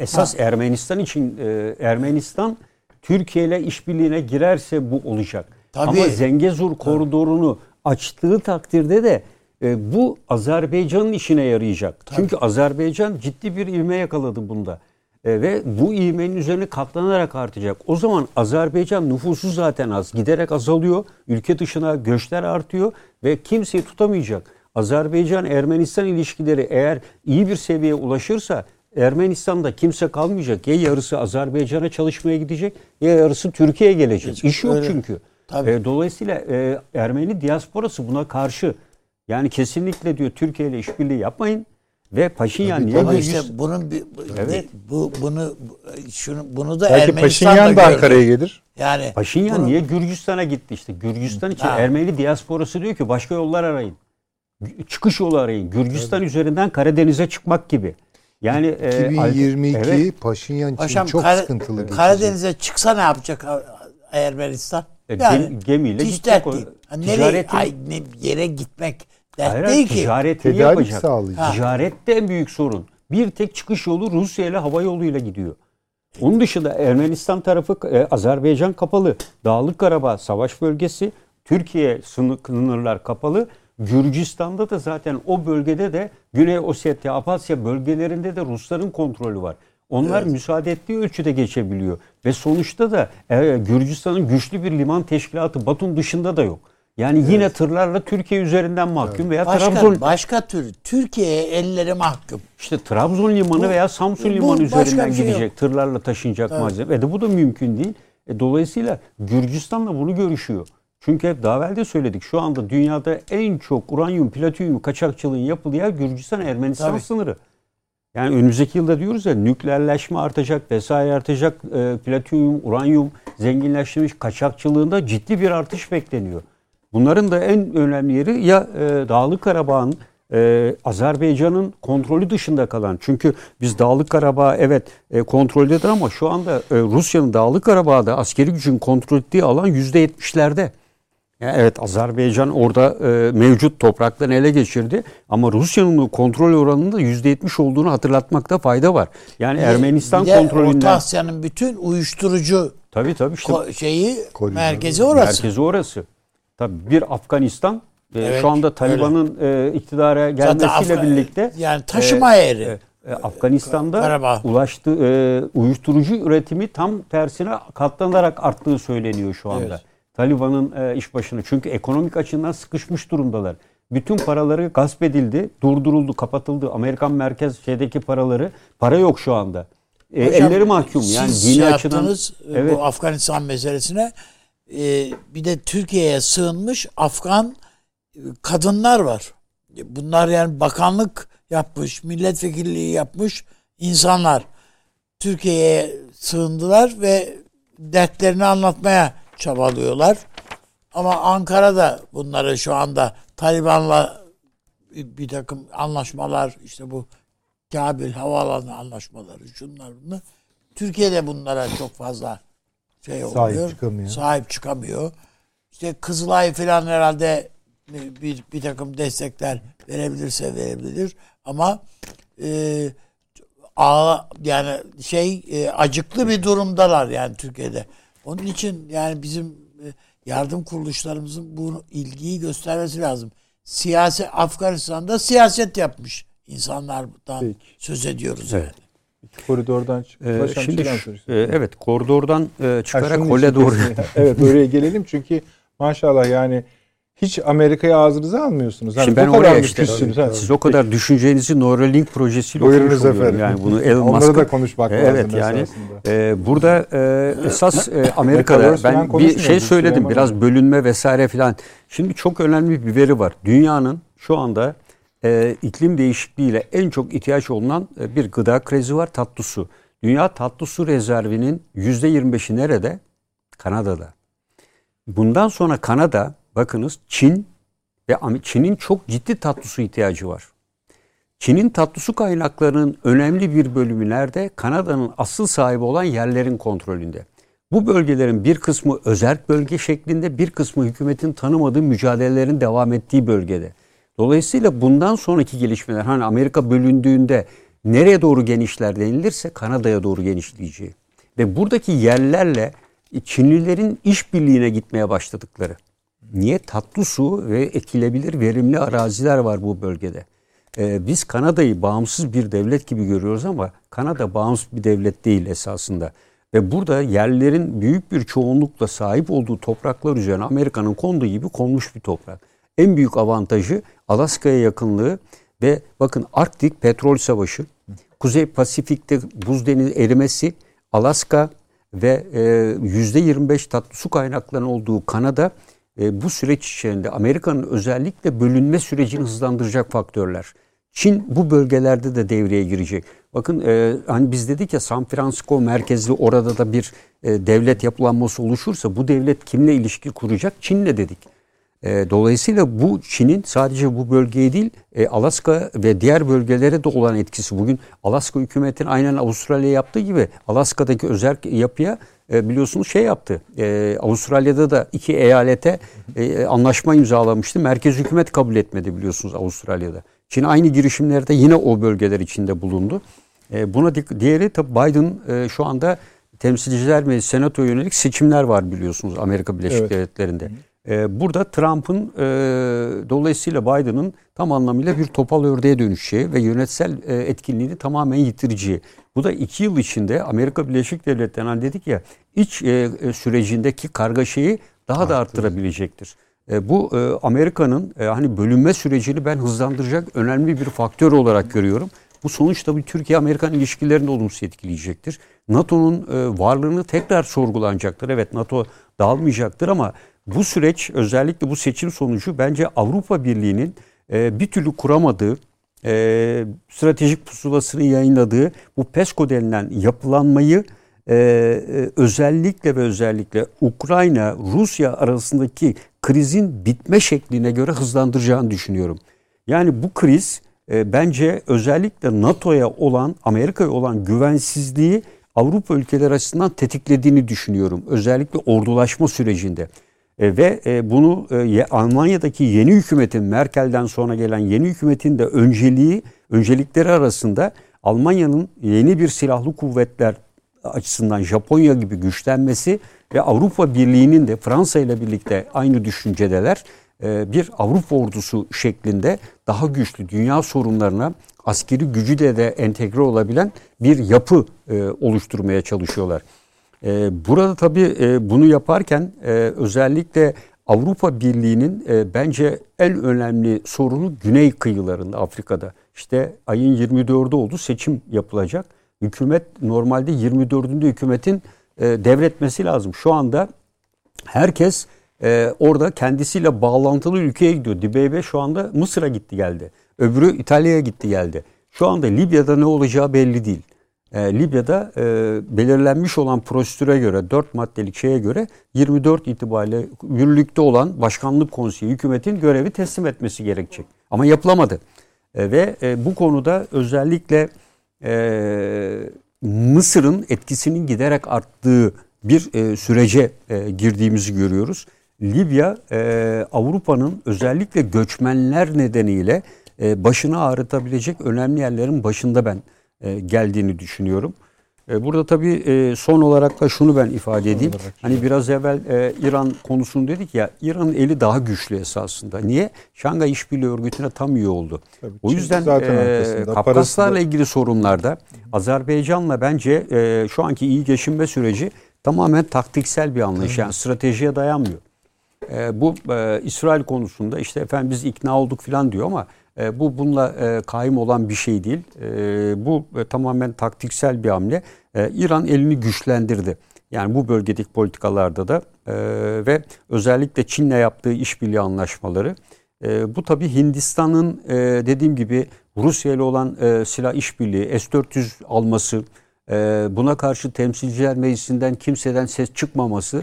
esas Ermenistan için. Ermenistan Türkiye ile işbirliğine girerse bu olacak. Tabii. Ama Zengezur koridorunu açtığı takdirde de bu Azerbaycan'ın işine yarayacak. Tabii. Çünkü Azerbaycan ciddi bir ivme yakaladı bunda. Ve bu ivmenin üzerine katlanarak artacak. O zaman Azerbaycan nüfusu zaten az. Giderek azalıyor. Ülke dışına göçler artıyor. Ve kimseyi tutamayacak. Azerbaycan-Ermenistan ilişkileri eğer iyi bir seviyeye ulaşırsa Ermenistan'da kimse kalmayacak. Ya yarısı Azerbaycan'a çalışmaya gidecek ya yarısı Türkiye'ye gelecek. Hiç İş yok öyle. Çünkü. Tabii. Dolayısıyla Ermeni diasporası buna karşı. Yani kesinlikle diyor Türkiye ile işbirliği yapmayın ve Paşinyan niye işte bunun bunu da belki Ermenistan'da Paşinyan da Ankara'ya gelir. Yani Paşinyan niye Gürcistan'a gitti işte? Gürcistan için Ermeni diasporası diyor ki başka yollar arayın. Çıkış yolu arayın. Gürcistan üzerinden Karadeniz'e çıkmak gibi. Yani 2022 Paşinyan için Paşam, çok sıkıntılı. Karadeniz'e çıksa ne yapacak Ermenistan? Yani, gemiyle gidecek. Yere gitmek dert değil ki. Ticareti yapacak. Ticaret de en büyük sorun. Bir tek çıkış yolu Rusya ile hava yoluyla gidiyor. Onun dışında Ermenistan tarafı Azerbaycan kapalı. Dağlık Karabağ savaş bölgesi. Türkiye sınırlar kapalı. Gürcistan'da da zaten o bölgede de Güney Ossetya, Abhasya bölgelerinde de Rusların kontrolü var. Onlar müsaade ettiği ölçüde geçebiliyor. Ve sonuçta da Gürcistan'ın güçlü bir liman teşkilatı Batum dışında da yok. Yani yine tırlarla Türkiye üzerinden mahkum veya Trabzon... Başka türlü Türkiye'ye elleri mahkum. İşte Trabzon limanı veya Samsun limanı üzerinden gidecek. Yok. Tırlarla taşınacak malzeme. Bu da mümkün değil. Dolayısıyla Gürcistan'la bunu görüşüyor. Çünkü hep daha evvel de söyledik. Şu anda dünyada en çok uranyum, platinyum kaçakçılığı yapıldığı yer Gürcistan, Ermenistan sınırı. Yani önümüzdeki yılda diyoruz ya, nükleerleşme artacak, vesaire artacak, platinyum, uranyum zenginleştirilmiş kaçakçılığında ciddi bir artış bekleniyor. Bunların da en önemli yeri ya Dağlık Karabağ'ın, Azerbaycan'ın kontrolü dışında kalan. Çünkü biz Dağlık Karabağ evet kontroldedir ama şu anda Rusya'nın Dağlık Karabağ'da askeri gücün kontrol ettiği alan %70'lerde. Yani evet Azerbaycan orada mevcut topraklarını ele geçirdi ama Rusya'nın kontrol oranında %70 olduğunu hatırlatmakta fayda var. Yani Ermenistan kontrolünden. Orta Asya'nın bütün uyuşturucu işte, merkezi orası. Tabii bir Afganistan. Evet, şu anda Taliban'ın iktidara gelmesiyle birlikte yani taşıma yeri Afganistan'da ulaştığı uyuşturucu üretimi tam tersine katlanarak arttığı söyleniyor şu anda. Evet. Taliban'ın iş başına, çünkü ekonomik açıdan sıkışmış durumdalar. Bütün paraları gasp edildi, durduruldu, kapatıldı. Amerikan merkez şeydeki paraları, para yok şu anda. Hocam, elleri mahkum yani dini açıdan. Evet. Bu Afganistan meselesine bir de Türkiye'ye sığınmış Afgan kadınlar var. Bunlar yani bakanlık yapmış, milletvekilliği yapmış insanlar. Türkiye'ye sığındılar ve dertlerini anlatmaya çabalıyorlar. Ama Ankara'da bunları şu anda Taliban'la bir takım anlaşmalar, işte bu Kabil havaalanı anlaşmaları, şunlar bunlar. Türkiye'de bunlara çok fazla oluyor. Sahip çıkamıyor. İşte Kızılay falan herhalde bir takım destekler verebilirse verebilir ama yani acıklı bir durumdalar yani Türkiye'de. Onun için yani bizim yardım kuruluşlarımızın bu ilgiyi göstermesi lazım. Siyasi Afganistan'da siyaset yapmış insanlardan söz ediyoruz yani. Koridordan çıkarak hole doğru. Evet, oraya gelelim çünkü maşallah yani hiç Amerika'ya ağzınıza almıyorsunuz. Yani şimdi ben oraya siz o kadar düşüncenizi Neuralink projesiyle oturmuş oluyorum. Yani bunu Elon Musk'a... Onları da konuşmak lazım. Yani, burada esas Amerika'da ben bir söyledim. Biraz bölünme vesaire filan. Şimdi çok önemli bir veri var. Dünyanın şu anda iklim değişikliğiyle en çok ihtiyaç olunan bir gıda krizi var. Tatlı su. Dünya tatlı su rezervinin %25'i nerede? Kanada'da. Bundan sonra Kanada... Bakınız Çin ve Çin'in çok ciddi tatlı su ihtiyacı var. Çin'in tatlı su kaynaklarının önemli bir bölümü nerede? Kanada'nın asıl sahibi olan yerlerin kontrolünde. Bu bölgelerin bir kısmı özerk bölge şeklinde, bir kısmı hükümetin tanımadığı mücadelelerin devam ettiği bölgede. Dolayısıyla bundan sonraki gelişmeler, hani Amerika bölündüğünde nereye doğru genişler denilirse Kanada'ya doğru genişleyeceği ve buradaki yerlerle Çinlilerin işbirliğine gitmeye başladıkları. Niye? Tatlı su ve ekilebilir verimli araziler var bu bölgede. Biz Kanada'yı bağımsız bir devlet gibi görüyoruz ama Kanada bağımsız bir devlet değil esasında. Ve burada yerlerin büyük bir çoğunlukla sahip olduğu topraklar üzerine Amerika'nın konduğu gibi konmuş bir toprak. En büyük avantajı Alaska'ya yakınlığı ve bakın Arktik petrol savaşı, Kuzey Pasifik'te buz denizi erimesi, Alaska ve %25 tatlı su kaynaklarının olduğu Kanada... bu süreç içerisinde Amerika'nın özellikle bölünme sürecini hızlandıracak faktörler. Çin bu bölgelerde de devreye girecek. Bakın hani biz dedik ya San Francisco merkezli orada da bir devlet yapılanması oluşursa bu devlet kimle ilişki kuracak? Çin'le dedik. Dolayısıyla bu Çin'in sadece bu bölgeye değil Alaska ve diğer bölgelere de olan etkisi. Bugün Alaska hükümetinin aynen Avustralya yaptığı gibi Alaska'daki özerk yapıya biliyorsunuz yaptı. Avustralya'da da iki eyalete anlaşma imzalamıştı. Merkez hükümet kabul etmedi biliyorsunuz Avustralya'da. Çin aynı girişimlerde yine o bölgeler içinde bulundu. Buna diğeri tabii Biden şu anda Temsilciler Meclisi Senato'ya yönelik seçimler var biliyorsunuz Amerika Birleşik Devletleri'nde. Burada Trump'ın dolayısıyla Biden'ın tam anlamıyla bir topal ördeğe dönüşeceği ve yönetsel etkinliğini tamamen yitireceği. Bu da 2 yıl içinde Amerika Birleşik Devletleri'nden dedik ya iç sürecindeki kargaşayı daha da arttırabilecektir. Bu Amerika'nın hani bölünme sürecini ben hızlandıracak önemli bir faktör olarak görüyorum. Bu sonuçta Türkiye-Amerikan ilişkilerini olumsuz etkileyecektir. NATO'nun varlığını tekrar sorgulanacaktır. Evet NATO dağılmayacaktır ama Bu süreç, özellikle bu seçim sonucu, bence Avrupa Birliği'nin bir türlü kuramadığı, stratejik pusulasını yayınladığı bu PESCO denilen yapılanmayı özellikle Ukrayna, Rusya arasındaki krizin bitme şekline göre hızlandıracağını düşünüyorum. Yani bu kriz bence özellikle NATO'ya olan, Amerika'ya olan güvensizliği Avrupa ülkeleri açısından tetiklediğini düşünüyorum. Özellikle ordulaşma sürecinde. Ve bunu Almanya'daki yeni hükümetin, Merkel'den sonra gelen yeni hükümetin de öncelikleri arasında Almanya'nın yeni bir silahlı kuvvetler açısından Japonya gibi güçlenmesi ve Avrupa Birliği'nin de Fransa ile birlikte aynı düşüncedeler, bir Avrupa ordusu şeklinde daha güçlü, dünya sorunlarına askeri gücüyle de entegre olabilen bir yapı oluşturmaya çalışıyorlar. Burada tabii bunu yaparken özellikle Avrupa Birliği'nin bence en önemli sorunu güney kıyılarında, Afrika'da. İşte ayın 24'ü oldu, seçim yapılacak. Hükümet normalde 24'ünde hükümetin devretmesi lazım. Şu anda herkes orada kendisiyle bağlantılı ülkeye gidiyor. Dibeybe şu anda Mısır'a gitti geldi. Öbürü İtalya'ya gitti geldi. Şu anda Libya'da ne olacağı belli değil. Libya'da belirlenmiş olan prosedüre göre, 4 maddelik şeye göre 24 itibariyle yürürlükte olan Başkanlık Konseyi hükümetin görevi teslim etmesi gerekecek. Ama yapılamadı. Ve bu konuda özellikle Mısır'ın etkisinin giderek arttığı bir sürece girdiğimizi görüyoruz. Libya Avrupa'nın özellikle göçmenler nedeniyle başını ağrıtabilecek önemli yerlerin başında ben geldiğini düşünüyorum. Burada tabii son olarak da şunu ben ifade edeyim. Hani biraz evvel İran konusunu dedik ya, İran'ın eli daha güçlü esasında. Niye? Şangay İşbirliği Örgütü'ne tam üye oldu. Tabii, o yüzden Kafkaslarla ilgili sorunlarda Azerbaycan'la bence şu anki iyi geçinme süreci tamamen taktiksel bir anlayış. Yani stratejiye dayanmıyor. Bu İsrail konusunda işte efendim biz ikna olduk falan diyor ama bu bununla kaim olan bir şey değil. Bu tamamen taktiksel bir hamle. İran elini güçlendirdi. Yani bu bölgedeki politikalarda da ve özellikle Çin'le yaptığı işbirliği anlaşmaları. Bu tabii Hindistan'ın dediğim gibi Rusya ile olan silah işbirliği, S-400 alması, buna karşı Temsilciler Meclisi'nden kimseden ses çıkmaması,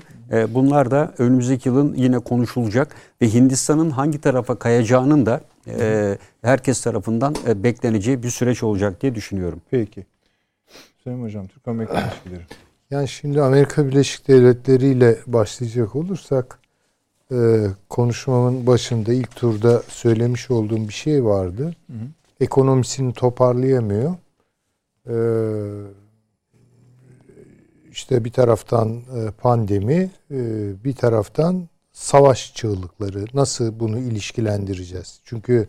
bunlar da önümüzdeki yılın yine konuşulacak ve Hindistan'ın hangi tarafa kayacağının da herkes tarafından bekleneceği bir süreç olacak diye düşünüyorum. Peki. Sayın Hocam, Türk-Amerika ilişkileri. Yani şimdi Amerika Birleşik Devletleri ile başlayacak olursak, konuşmamın başında ilk turda söylemiş olduğum bir şey vardı. Hı hı. Ekonomisini toparlayamıyor. İşte bir taraftan pandemi, bir taraftan savaş çığlıkları. Nasıl bunu ilişkilendireceğiz? Çünkü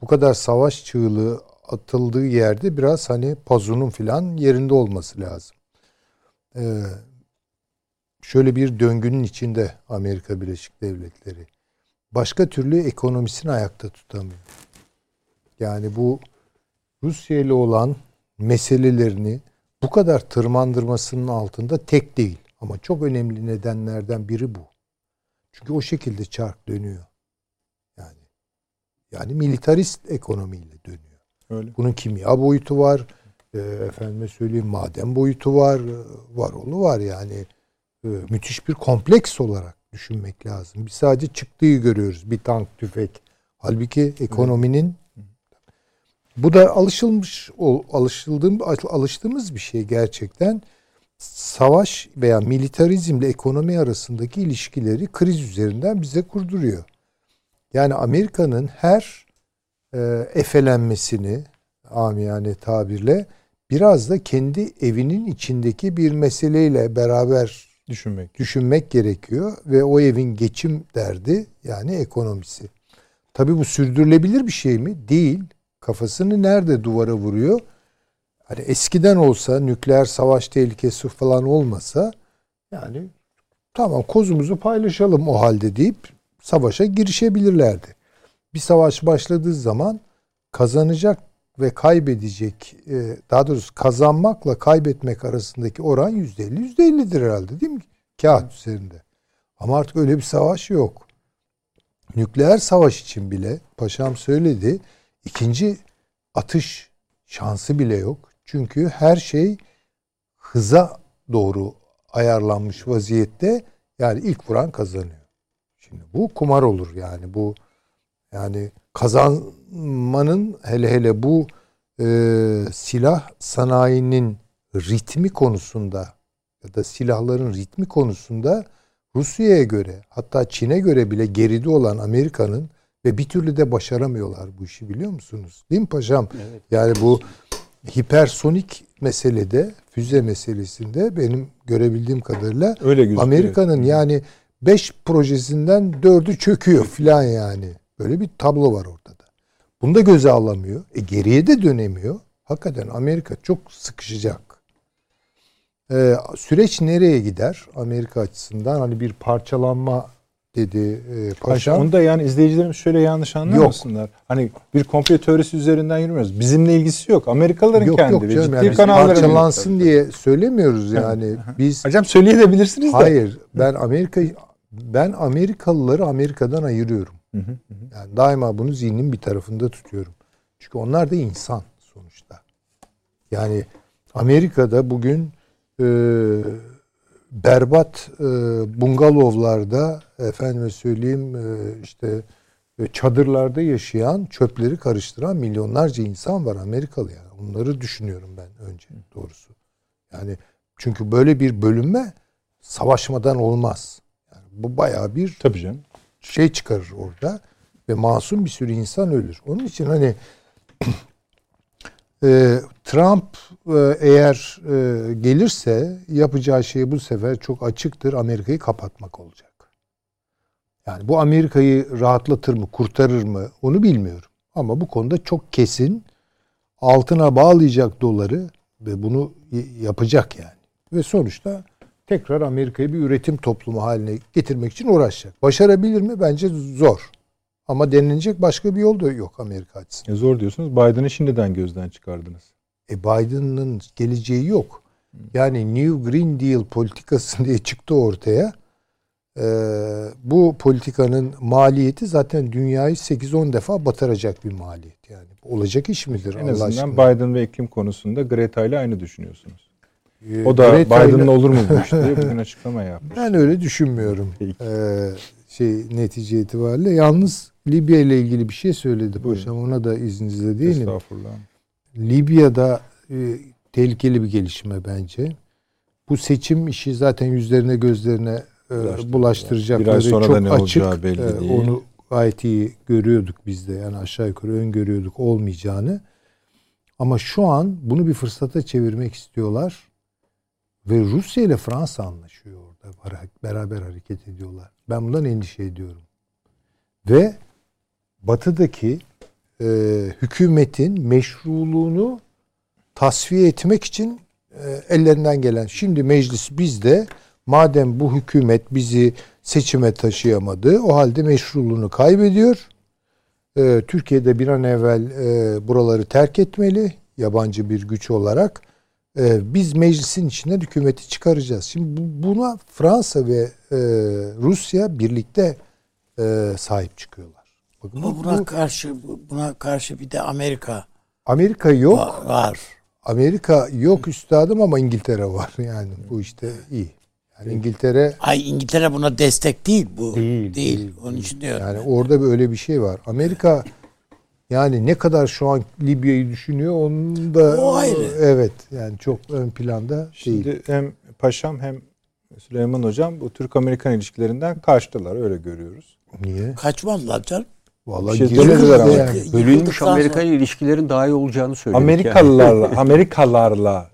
bu kadar savaş çığlığı atıldığı yerde biraz hani pazunun filan yerinde olması lazım. Şöyle bir döngünün içinde Amerika Birleşik Devletleri. Başka türlü ekonomisini ayakta tutamıyor. Yani bu Rusya ile olan meselelerini bu kadar tırmandırmasının altında tek değil. Ama çok önemli nedenlerden biri bu. Çünkü o şekilde çark dönüyor. Yani militarist ekonomiyle dönüyor. Öyle. Bunun kimya boyutu var. Efendime söyleyeyim, maden boyutu var. Varolu var yani. Müthiş bir kompleks olarak düşünmek lazım. Biz sadece çıktığı görüyoruz. Bir tank, tüfek. Halbuki ekonominin bu da alıştığımız bir şey gerçekten. Savaş veya militarizmle ekonomi arasındaki ilişkileri kriz üzerinden bize kurduruyor. Yani Amerika'nın her efelenmesini, amiyane tabirle, biraz da kendi evinin içindeki bir meseleyle beraber düşünmek gerekiyor. Ve o evin geçim derdi, yani ekonomisi. Tabii bu sürdürülebilir bir şey mi? Değil. Kafasını nerede duvara vuruyor? Hani eskiden olsa, nükleer savaş tehlikesi falan olmasa, yani tamam kozumuzu paylaşalım o halde deyip savaşa girişebilirlerdi. Bir savaş başladığı zaman kazanacak ve kaybedecek, daha doğrusu kazanmakla kaybetmek arasındaki oran %50, %50'dir herhalde değil mi? Kağıt üzerinde. Ama artık öyle bir savaş yok. Nükleer savaş için bile paşam söyledi, ikinci atış şansı bile yok. Çünkü her şey hıza doğru ayarlanmış vaziyette. Yani ilk vuran kazanıyor. Şimdi bu kumar olur yani, bu yani kazanmanın, hele hele bu silah sanayinin ritmi konusunda ya da silahların ritmi konusunda Rusya'ya göre, hatta Çin'e göre bile geride olan Amerika'nın ve bir türlü de başaramıyorlar bu işi, biliyor musunuz? Değil mi paşam? Evet. Yani bu hipersonik meselede, füze meselesinde benim görebildiğim kadarıyla Amerika'nın yani 5 projesinden 4'ü çöküyor filan yani. Böyle bir tablo var ortada. Bunu da göze alamıyor. Geriye de dönemiyor. Hakikaten Amerika çok sıkışacak. Süreç nereye gider Amerika açısından? Hani bir parçalanma dedi paşam. Onu da yani izleyicilerimiz şöyle yanlış anlamasınlar. Yok. Hani bir komplo teorisi üzerinden yürümüyoruz. Bizimle ilgisi yok. Amerikalıların yok, kendi. Yok canım, ciddi yani parçalansın yok diye söylemiyoruz yani. Biz, hocam söyleyebilirsiniz de. Hayır. Ben Amerikalıları Amerika'dan ayırıyorum. Yani daima bunu zihnimin bir tarafında tutuyorum. Çünkü onlar da insan sonuçta. Yani Amerika'da bugün berbat bungalovlarda, efendime söyleyeyim işte çadırlarda yaşayan, çöpleri karıştıran milyonlarca insan var Amerikalı yani. Onları düşünüyorum ben önce doğrusu. Yani çünkü böyle bir bölünme savaşmadan olmaz. Yani bu bayağı bir tabii canım şey çıkarır orada ve masum bir sürü insan ölür. Onun için hani Trump eğer gelirse yapacağı şey bu sefer çok açıktır. Amerika'yı kapatmak olacak. Yani bu Amerika'yı rahatlatır mı, kurtarır mı onu bilmiyorum. Ama bu konuda çok kesin, altına bağlayacak doları ve bunu yapacak yani. Ve sonuçta tekrar Amerika'yı bir üretim toplumu haline getirmek için uğraşacak. Başarabilir mi? Bence zor. Ama denilecek başka bir yol da yok Amerika açısından. Zor diyorsunuz. Biden'ı şimdiden gözden çıkardınız. Biden'ın geleceği yok. Yani New Green Deal politikası diye çıktı ortaya. Bu politikanın maliyeti zaten dünyayı 8-10 defa batıracak bir maliyet. Yani olacak iş midir en Allah azından aşkına? Biden ve iklim konusunda Greta ile aynı düşünüyorsunuz. O da Greta Biden'la ile olur mu bu iş diye bugün açıklama yapmış. Ben öyle düşünmüyorum. Netice itibariyle. Yalnız Libya ile ilgili bir şey söyledi paşam. Ona da izninizle değilim. Estağfurullah. Libya'da tehlikeli bir gelişme bence. Bu seçim işi zaten yüzlerine gözlerine bulaştıracakları çok açık. Belli onu gayet iyi görüyorduk biz de. Yani aşağı yukarı öngörüyorduk olmayacağını. Ama şu an bunu bir fırsata çevirmek istiyorlar. Ve Rusya ile Fransa anlaşıyor orada. Beraber hareket ediyorlar. Ben bundan endişe ediyorum. Ve batıdaki hükümetin meşruluğunu tasfiye etmek için ellerinden gelen. Şimdi meclis bizde, madem bu hükümet bizi seçime taşıyamadı, o halde meşruluğunu kaybediyor. Türkiye'de bir an evvel buraları terk etmeli yabancı bir güç olarak. Biz meclisin içinden hükümeti çıkaracağız. Şimdi buna Fransa ve Rusya birlikte sahip çıkıyorlar. Bakın, ama buna karşı bir de Amerika yok. Var. Amerika yok üstadım ama İngiltere var yani bu işte iyi. Yani İngiltere buna destek değil bu. Değil. Onun için diyorum. Yani orada böyle bir şey var. Amerika yani ne kadar şu an Libya'yı düşünüyor onun da o ayrı. Evet yani çok ön planda şimdi değil. Hem paşam hem Süleyman hocam bu Türk-Amerikan ilişkilerinden kaçtılar öyle görüyoruz. Niye? Kaçmadılar canım. Vallahi giremediler ama. Yani. Bölünmüş Amerikan ilişkilerin daha iyi olacağını söylüyoruz. Amerikalarla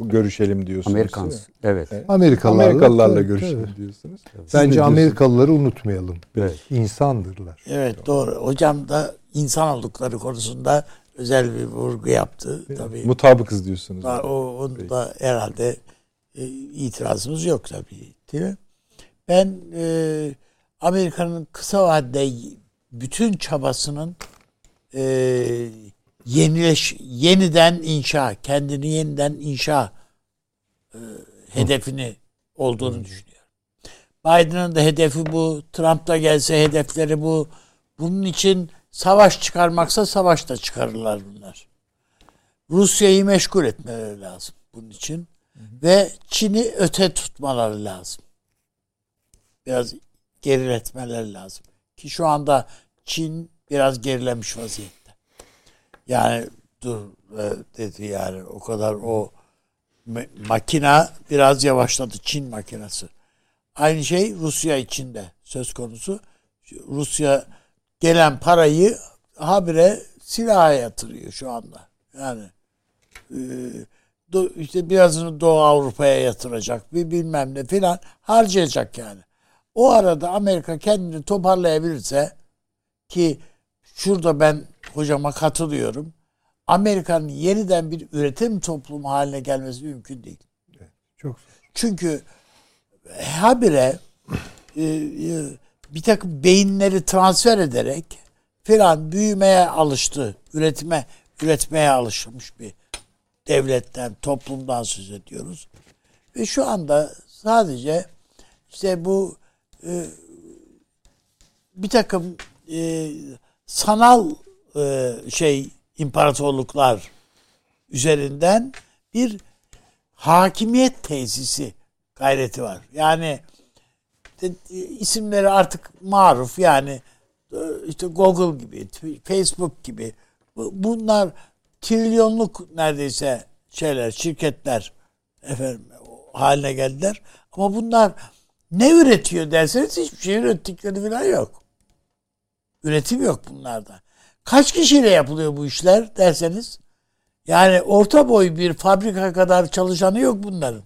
görüşelim diyorsunuz. Amerikans. Evet. Amerikalılarla görüşelim diyorsunuz. Evet. Bence Amerikalıları unutmayalım. Evet. İnsandırlar. Evet doğru. Hocam da insan oldukları konusunda özel bir vurgu yaptı. Evet. Tabii. Mutabıkız diyorsunuz. Onu da herhalde itirazımız yok tabii. Değil mi? Ben Amerika'nın kısa vadede bütün çabasının kendini yeniden inşa hedefini olduğunu düşünüyorum. Biden'ın da hedefi bu. Trump da gelse hedefleri bu. Bunun için savaş çıkarmaksa savaş da çıkarırlar bunlar. Rusya'yı meşgul etmeleri lazım bunun için. Hı hı. Ve Çin'i öte tutmaları lazım. Biraz geriletmeleri lazım. Ki şu anda Çin biraz gerilemiş vaziyette. Yani dur dedi yani o kadar o makina biraz yavaşladı, Çin makinası. Aynı şey Rusya için de söz konusu. Rusya gelen parayı habire silaha yatırıyor şu anda. Yani işte birazını Doğu Avrupa'ya yatıracak, bir bilmem ne filan harcayacak yani. O arada Amerika kendini toparlayabilirse, ki şurada ben hocama katılıyorum, Amerika'nın yeniden bir üretim toplumu haline gelmesi mümkün değil. Evet, çok. Çünkü habire bir takım beyinleri transfer ederek filan büyümeye alıştı, üretmeye alışmış bir devletten, toplumdan söz ediyoruz. Ve şu anda sadece işte bu bir takım sanal imparatorluklar üzerinden bir hakimiyet tesisi gayreti var. Yani isimleri artık maruf, yani işte Google gibi, Facebook gibi, bunlar trilyonluk neredeyse şirketler haline geldiler. Ama bunlar ne üretiyor derseniz hiçbir şey ürettikleri falan yok. Üretim yok bunlarda. Kaç kişiyle yapılıyor bu işler derseniz, yani orta boy bir fabrika kadar çalışanı yok bunların.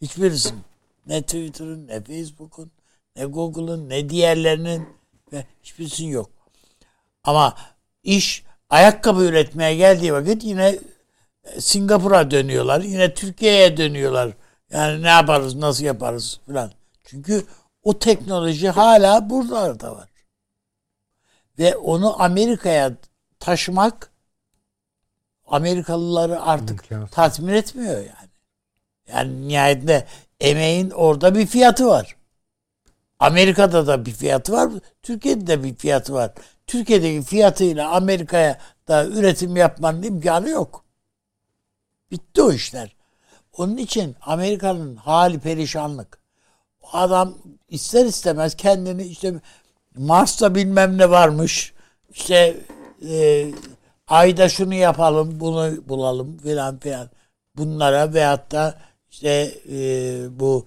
Hiçbirisinin. Ne Twitter'ın, ne Facebook'un, ne Google'ın, ne diğerlerinin, ve hiçbirisinin yok. Ama iş ayakkabı üretmeye geldiği vakit yine Singapur'a dönüyorlar, yine Türkiye'ye dönüyorlar. Yani ne yaparız, nasıl yaparız falan. Çünkü o teknoloji hala buralarda var. Ve onu Amerika'ya taşımak Amerikalıları artık tatmin etmiyor yani. Yani nihayetinde emeğin orada bir fiyatı var. Amerika'da da bir fiyatı var, Türkiye'de de bir fiyatı var. Türkiye'deki fiyatıyla Amerika'ya da üretim yapmanın imkanı yok. Bitti o işler. Onun için Amerika'nın hali perişanlık. O adam ister istemez kendini işte Mars'ta bilmem ne varmış, işte Ay'da şunu yapalım, bunu bulalım filan filan. Bunlara veyahut da işte bu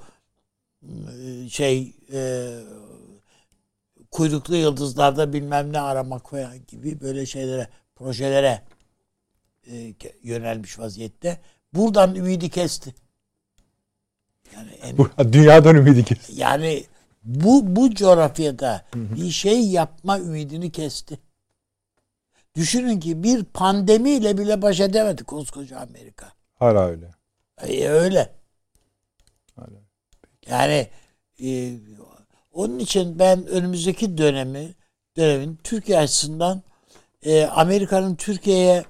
kuyruklu yıldızlarda bilmem ne aramak falan gibi böyle şeylere, projelere yönelmiş vaziyette. Buradan ümidi kesti. Yani dünyadan ümidi kesti. Yani bu coğrafyada bir şey yapma ümidini kesti. Düşünün ki bir pandemiyle bile baş edemedi koskoca Amerika. Hala öyle. Öyle. Hala. Yani onun için ben önümüzdeki dönemin Türkiye açısından Amerika'nın Türkiye'ye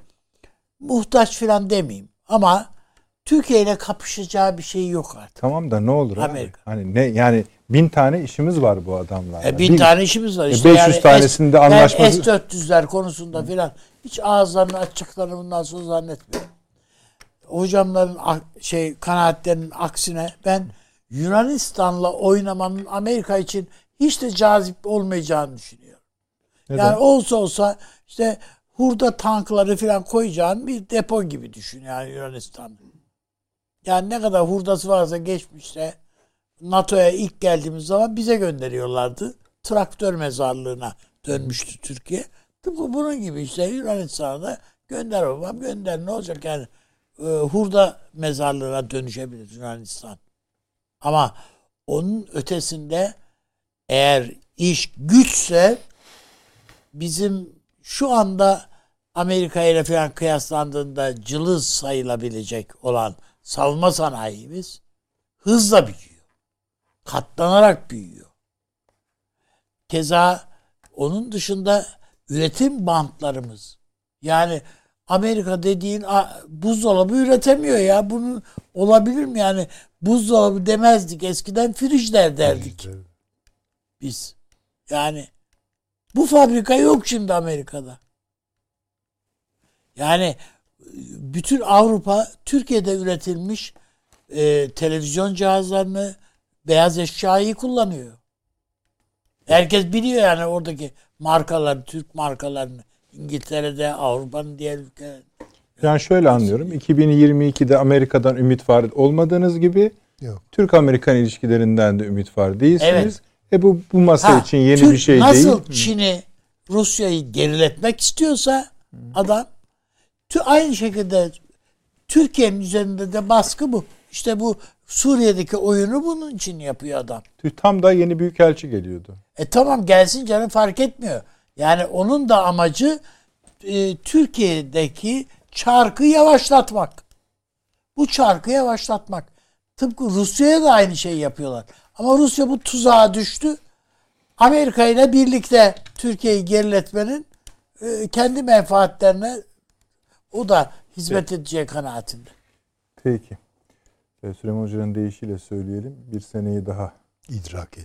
muhtaç falan demeyeyim. Ama Türkiye ile kapışacağı bir şey yok artık. Tamam da ne olur Amerika. Abi? Hani ne yani 1000 tane işimiz var bu adamlarla. 1000 tane işimiz var. İşte 500 yani tanesinde anlaşma. Yani S-400'ler konusunda filan hiç ağızlarını açacaklarını bundan sonra zannetmiyorum. Hocamların kanaatlerinin aksine ben Yunanistan'la oynamanın Amerika için hiç de cazip olmayacağını düşünüyorum. Neden? Yani olsa işte hurda tankları filan koyacağın bir depo gibi düşün yani Yunanistan. Yani ne kadar hurdası varsa geçmişte NATO'ya ilk geldiğimiz zaman bize gönderiyorlardı. Traktör mezarlığına dönmüştü Türkiye. Tıpkı bunun gibi işte Yunanistan'a da gönder babam gönder, ne olacak yani hurda mezarlığına dönüşebilir Yunanistan. Ama onun ötesinde eğer iş güçse bizim şu anda Amerika ile falan kıyaslandığında cılız sayılabilecek olan savunma sanayimiz hızla büyüyor. Katlanarak büyüyor. Keza onun dışında üretim bantlarımız, yani Amerika dediğin buzdolabı üretemiyor ya. Bunu olabilir mi yani? Buzdolabı demezdik. Eskiden frijler derdik. Biz. Yani bu fabrika yok şimdi Amerika'da. Yani bütün Avrupa Türkiye'de üretilmiş televizyon cihazlarını, beyaz eşyayı kullanıyor. Herkes biliyor yani oradaki markaları, Türk markalarını. İngiltere'de, Avrupa'nın diğer ülkelerinde. Yani şöyle anlıyorum. 2022'de Amerika'dan ümit var olmadığınız gibi Türk-Amerikan ilişkilerinden de ümit var değilsiniz. Evet. Bu masa için yeni Türk bir şey değil. Nasıl Çin'i, Rusya'yı geriletmek istiyorsa adam aynı şekilde Türkiye'nin üzerinde de baskı bu. İşte bu Suriye'deki oyunu bunun için yapıyor adam. Tam da yeni büyükelçi geliyordu. Tamam gelsin canım fark etmiyor. Yani onun da amacı Türkiye'deki çarkı yavaşlatmak. Bu çarkı yavaşlatmak. Tıpkı Rusya'ya da aynı şeyi yapıyorlar. Ama Rusya bu tuzağa düştü. Amerika ile birlikte Türkiye'yi geriletmenin kendi menfaatlerine o da hizmet edeceği kanaatinde. Peki. Süleyman Hoca'nın deyişiyle söyleyelim. Bir seneyi daha idrak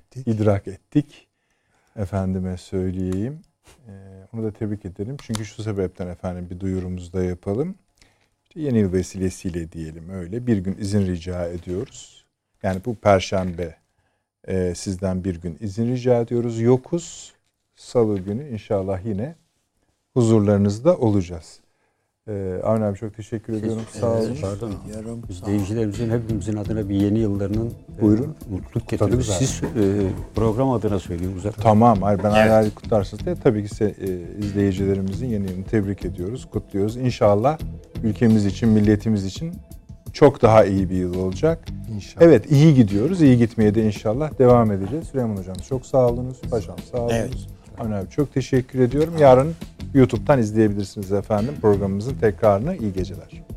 ettik. Efendime söyleyeyim. Onu da tebrik edelim. Çünkü şu sebepten efendim bir duyurumuzu da yapalım. İşte yeni yıl vesilesiyle diyelim öyle. Bir gün izin rica ediyoruz. Yani bu Perşembe sizden bir gün izin rica ediyoruz. Yokuz. Salı günü inşallah yine huzurlarınızda olacağız. Avni abi çok teşekkür ediyorum. Sağ olun. Değişilerimizin hepimizin adına bir yeni yıllarının mutluluk getiriyoruz. Siz program adına söylüyorsunuz. Tamam. Hayır, ben hala kutlarsınız diye tabii ki izleyicilerimizin yeni yılını tebrik ediyoruz. Kutluyoruz. İnşallah ülkemiz için, milletimiz için çok daha iyi bir yıl olacak. İnşallah. Evet iyi gidiyoruz. İyi gitmeye de inşallah devam edeceğiz. Süleyman Hocam çok sağ olunuz. Paşam sağ olunuz. Evet. Avni abi çok teşekkür ediyorum. Yarın YouTube'dan izleyebilirsiniz efendim programımızın tekrarını. İyi geceler.